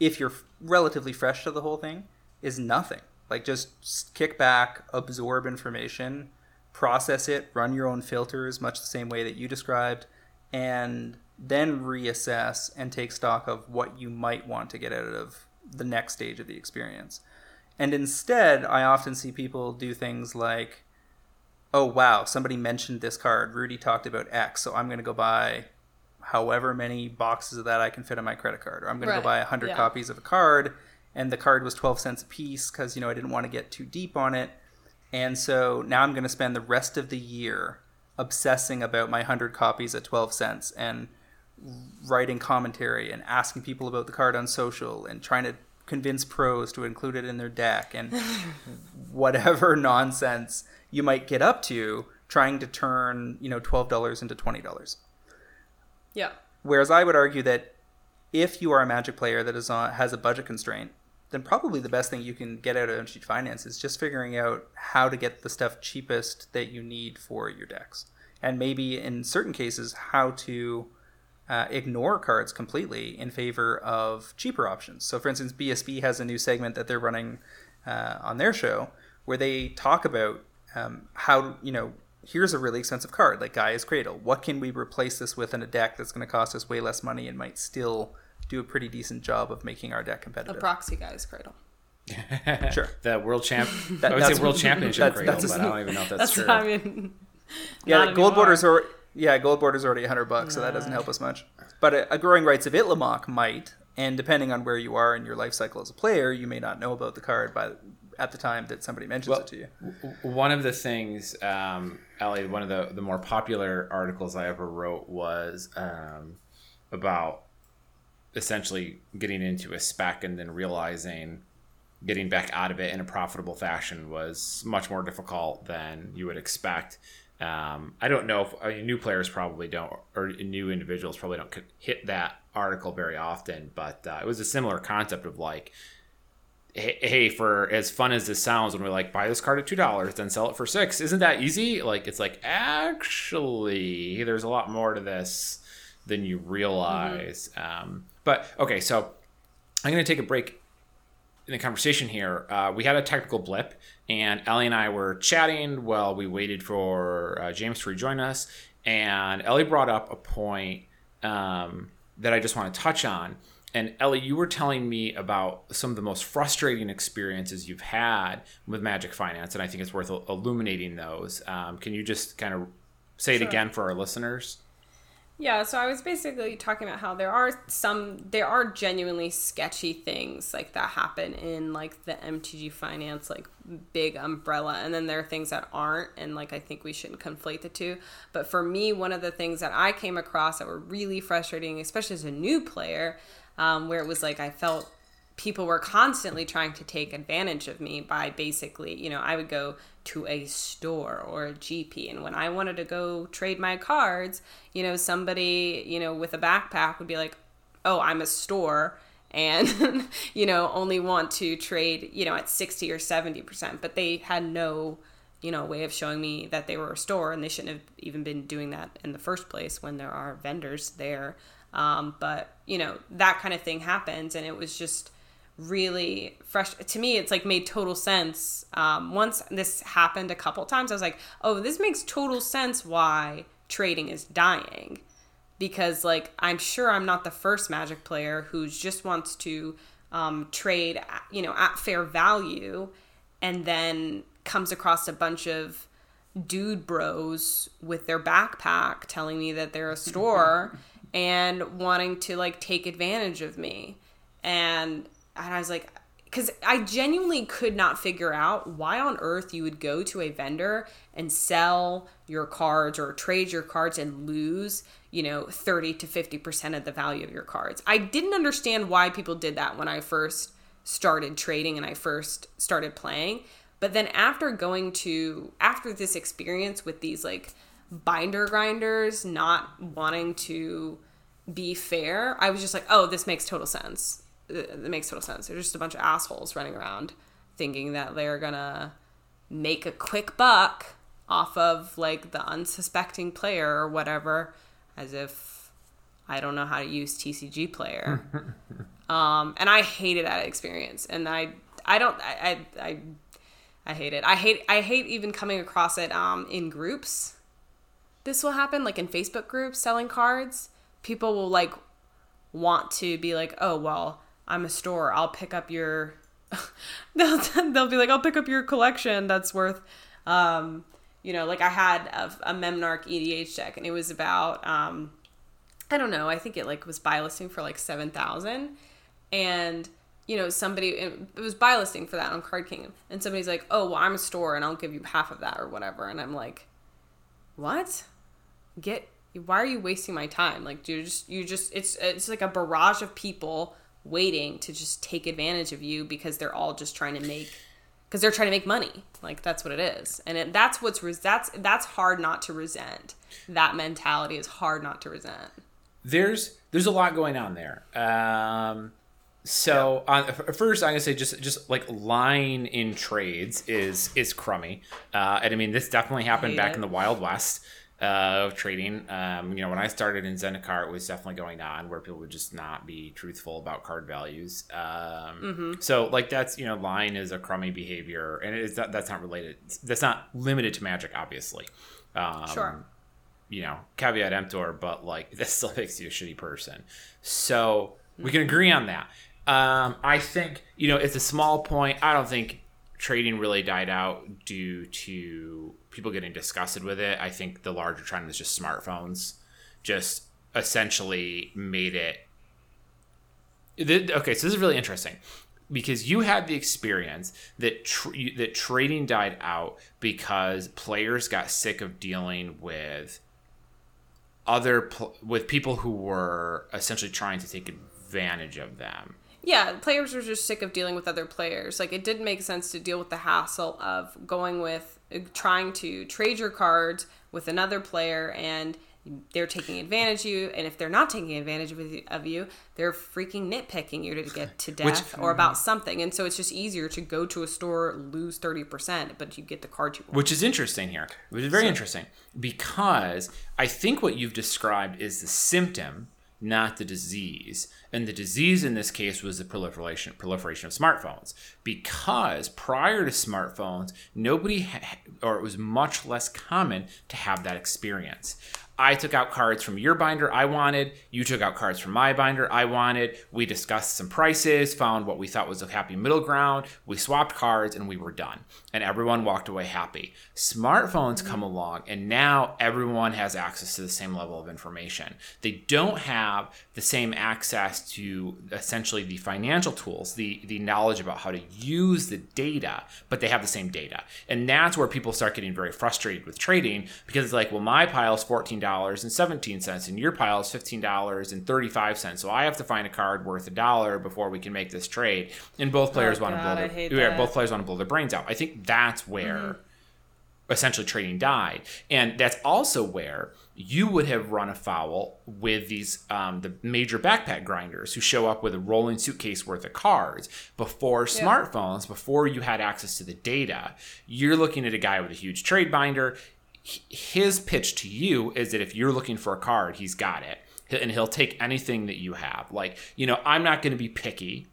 if you're relatively fresh to the whole thing, is nothing. Like, just kick back, absorb information, process it, run your own filters, much the same way that you described, and then reassess and take stock of what you might want to get out of the next stage of the experience. And instead, I often see people do things like, oh, wow, somebody mentioned this card. Rudy talked about X, so I'm going to go buy however many boxes of that I can fit on my credit card. Or I'm going to go buy 100 copies of a card, and the card was 12 cents a piece because, I didn't want to get too deep on it. And so now I'm going to spend the rest of the year obsessing about my 100 copies at 12 cents and writing commentary and asking people about the card on social and trying to convince pros to include it in their deck and whatever nonsense you might get up to trying to turn, $12 into $20. Yeah. Whereas I would argue that if you are a Magic player that has a budget constraint, then probably the best thing you can get out of MTG Finance is just figuring out how to get the stuff cheapest that you need for your decks. And maybe in certain cases, how to ignore cards completely in favor of cheaper options. So, for instance, BSB has a new segment that they're running on their show where they talk about how, you know, here's a really expensive card like Gaia's Cradle. What can we replace this with in a deck that's going to cost us way less money and might still do a pretty decent job of making our deck competitive? The proxy Gaia's Cradle. Sure. The world champ. I would say world championship Cradle, but I don't even know if that's true. I mean, yeah, Gold Border's already $100, so that doesn't help us much. But a Growing Rights of Itlamok might, and depending on where you are in your life cycle as a player, you may not know about the card at the time that somebody mentions it to you. One of the things, Ellie, one of the more popular articles I ever wrote was about essentially getting into a spec and then realizing getting back out of it in a profitable fashion was much more difficult than you would expect. I don't know if new players probably don't, or new individuals probably don't hit that article very often, but it was a similar concept of like, hey, for as fun as this sounds, when we're like, buy this card at $2, then sell it for $6, isn't that easy? Like, it's like, actually, there's a lot more to this than you realize. Mm-hmm. But okay, so I'm going to take a break in the conversation here. We had a technical blip, and Ellie and I were chatting while we waited for James to rejoin us. And Ellie brought up a point that I just want to touch on. And Ellie, you were telling me about some of the most frustrating experiences you've had with Magic Finance, and I think it's worth illuminating those. Can you just kind of say it again for our listeners? Yeah, so I was basically talking about how there are genuinely sketchy things like that happen in like the MTG Finance like big umbrella, and then there are things that aren't, and like I think we shouldn't conflate the two. But for me, one of the things that I came across that were really frustrating, especially as a new player, where it was like I felt people were constantly trying to take advantage of me by basically, you know, I would go to a store or a GP, and when I wanted to go trade my cards, you know, somebody, you know, with a backpack would be like, oh, I'm a store and, you know, only want to trade, you know, at 60 or 70%, but they had no, you know, way of showing me that they were a store, and they shouldn't have even been doing that in the first place when there are vendors there. But, you know, that kind of thing happens, and it was just really fresh to me. It's like made total sense. Once this happened a couple times, I was like, oh, this makes total sense why trading is dying, because like I'm sure I'm not the first Magic player who just wants to trade, you know, at fair value, and then comes across a bunch of dude bros with their backpack telling me that they're a store and wanting to like take advantage of me. And I was like, because I genuinely could not figure out why on earth you would go to a vendor and sell your cards or trade your cards and lose, you know, 30 to 50% of the value of your cards. I didn't understand why people did that when I first started trading and I first started playing. But then after this experience with these like binder grinders not wanting to be fair, I was just like, oh, this makes total sense. It makes total sense. They're just a bunch of assholes running around thinking that they're gonna make a quick buck off of like the unsuspecting player or whatever, as if I don't know how to use TCG Player. And I hated that experience, and I hate it. I hate even coming across it in groups. This will happen like in Facebook groups selling cards. People will like want to be like, oh well, I'm a store. I'll pick up your, they'll be like, I'll pick up your collection that's worth, you know, like I had a Memnarch EDH deck, and it was about, I don't know, I think it like was buy listing for like 7,000, and you know, it was buy listing for that on Card Kingdom, and somebody's like, oh well, I'm a store and I'll give you half of that or whatever, and I'm like, what? Why are you wasting my time? Like you just it's like a barrage of people waiting to just take advantage of you because they're all just trying to make money. Like that's what it is. And that's hard not to resent. That mentality is hard not to resent. There's a lot going on there. So first I'm gonna say just like lying in trades is crummy. And I mean, this definitely happened back in the Wild West. of trading. When I started in Zendikar, it was definitely going on where people would just not be truthful about card values. So like that's, lying is a crummy behavior, and it is that's not related. That's not limited to Magic, obviously. Sure. Caveat emptor, but like that still makes you a shitty person. So we can agree on that. I think, it's a small point. I don't think trading really died out due to people getting disgusted with it. I think the larger trend was just smartphones just essentially made it. Okay, so this is really interesting because you had the experience that that trading died out because players got sick of dealing with with people who were essentially trying to take advantage of them. Yeah, players were just sick of dealing with other players. Like, it didn't make sense to deal with the hassle of trying to trade your cards with another player, and they're taking advantage of you. And if they're not taking advantage of you, they're freaking nitpicking you to get to death or about something. And so it's just easier to go to a store, lose 30%, but you get the card you want. Which is interesting here. Which is very interesting because I think what you've described is the symptom, not the disease. And the disease in this case was the proliferation of smartphones, because prior to smartphones, it was much less common to have that experience. I took out cards from your binder I wanted. You took out cards from my binder I wanted. We discussed some prices, found what we thought was a happy middle ground. We swapped cards and we were done. And everyone walked away happy. Smartphones come along and now everyone has access to the same level of information. They don't have the same access to essentially the financial tools, the knowledge about how to use the data, but they have the same data. And that's where people start getting very frustrated with trading, because it's like, well, my pile is $14.17 and your pile is $15.35, so I have to find a card worth $1 before we can make this trade, and both players want to blow their brains out. I think that's where essentially trading died, and that's also where you would have run afoul with these the major backpack grinders who show up with a rolling suitcase worth of cards. Before smartphones, before you had access to the data, you're looking at a guy with a huge trade binder. His pitch to you is that if you're looking for a card, he's got it, and he'll take anything that you have. Like, I'm not going to be picky.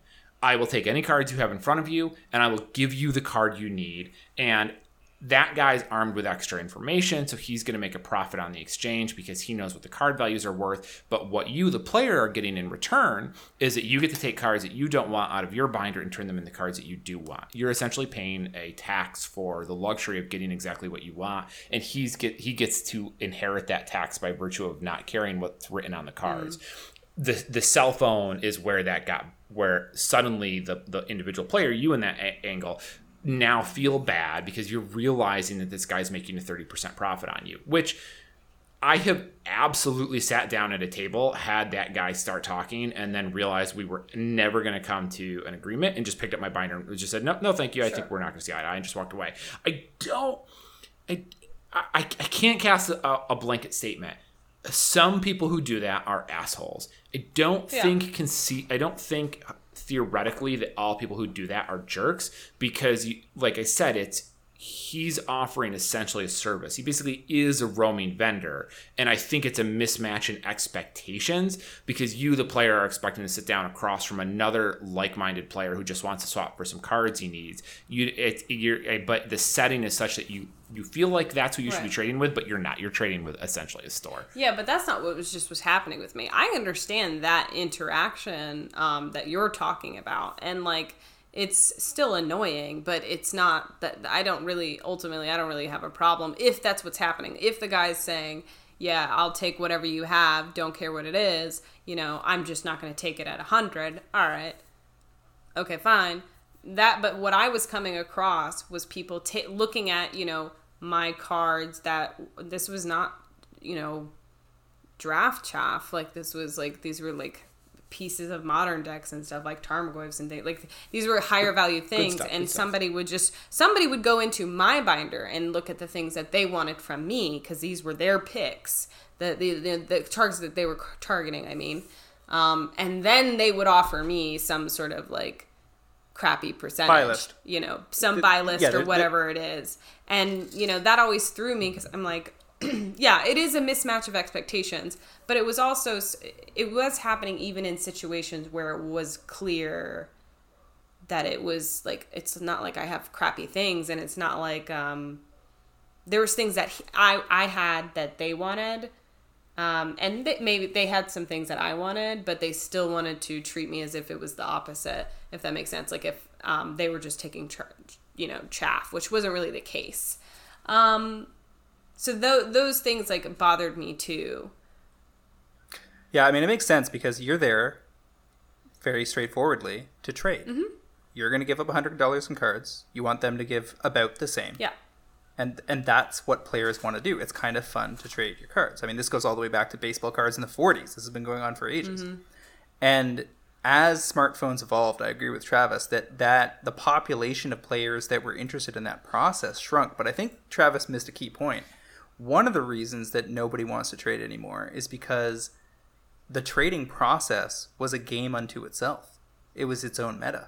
I will take any cards you have in front of you, and I will give you the card you need. And that guy's armed with extra information, so he's going to make a profit on the exchange because he knows what the card values are worth. But what you, the player, are getting in return is that you get to take cards that you don't want out of your binder and turn them into cards that you do want. You're essentially paying a tax for the luxury of getting exactly what you want, and he gets to inherit that tax by virtue of not caring what's written on the cards. The cell phone is where that got, where suddenly the individual player, you in that angle, now feel bad because you're realizing that this guy's making a 30% profit on you, which I have absolutely sat down at a table, had that guy start talking, and then realized we were never going to come to an agreement and just picked up my binder and just said, no, thank you. Sure. I think we're not going to see eye to eye, and just walked away. I can't cast a blanket statement. Some people who do that are assholes. I don't think theoretically that all people who do that are jerks, because like I said, he's offering essentially a service. He basically is a roaming vendor, and I think it's a mismatch in expectations, because you, the player, are expecting to sit down across from another like-minded player who just wants to swap for some cards he needs. But the setting is such that you feel like that's who you should be trading with, but you're not. You're trading with essentially a store. Yeah, but that's not what was happening with me. I understand that interaction that you're talking about, and like, it's still annoying, but it's not that I don't really have a problem if that's what's happening. If the guy's saying, yeah, I'll take whatever you have, don't care what it is, I'm just not going to take it at 100. All right. Okay, fine. But what I was coming across was people looking at, my cards, that this was not, draft chaff. Like, this was like, these were like pieces of modern decks and stuff, like Tarmogoyfs and these were higher value things, stuff, and somebody would go into my binder and look at the things that they wanted from me, because these were their picks, the targets that they were targeting, and then they would offer me some sort of like crappy percentage, buy list. Some buy list, or whatever it is, and that always threw me, because I'm like, yeah, it is a mismatch of expectations, but it was also, it was happening even in situations where it was clear that it was like, it's not like I have crappy things, and it's not like, there was things that I had that they wanted, and maybe they had some things that I wanted, but they still wanted to treat me as if it was the opposite, if that makes sense. Like if they were just taking chaff, which wasn't really the case. So those things like bothered me too. Yeah, I mean, it makes sense because you're there very straightforwardly to trade. Mm-hmm. You're going to give up $100 in cards. You want them to give about the same. Yeah. And that's what players want to do. It's kind of fun to trade your cards. I mean, this goes all the way back to baseball cards in the 40s. This has been going on for ages. Mm-hmm. And as smartphones evolved, I agree with Travis that the population of players that were interested in that process shrunk. But I think Travis missed a key point. One of the reasons that nobody wants to trade anymore is because the trading process was a game unto itself. It was its own meta.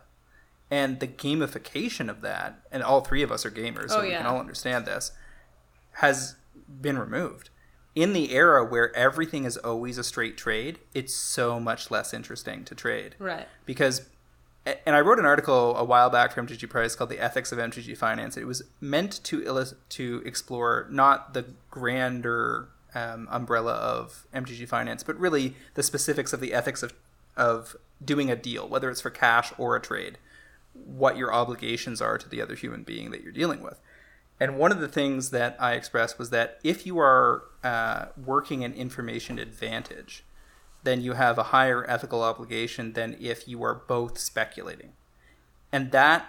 And the gamification of that, and all three of us are gamers, so we can all understand this, has been removed. In the era where everything is always a straight trade, it's so much less interesting to trade. Right. Because, and I wrote an article a while back for MTG Price called The Ethics of MTG Finance. It was meant to explore not the grander umbrella of MTG Finance, but really the specifics of the ethics of doing a deal, whether it's for cash or a trade, what your obligations are to the other human being that you're dealing with. And one of the things that I expressed was that if you are working an information advantage, then you have a higher ethical obligation than if you are both speculating. And that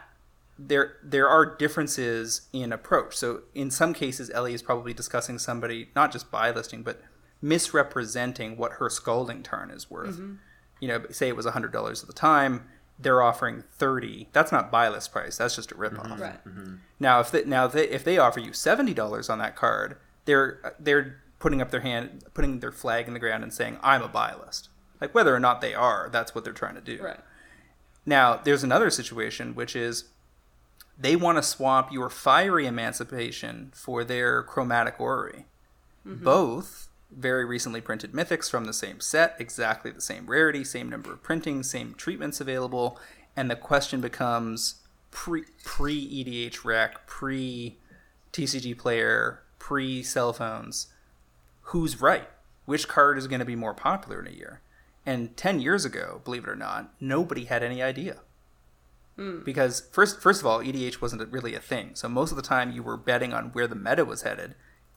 there are differences in approach. So in some cases, Ellie is probably discussing somebody, not just buy listing, but misrepresenting what her Scalding Tarn is worth. Mm-hmm. You know, say it was $100 at the time. They're offering $30. That's not buy list price. That's just a ripoff. Mm-hmm, right. Mm-hmm. Now, if they offer you $70 on that card, they're putting up their hand, putting their flag in the ground, and saying, "I'm a buy list." Like whether or not they are, that's what they're trying to do. Right. Now, there's another situation which is they want to swap your Fiery Emancipation for their Chromatic Orrery. Mm-hmm. Both very recently printed mythics from the same set, exactly the same rarity, same number of printings, same treatments available, and the question becomes pre-EDH rec, pre-TCG player, pre-cell phones, who's right? Which card is going to be more popular in a year? And 10 years ago, believe it or not, nobody had any idea. Mm. Because first of all, EDH wasn't really a thing. So most of the time you were betting on where the meta was headed.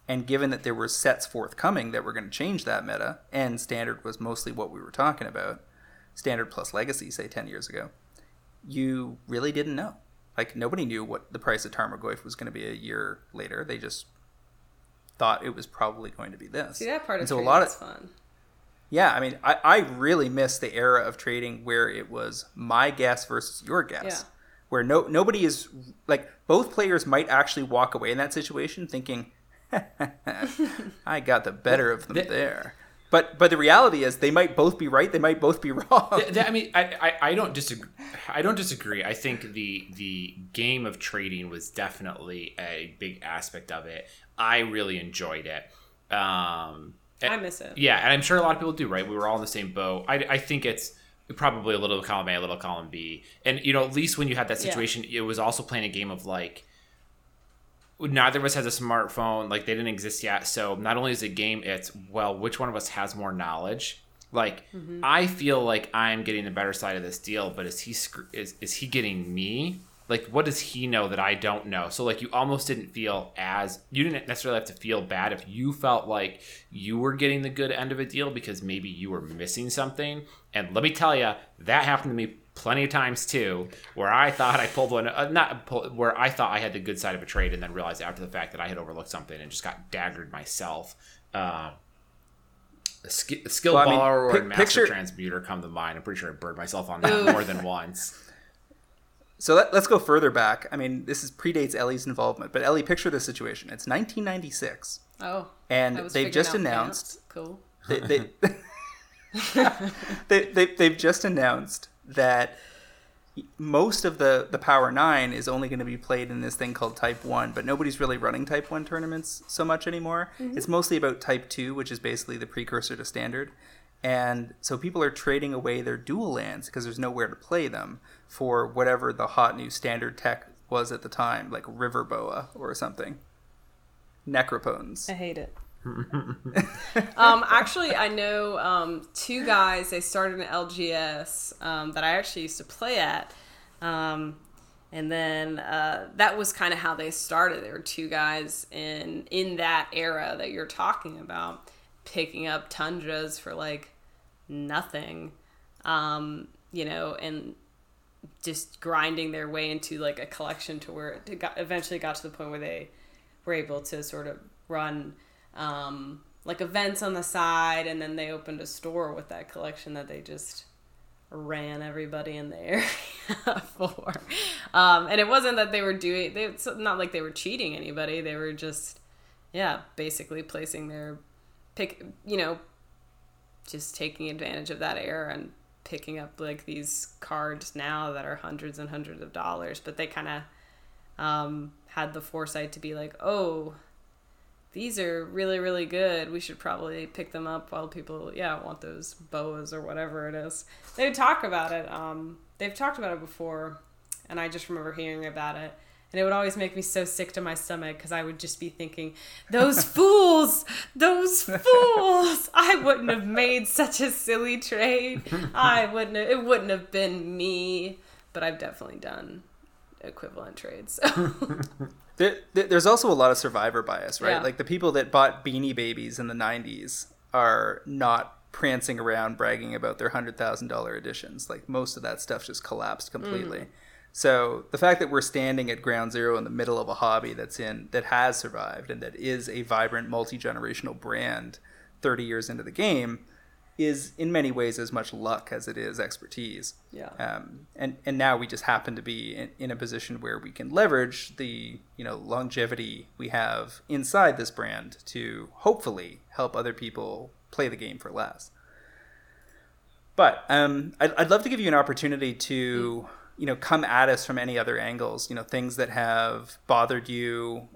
And given that there were sets forthcoming that were going to change that meta, and Standard was mostly what we were talking about, Standard plus Legacy, say 10 years ago, you really didn't know. Like, nobody knew what the price of Tarmogoyf was going to be a year later. They just thought it was probably going to be this. See, that part of trading is fun. Yeah, I mean, I really miss the era of trading where it was my guess versus your guess. Yeah. Where nobody is, like, both players might actually walk away in that situation thinking, I got the better of them there. But the reality is they might both be right. They might both be wrong. I mean, I don't disagree. I think the game of trading was definitely a big aspect of it. I really enjoyed it. I miss it. Yeah, and I'm sure a lot of people do, right? We were all in the same boat. I think it's probably a little column A, a little column B. And, you know, at least when you had that situation, It was also playing a game of like, neither of us has a smartphone, like they didn't exist yet. So not only is it a game, it's, well, which one of us has more knowledge? Like, mm-hmm. I feel like I'm getting the better side of this deal, but is he getting me? Like, what does he know that I don't know? So like, you almost you didn't necessarily have to feel bad if you felt like you were getting the good end of a deal because maybe you were missing something. And let me tell you, that happened to me plenty of times too, where I thought I pulled one, where I thought I had the good side of a trade, and then realized after the fact that I had overlooked something and just got daggered myself. Skill borrower and master transmuter come to mind. I'm pretty sure I burned myself on that more than once. So let's go further back. I mean, this predates Ellie's involvement, but Ellie, picture this situation. It's 1996. Oh, and they've just announced. Cool. They've just announced that most of the Power 9 is only going to be played in this thing called Type 1, but nobody's really running Type 1 tournaments so much anymore. Mm-hmm. It's mostly about Type 2, which is basically the precursor to Standard. And so people are trading away their dual lands because there's nowhere to play them for whatever the hot new Standard tech was at the time, like River Boa or something. Necropones. I hate it. Actually, I know two guys. They started an LGS that I actually used to play at, and then that was kind of how they started. There were two guys in that era that you're talking about, picking up Tundras for like nothing, and just grinding their way into like a collection to where it eventually got to the point where they were able to sort of run like events on the side, and then they opened a store with that collection that they just ran everybody in the area for. And it wasn't that they were doing, it's not like they were cheating anybody. They were just, basically placing their pick, just taking advantage of that era and picking up like these cards now that are hundreds and hundreds of dollars. But they kind of had the foresight to be like, oh, these are really, really good. We should probably pick them up while people, want those boas or whatever it is. They talk about it. They've talked about it before, and I just remember hearing about it. And it would always make me so sick to my stomach because I would just be thinking, those fools, I wouldn't have made such a silly trade. It wouldn't have been me, but I've definitely done equivalent trades. So. There's also a lot of survivor bias, right? Yeah. Like the people that bought Beanie Babies in the 90s are not prancing around bragging about their $100,000 editions. Like most of that stuff just collapsed completely. Mm-hmm. So the fact that we're standing at ground zero in the middle of a hobby that has survived and that is a vibrant multi-generational brand 30 years into the game is in many ways as much luck as it is expertise. Yeah. And now we just happen to be in a position where we can leverage the longevity we have inside this brand to hopefully help other people play the game for less. But I'd love to give you an opportunity to come at us from any other angles. Things that have bothered you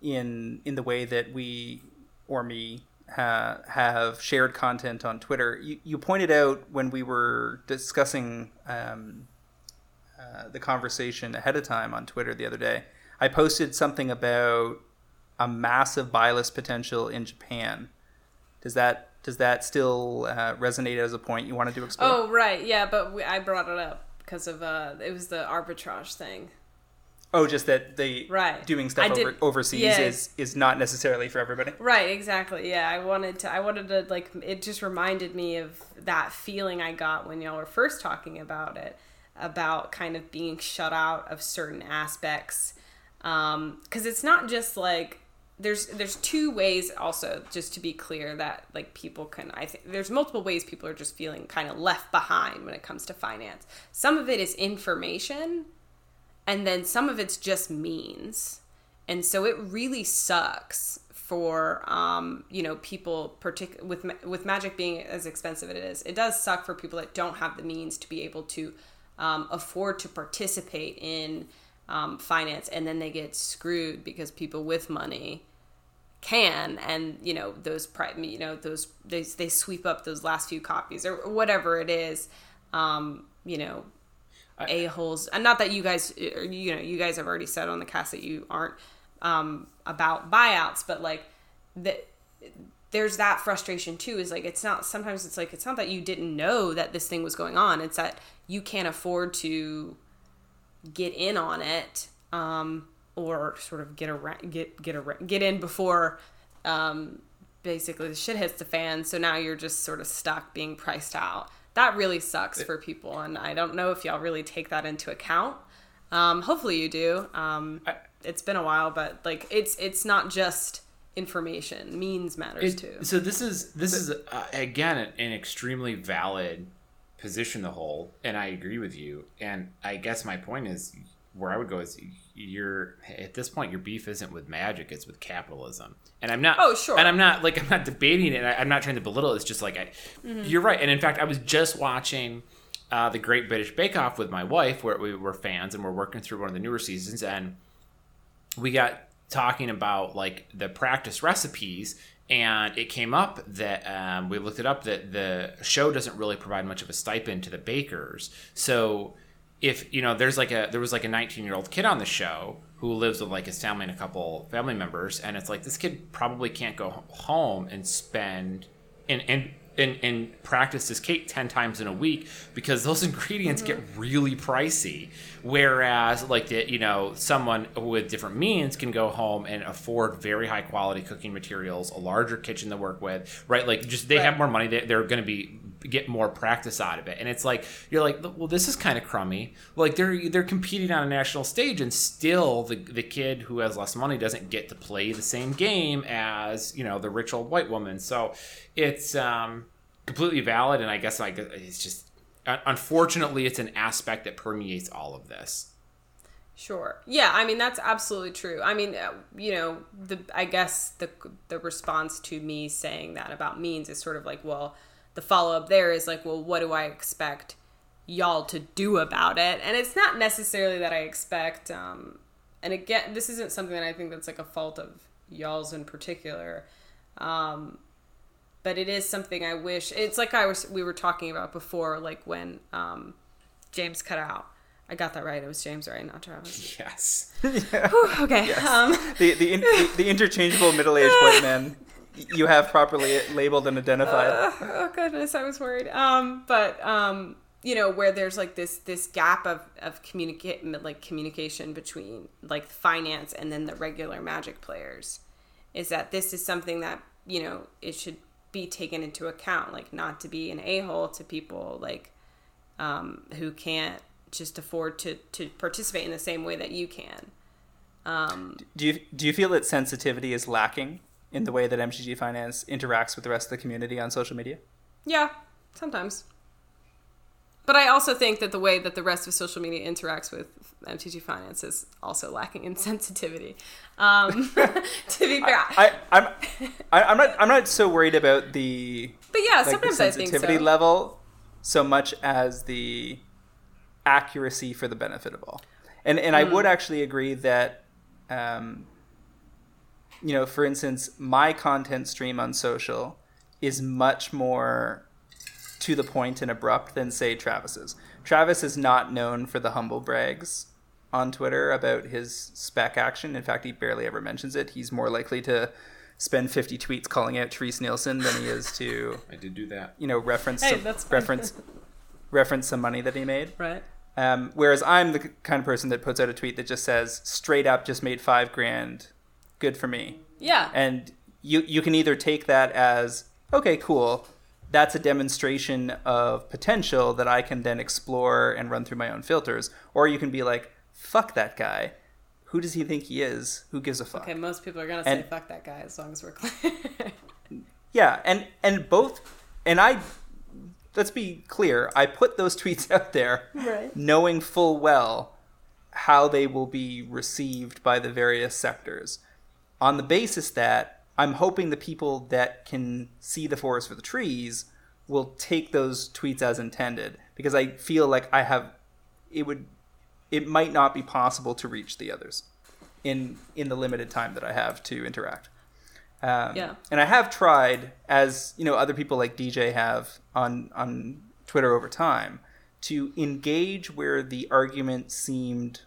in the way that we or me have shared content on Twitter. You pointed out when we were discussing the conversation ahead of time on Twitter the other day, I posted something about a massive buy list potential in Japan. Does that still resonate as a point you wanted to explore? Oh, right. Yeah, but I brought it up because of it was the arbitrage thing. Oh, just that they doing stuff overseas is not necessarily for everybody. Right, exactly. Yeah, I wanted to like, it just reminded me of that feeling I got when y'all were first talking about it, about kind of being shut out of certain aspects. 'Cause it's not just like, there's two ways also, just to be clear, that like people can, I think there's multiple ways people are just feeling kind of left behind when it comes to finance. Some of it is information, and then some of it's just means. And so it really sucks for, people, with Magic being as expensive as it is. It does suck for people that don't have the means to be able to afford to participate in finance. And then they get screwed because people with money can. And, they sweep up those last few copies or whatever it is, a-holes. And not that you guys have already said on the cast that you aren't about buyouts, but like there's that frustration too, is like, it's not that you didn't know that this thing was going on. It's that you can't afford to get in on it, or sort of get in before, basically the shit hits the fan. So now you're just sort of stuck being priced out. That really sucks for people, and I don't know if y'all really take that into account. Hopefully you do. It's been a while, but like it's not just information; means matters too. So this is again an extremely valid position to hold, and I agree with you. And I guess my point is, where I would go is, you're at this point your beef isn't with Magic, it's with capitalism. And I'm not and I'm not debating it, I'm not trying to belittle it. It's just like you're right. And in fact, I was just watching The Great British Bake Off with my wife, where we were fans and we're working through one of the newer seasons, and we got talking about like the practice recipes, and it came up that we looked it up that the show doesn't really provide much of a stipend to the bakers. So if you know, there was like a 19-year-old kid on the show who lives with like his family and a couple family members, and it's like this kid probably can't go home and spend and practice this cake 10 times in a week because those ingredients mm-hmm. get really pricey. Whereas like the, you know, someone with different means can go home and afford very high quality cooking materials, a larger kitchen to work with, right? Like just they right. have more money. They're going to get more practice out of it. And it's like, you're like, well, this is kind of crummy. Like they're competing on a national stage, and still the kid who has less money doesn't get to play the same game as, you know, the rich old white woman. So it's completely valid. And I guess like it's just, unfortunately, it's an aspect that permeates all of this. Sure. Yeah. I mean, that's absolutely true. I mean, you know, I guess the response to me saying that about means is sort of like, well, the follow-up there is like, well, what do I expect y'all to do about it? And it's not necessarily that I expect, and again, this isn't something that I think that's like a fault of y'all's in particular, but it is something I wish, it's like we were talking about before, like when James cut out. I got that right. It was James, right? Not Travis. Yes. Yeah. Whew, okay. Yes. The interchangeable middle-aged white men. You have properly labeled and identified. Oh goodness, I was worried. But you know, where there's like this gap of communication between like finance and then the regular Magic players, is that this is something that, you know, it should be taken into account, like not to be an a-hole to people like who can't just afford to participate in the same way that you can. Do you feel that sensitivity is lacking in the way that MTG Finance interacts with the rest of the community on social media? Yeah, sometimes. But I also think that the way that the rest of social media interacts with MTG Finance is also lacking in sensitivity. To be fair, I'm not so worried about the, but yeah, like sometimes the sensitivity I think so. Level so much as the accuracy for the benefit of all. And I would actually agree that. You know, for instance, my content stream on social is much more to the point and abrupt than, say, Travis's. Travis is not known for the humble brags on Twitter about his spec action. In fact, he barely ever mentions it. He's more likely to spend 50 tweets calling out Therese Nielsen than he is to I did do that. You know, reference some money that he made. Right. Whereas I'm the kind of person that puts out a tweet that just says, straight up, just made $5,000. Good for me. Yeah. And you can either take that as, okay, cool, that's a demonstration of potential that I can then explore and run through my own filters, or you can be like, fuck that guy. Who does he think he is? Who gives a fuck? Okay, most people are going to say fuck that guy, as long as we're clear. Yeah, and both, and I, let's be clear, I put those tweets out there right. knowing full well how they will be received by the various sectors. On the basis that I'm hoping the people that can see the forest for the trees will take those tweets as intended, because I feel like it might not be possible to reach the others in the limited time that I have to interact. Yeah. And I have tried, as you know, other people like DJ have on Twitter over time, to engage where the argument seemed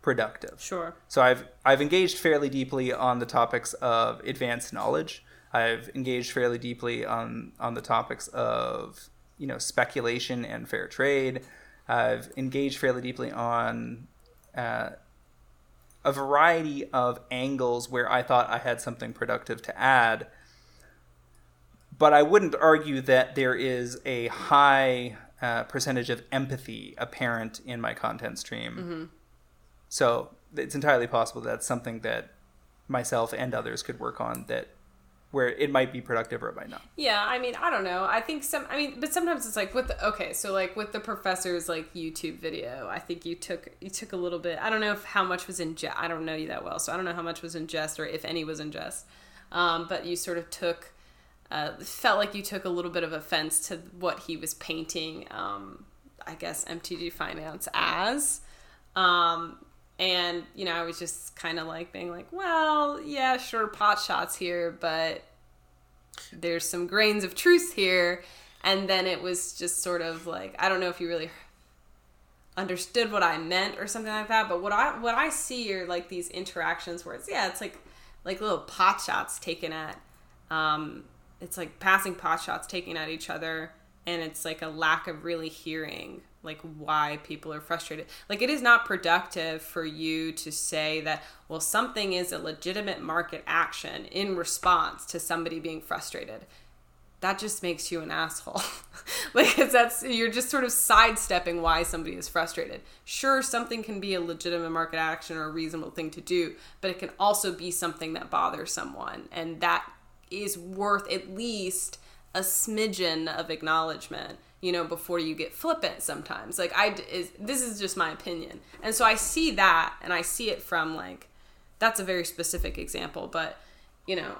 productive. Sure. So I've engaged fairly deeply on the topics of advanced knowledge. I've engaged fairly deeply on the topics of, you know, speculation and fair trade. I've engaged fairly deeply on a variety of angles where I thought I had something productive to add. But I wouldn't argue that there is a high percentage of empathy apparent in my content stream. Mm-hmm. So it's entirely possible that's something that myself and others could work on, that where it might be productive or it might not. Yeah, I mean, I don't know. I think but sometimes it's like with the professor's like YouTube video, I think you took a little bit. I don't know if how much was in jest. I don't know you that well, so I don't know how much was in jest or if any was in jest. But you sort of felt like you took a little bit of offense to what he was painting. I guess, MTG Finance as. And, you know, I was just kind of like being like, well, yeah, sure, pot shots here, but there's some grains of truth here. And then it was just sort of like, I don't know if you really understood what I meant or something like that, but what I see are like these interactions where it's like little pot shots taken at, it's like passing pot shots taken at each other, and it's like a lack of really hearing like why people are frustrated. Like, it is not productive for you to say that, well, something is a legitimate market action in response to somebody being frustrated. That just makes you an asshole. Like, it's, that's, you're just sort of sidestepping why somebody is frustrated. Sure, something can be a legitimate market action or a reasonable thing to do, but it can also be something that bothers someone, and that is worth at least a smidgen of acknowledgement, you know, before you get flippant sometimes. Like, this is just my opinion. And so I see that, and I see it from, like, that's a very specific example, but, you know,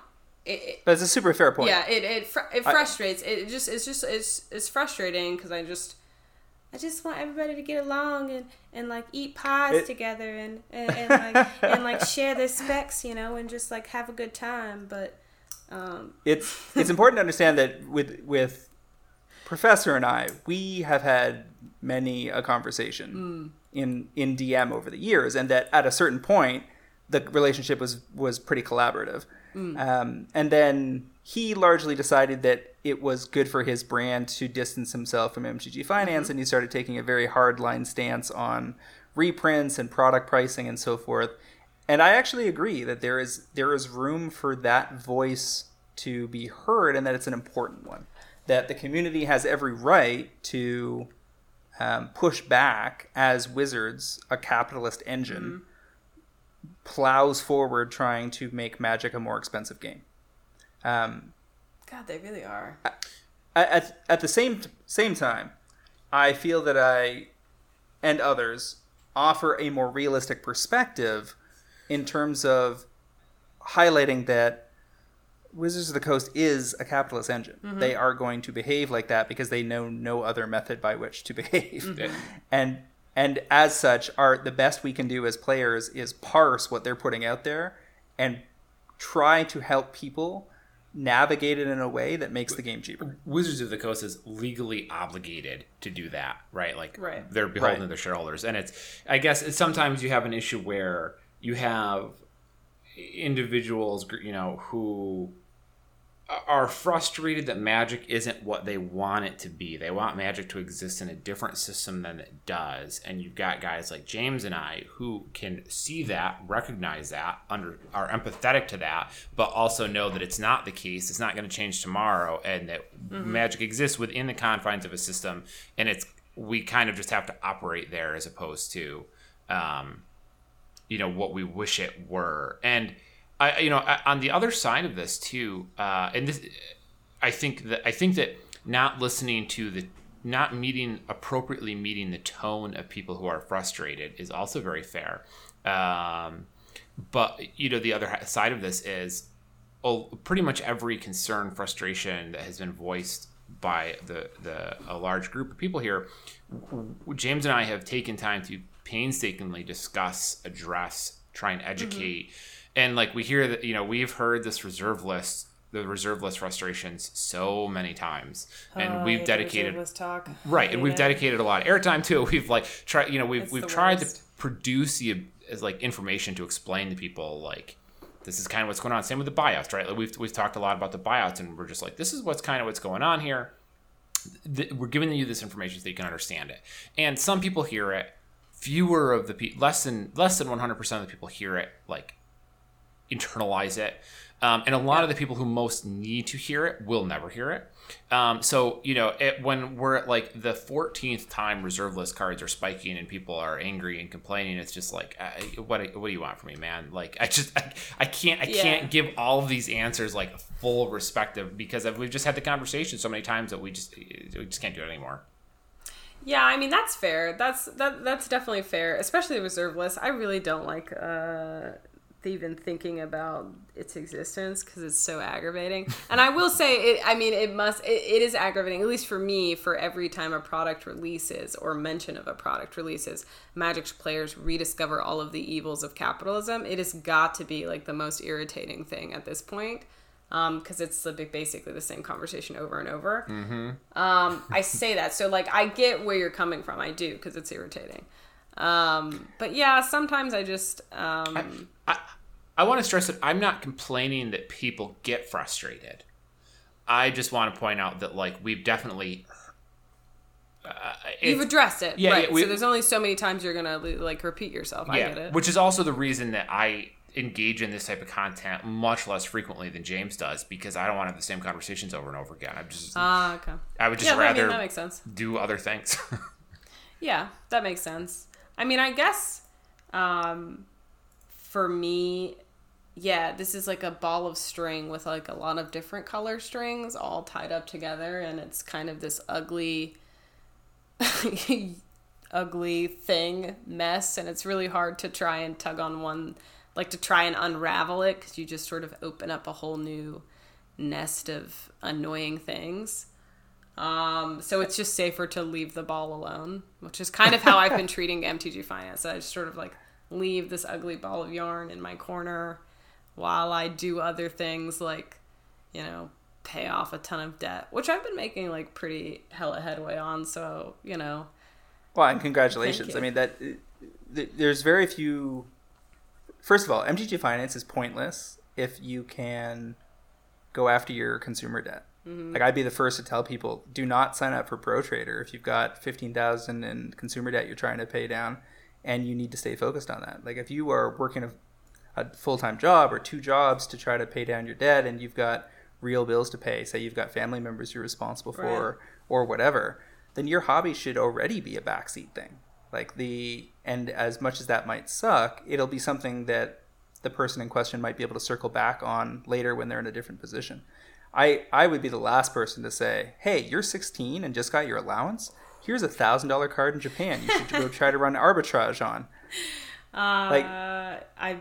but it's a super fair point. Yeah, it frustrates. It's frustrating because I just want everybody to get along and like eat pies together and like and like share their specs, you know, and just like have a good time. But it's important to understand that with Professor and I, we have had many a conversation in DM over the years, and that at a certain point the relationship was pretty collaborative. And then he largely decided that it was good for his brand to distance himself from MTG Finance, and he started taking a very hard line stance on reprints and product pricing and so forth. And I actually agree that there is room for that voice to be heard, and that it's an important one. That the community has every right to push back as Wizards, a capitalist engine, plows forward trying to make Magic a more expensive game. God, they really are. At the same time, I feel that I and others offer a more realistic perspective in terms of highlighting that Wizards of the Coast is a capitalist engine. Mm-hmm. They are going to behave like that because they know no other method by which to behave. Mm-hmm. And as such, the best we can do as players is parse what they're putting out there and try to help people navigate it in a way that makes the game cheaper. Wizards of the Coast is legally obligated to do that, right? Like, right. They're beholden to their shareholders. And I guess sometimes you have an issue where you have individuals, you know, who are frustrated that Magic isn't what they want it to be. They want Magic to exist in a different system than it does. And you've got guys like James and I who can see that, recognize that, are empathetic to that, but also know that it's not the case. It's not going to change tomorrow, and that Magic exists within the confines of a system. And we kind of just have to operate there as opposed to, you know, what we wish it were. And I on the other side of this too, I think that not listening to not appropriately meeting the tone of people who are frustrated is also very fair. But you know, the other side of this is, pretty much every concern, frustration that has been voiced by a large group of people here, James and I have taken time to painstakingly discuss, address, try and educate. And like, we hear that, you know, we've heard this reserve list frustrations so many times, and we've dedicated talk. Right, and we've dedicated a lot of airtime to it. We've like tried, you know, we've tried to produce the like information to explain to people like this is kind of what's going on. Same with the buyouts, right? Like we've talked a lot about the buyouts, and we're just like, this is what's going on here. We're giving you this information so that you can understand it. And some people hear it. Fewer of the people, less than 100% of the people hear it. Like, internalize it, and a lot of the people who most need to hear it will never hear it. So you know, when we're at like the 14th time reserve list cards are spiking and people are angry and complaining, it's just like, what do you want from me, man? Like, I can't give all of these answers like full respective, because we've just had the conversation so many times that we just can't do it anymore. Yeah, I mean, that's fair. That's definitely fair, especially the reserve list. I really don't like even thinking about its existence because it's so aggravating. And I will say, it is aggravating, at least for me, for every time a product releases or mention of a product releases, Magic's players rediscover all of the evils of capitalism. It has got to be like the most irritating thing at this point. Because it's basically the same conversation over and over. Mm-hmm. I say that. So, I get where you're coming from. I do, because it's irritating. But, yeah, sometimes I just... I want to stress that I'm not complaining that people get frustrated. I just want to point out that, we've definitely... You've addressed it, yeah, right? Yeah, so there's only so many times you're going to, repeat yourself. Yeah, I get it. Which is also the reason that I... engage in this type of content much less frequently than James does, because I don't want to have the same conversations over and over again. Okay. I would just rather that makes sense. Do other things. Yeah, that makes sense. I guess for me, yeah, this is a ball of string with a lot of different color strings all tied up together, and it's kind of this ugly thing, mess, and it's really hard to try and tug on one, to try and unravel it, because you just sort of open up a whole new nest of annoying things. So it's just safer to leave the ball alone, which is kind of how I've been treating MTG Finance. I just sort of leave this ugly ball of yarn in my corner while I do other things pay off a ton of debt, which I've been making pretty hella headway on. So, Well, and congratulations. There's very few... First of all, MTG Finance is pointless if you can go after your consumer debt. Mm-hmm. I'd be the first to tell people, do not sign up for ProTrader if you've got $15,000 in consumer debt you're trying to pay down, and you need to stay focused on that. If you are working a full-time job or two jobs to try to pay down your debt, and you've got real bills to pay, say you've got family members you're responsible for, or whatever, then your hobby should already be a backseat thing. And as much as that might suck, it'll be something that the person in question might be able to circle back on later when they're in a different position. I would be the last person to say, hey, you're 16 and just got your allowance. Here's a $1,000 card in Japan. You should go try to run arbitrage on. I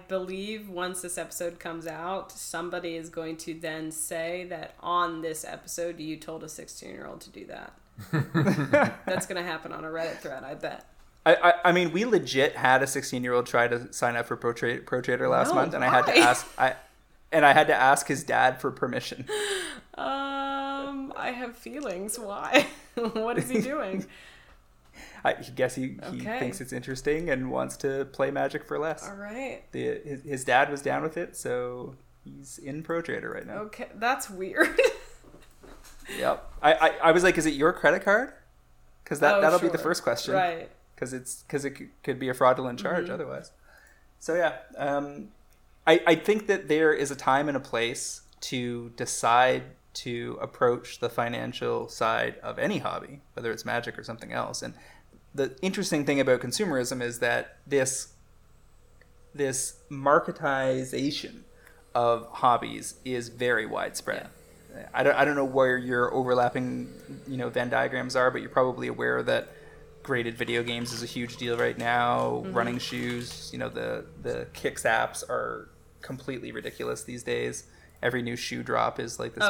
believe once this episode comes out, somebody is going to then say that on this episode, you told a 16-year-old to do that. That's going to happen on a Reddit thread, I bet. We legit had a 16-year-old try to sign up for ProTrader last month, and I had to ask his dad for permission. I have feelings. Why? What is he doing? I guess he thinks it's interesting and wants to play Magic for less. All right. His dad was down with it, so he's in ProTrader right now. Okay, that's weird. Yep. I was like, is it your credit card? Because that'll be the first question. Right. Because it could be a fraudulent charge otherwise. So yeah, I think that there is a time and a place to decide to approach the financial side of any hobby, whether it's Magic or something else. And the interesting thing about consumerism is that this marketization of hobbies is very widespread. Yeah. I don't know where your overlapping Venn diagrams are, but you're probably aware that graded video games is a huge deal right now. Mm-hmm. Running shoes, the Kicks apps are completely ridiculous these days. Every new shoe drop is like this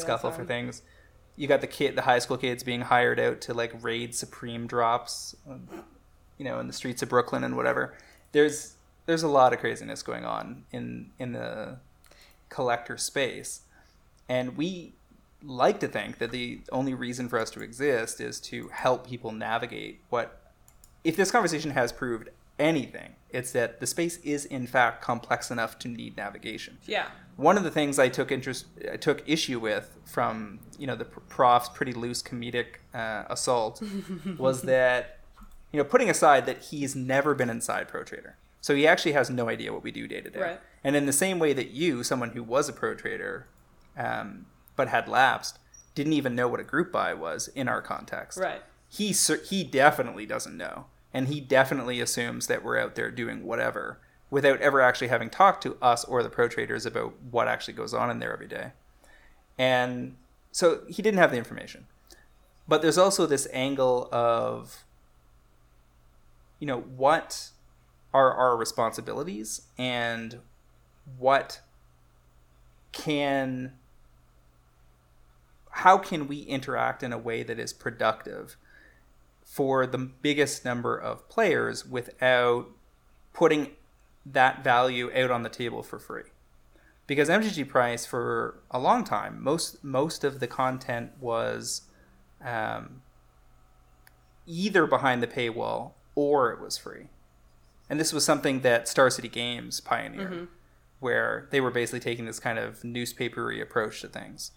scuffle for things. You got the high school kids being hired out to raid Supreme drops, in the streets of Brooklyn and whatever. There's a lot of craziness going on in the collector space, and we like to think that the only reason for us to exist is to help people navigate if this conversation has proved anything, it's that the space is in fact complex enough to need navigation. Yeah. One of the things I took issue with from, the prof's pretty loose comedic assault was that, putting aside that he's never been inside ProTrader. So he actually has no idea what we do day to day. Right. And in the same way that you, someone who was a ProTrader, but had lapsed, didn't even know what a group buy was in our context. Right. He definitely doesn't know. And he definitely assumes that we're out there doing whatever without ever actually having talked to us or the pro traders about what actually goes on in there every day. And so he didn't have the information. But there's also this angle of, what are our responsibilities and what can, how can we interact in a way that is productive for the biggest number of players without putting that value out on the table for free. Because MTG Price for a long time, most of the content was either behind the paywall or it was free. And this was something that Star City Games pioneered, mm-hmm. where they were basically taking this kind of newspapery approach to things.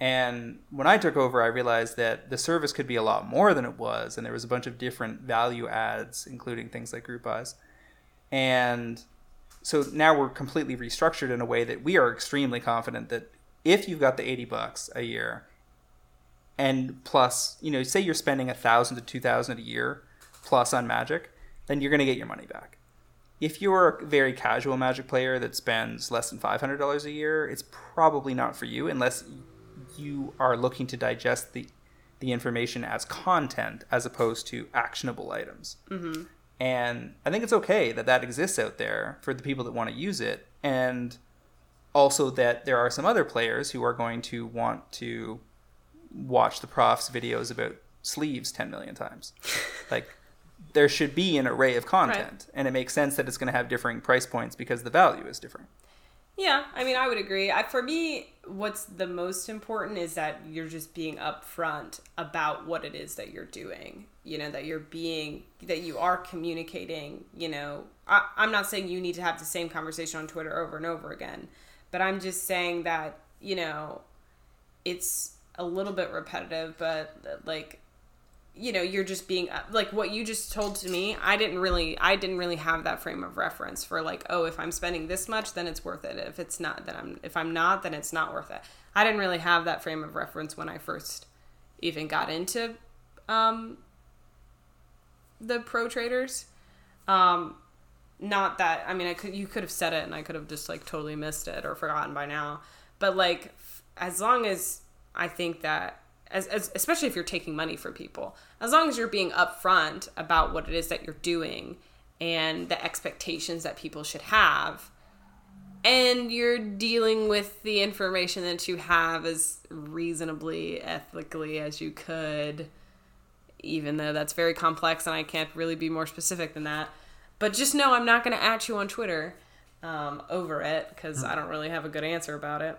And when I took over, I realized that the service could be a lot more than it was. And there was a bunch of different value adds, including things like group buys. And so now we're completely restructured in a way that we are extremely confident that if you've got the $80 a year and plus, you know, say you're spending $1,000 to $2,000 a year plus on Magic, then you're going to get your money back. If you're a very casual Magic player that spends less than $500 a year, it's probably not for you unless you are looking to digest the information as content as opposed to actionable items. Mm-hmm. And I think it's okay that that exists out there for the people that want to use it. And also that there are some other players who are going to want to watch the prof's videos about sleeves 10 million times. Like, there should be an array of content. Right. And it makes sense that it's going to have differing price points because the value is different. Yeah, I mean, I would agree. For me, what's the most important is that you're just being upfront about what it is that you're doing, you know, that you are communicating, you know. I'm not saying you need to have the same conversation on Twitter over and over again, but I'm just saying that, you know, it's a little bit repetitive, but like, you know, you're just being like what you just told to me. I didn't really have that frame of reference for like, oh, if I'm spending this much, then it's worth it. If it's not, then if I'm not, then it's not worth it. I didn't really have that frame of reference when I first even got into the pro traders. Not that, I mean, you could have said it and I could have just like totally missed it or forgotten by now. But like, as long as I think that, especially if you're taking money from people, as long as you're being upfront about what it is that you're doing and the expectations that people should have, and you're dealing with the information that you have as reasonably, ethically as you could, even though that's very complex and I can't really be more specific than that. But just know I'm not going to at you on Twitter over it because I don't really have a good answer about it.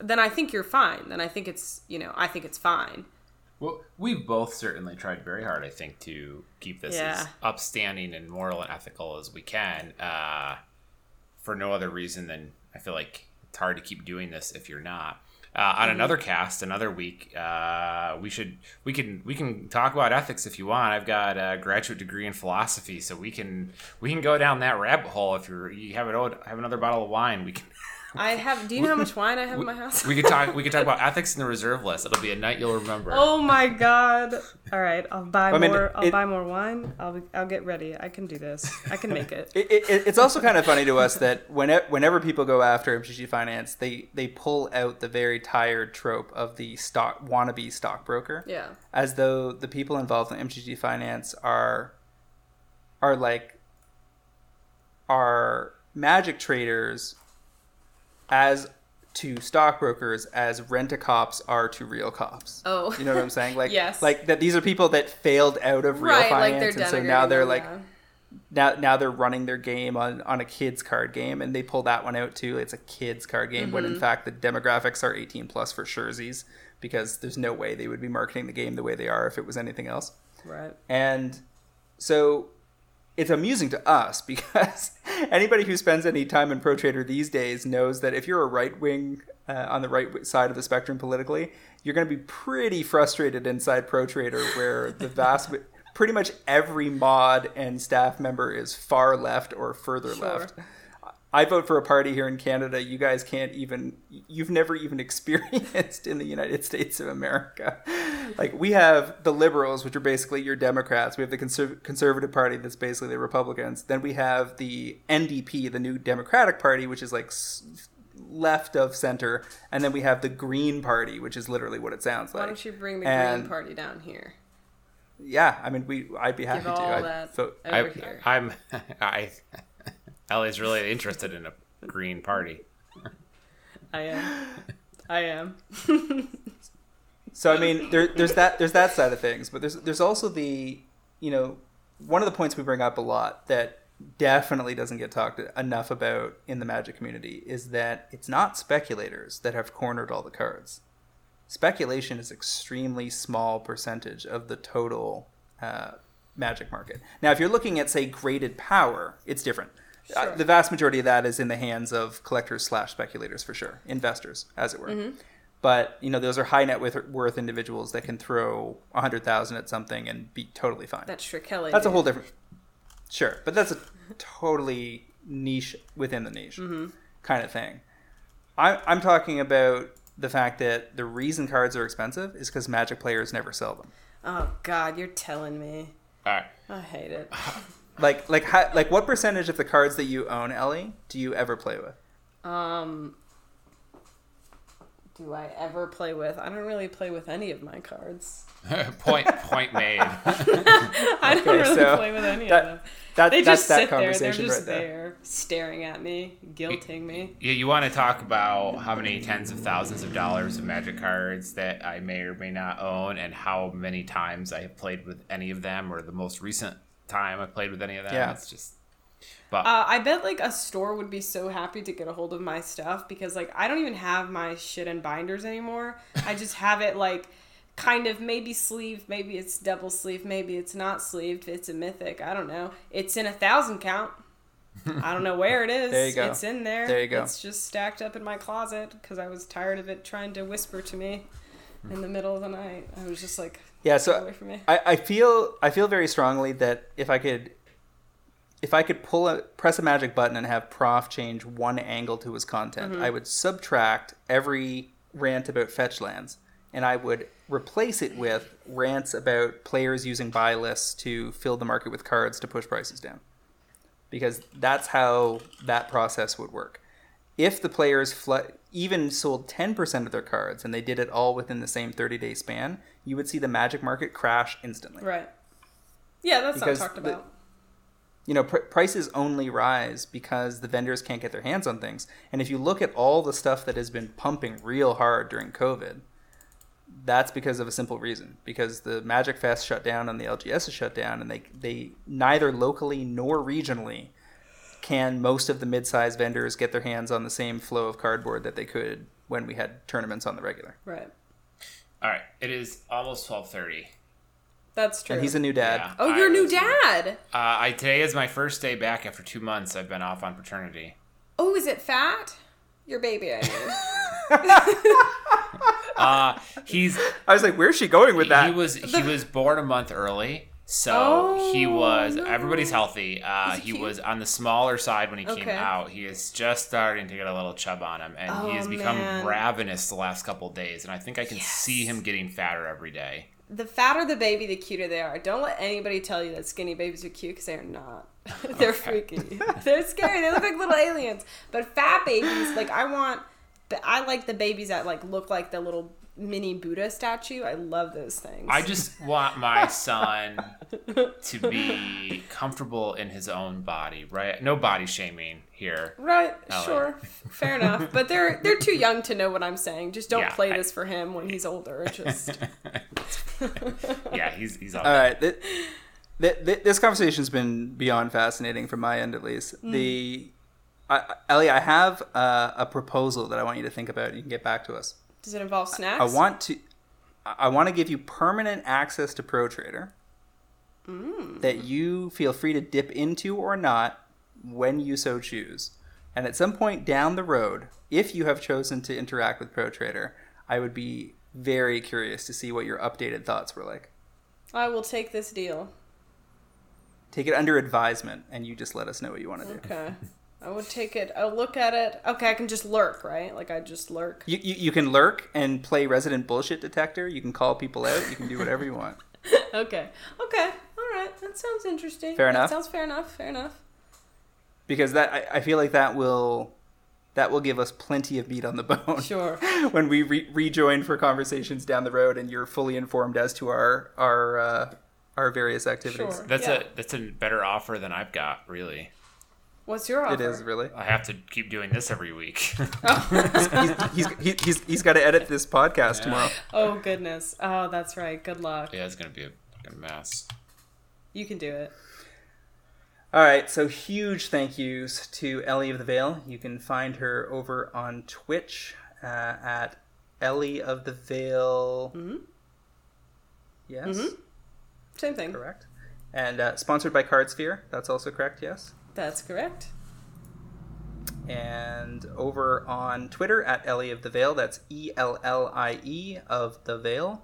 Then I think you're fine. Then I think it's, you know, I think it's fine. Well, we've both certainly tried very hard, I think, to keep this as upstanding and moral and ethical as we can, for no other reason than I feel like it's hard to keep doing this if you're not. On another cast, another week, we can talk about ethics if you want. I've got a graduate degree in philosophy, so we can go down that rabbit hole. If you have another bottle of wine, we can. I have. Do you know how much wine I have in my house? We could talk about ethics in the reserve list. It'll be a night you'll remember. Oh my god! All right, I'll buy more wine. I'll get ready. I can do this. I can make it. It's also kind of funny to us that whenever people go after MTG Finance, they pull out the very tired trope of the wannabe stockbroker. Yeah. As though the people involved in MTG Finance are Magic traders as to stockbrokers as rent-a-cops are to real cops. Oh. You know what I'm saying? Like, yes. Like that these are people that failed out of real finance. Like, and so now they're like, now they're running their game on a kid's card game, and they pull that one out too. It's a kid's card game, mm-hmm. when in fact the demographics are 18 plus for Scherzies, because there's no way they would be marketing the game the way they are if it was anything else. Right. And so it's amusing to us because anybody who spends any time in Pro Trader these days knows that if you're a right wing, on the right side of the spectrum politically, you're going to be pretty frustrated inside Pro Trader, where the vast, pretty much every mod and staff member is far left or further left. I vote for a party here in Canada you guys you've never even experienced in the United States of America. Like, we have the Liberals, which are basically your Democrats. We have the Conservative Party, that's basically the Republicans. Then we have the NDP, the New Democratic Party, which is like left of center. And then we have the Green Party, which is literally what it sounds like. Why don't you bring the Green Party down here? Yeah, I mean, I'd be happy to. Give all that over here. I'm... Ellie's really interested in a green party. I am. So I mean, there's that side of things, but there's also the, you know, one of the points we bring up a lot that definitely doesn't get talked enough about in the Magic community is that it's not speculators that have cornered all the cards. Speculation is an extremely small percentage of the total Magic market. Now, if you're looking at, say, graded power, it's different. Sure. The vast majority of that is in the hands of collectors / speculators, for sure. Investors, as it were. Mm-hmm. But, you know, those are high net worth individuals that can throw $100,000 at something and be totally fine. That's Shkreli. That's a whole different... Sure. But that's a totally niche within the niche kind of thing. I'm talking about the fact that the reason cards are expensive is because Magic players never sell them. Oh, God. You're telling me. All right. I hate it. Like, what percentage of the cards that you own, Ellie, do you ever play with? Do I ever play with? I don't really play with any of my cards. Point made. I don't really play with any of them. They just sit there. They're just there, staring at me, guilting me. You want to talk about how many tens of thousands of dollars of Magic cards that I may or may not own, and how many times I have played with any of them, or the most recent time I played with any of them. Yeah. It's just... But I bet like a store would be so happy to get a hold of my stuff, because like I don't even have my shit in binders anymore. I just have it like kind of maybe sleeved, maybe it's double sleeved, maybe it's not sleeved. It's a mythic. I don't know. It's in 1,000 count. I don't know where it is. There you go. It's in there. There you go. It's just stacked up in my closet because I was tired of it trying to whisper to me in the middle of the night. I was just like, yeah. So away from me. I feel very strongly that if I could press a Magic button and have Prof change one angle to his content, I would subtract every rant about fetch lands, and I would replace it with rants about players using buy lists to fill the market with cards to push prices down. Because that's how that process would work. If the players even sold 10% of their cards and they did it all within the same 30-day span, you would see the Magic market crash instantly. Right. Yeah, that's not talked about. You know, prices only rise because the vendors can't get their hands on things. And if you look at all the stuff that has been pumping real hard during COVID, that's because of a simple reason. Because the Magic Fest shut down and the LGS is shut down, and they neither locally nor regionally can most of the mid-sized vendors get their hands on the same flow of cardboard that they could when we had tournaments on the regular. Right. All right. It is almost 12:30. That's true. And he's a new dad. Yeah, oh, you're a new dad. Today is my first day back after 2 months. I've been off on paternity. Oh, is it fat? Your baby, I mean. I was like, where's she going with that? He was born a month early, so he was. No. Everybody's healthy. He was on the smaller side when he came out. He is just starting to get a little chub on him, and he has become ravenous the last couple of days. And I think I can see him getting fatter every day. The fatter the baby, the cuter they are. Don't let anybody tell you that skinny babies are cute, because they are not. They're freaky. They're scary. They look like little aliens. But fat babies, like I like the babies that like look like the little mini Buddha statue. I love those things. I just want my son to be comfortable in his own body, right? No body shaming here. Right, Ellie. Sure. Fair enough. But they're too young to know what I'm saying. Just don't play this for him when he's older. Just yeah, he's all right. This conversation's been beyond fascinating from my end, at least. Ellie, I have a proposal that I want you to think about. You can get back to us. Does it involve snacks? I want to give you permanent access to ProTrader that you feel free to dip into or not when you so choose. And at some point down the road, if you have chosen to interact with ProTrader, I would be very curious to see what your updated thoughts were like. I will take this deal. Take it under advisement, and you just let us know what you want to do. Okay. I would take it. I'll look at it. Okay, I can just lurk, right? Like, I just lurk. You can lurk and play resident bullshit detector. You can call people out. You can do whatever you want. Okay. All right. That sounds interesting. Fair enough. That sounds fair enough. Because that I feel like that will give us plenty of meat on the bone. Sure. When we rejoin for conversations down the road, and you're fully informed as to our various activities. Sure. That's a better offer than I've got, really. What's your offer? It is, really. I have to keep doing this every week. Oh. He's got to edit this podcast tomorrow. Oh, goodness. Oh, that's right. Good luck. Yeah, it's going to be a fucking mess. You can do it. All right, so huge thank yous to Ellie of the Veil. You can find her over on Twitch at Ellie of the Veil. Mm-hmm. Yes. Mm-hmm. Same thing. Correct. And sponsored by Cardsphere. That's also correct, yes? That's correct. And over on Twitter at Ellie of the Veil. That's ELLIE of the Veil.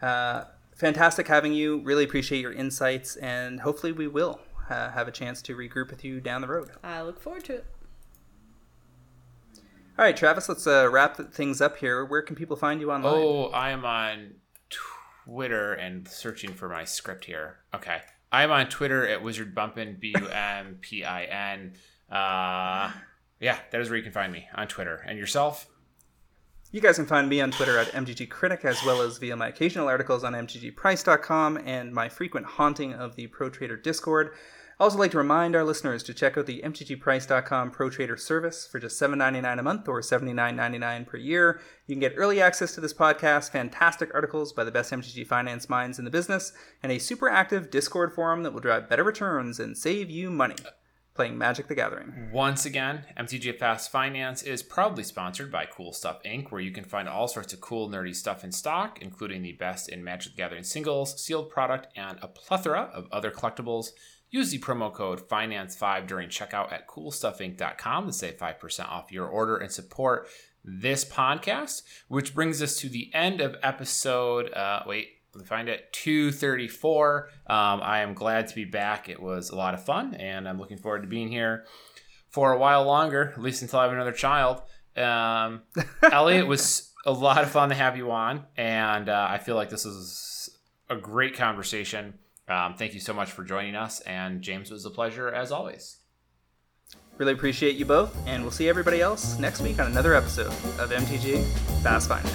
Fantastic having you. Really appreciate your insights, and hopefully we will have a chance to regroup with you down the road. I look forward to it. All right, Travis, let's wrap things up here. Where can people find you online? Oh, I am on Twitter and searching for my script here. Okay. I'm on Twitter at WizardBumpin, BUMPIN. Yeah, that is where you can find me, on Twitter. And yourself? You guys can find me on Twitter at MGGCritic, as well as via my occasional articles on MGGPrice.com and my frequent haunting of the ProTrader Discord. I also like to remind our listeners to check out the MGGPrice.com ProTrader service for just $7.99 a month or $79.99 per year. You can get early access to this podcast, fantastic articles by the best MGG finance minds in the business, and a super active Discord forum that will drive better returns and save you money playing Magic the Gathering. Once again, MTG Fast Finance is proudly sponsored by Cool Stuff Inc., where you can find all sorts of cool, nerdy stuff in stock, including the best in Magic the Gathering singles, sealed product, and a plethora of other collectibles. Use the promo code FINANCE5 during checkout at coolstuffinc.com to save 5% off your order and support this podcast, which brings us to the end of episode, let me find it, 234. I am glad to be back. It was a lot of fun, and I'm looking forward to being here for a while longer, at least until I have another child. Ellie, it was a lot of fun to have you on, and I feel like this was a great conversation. Thank you so much for joining us, and James, it was a pleasure as always. Really appreciate you both, and we'll see everybody else next week on another episode of MTG Fast Finance.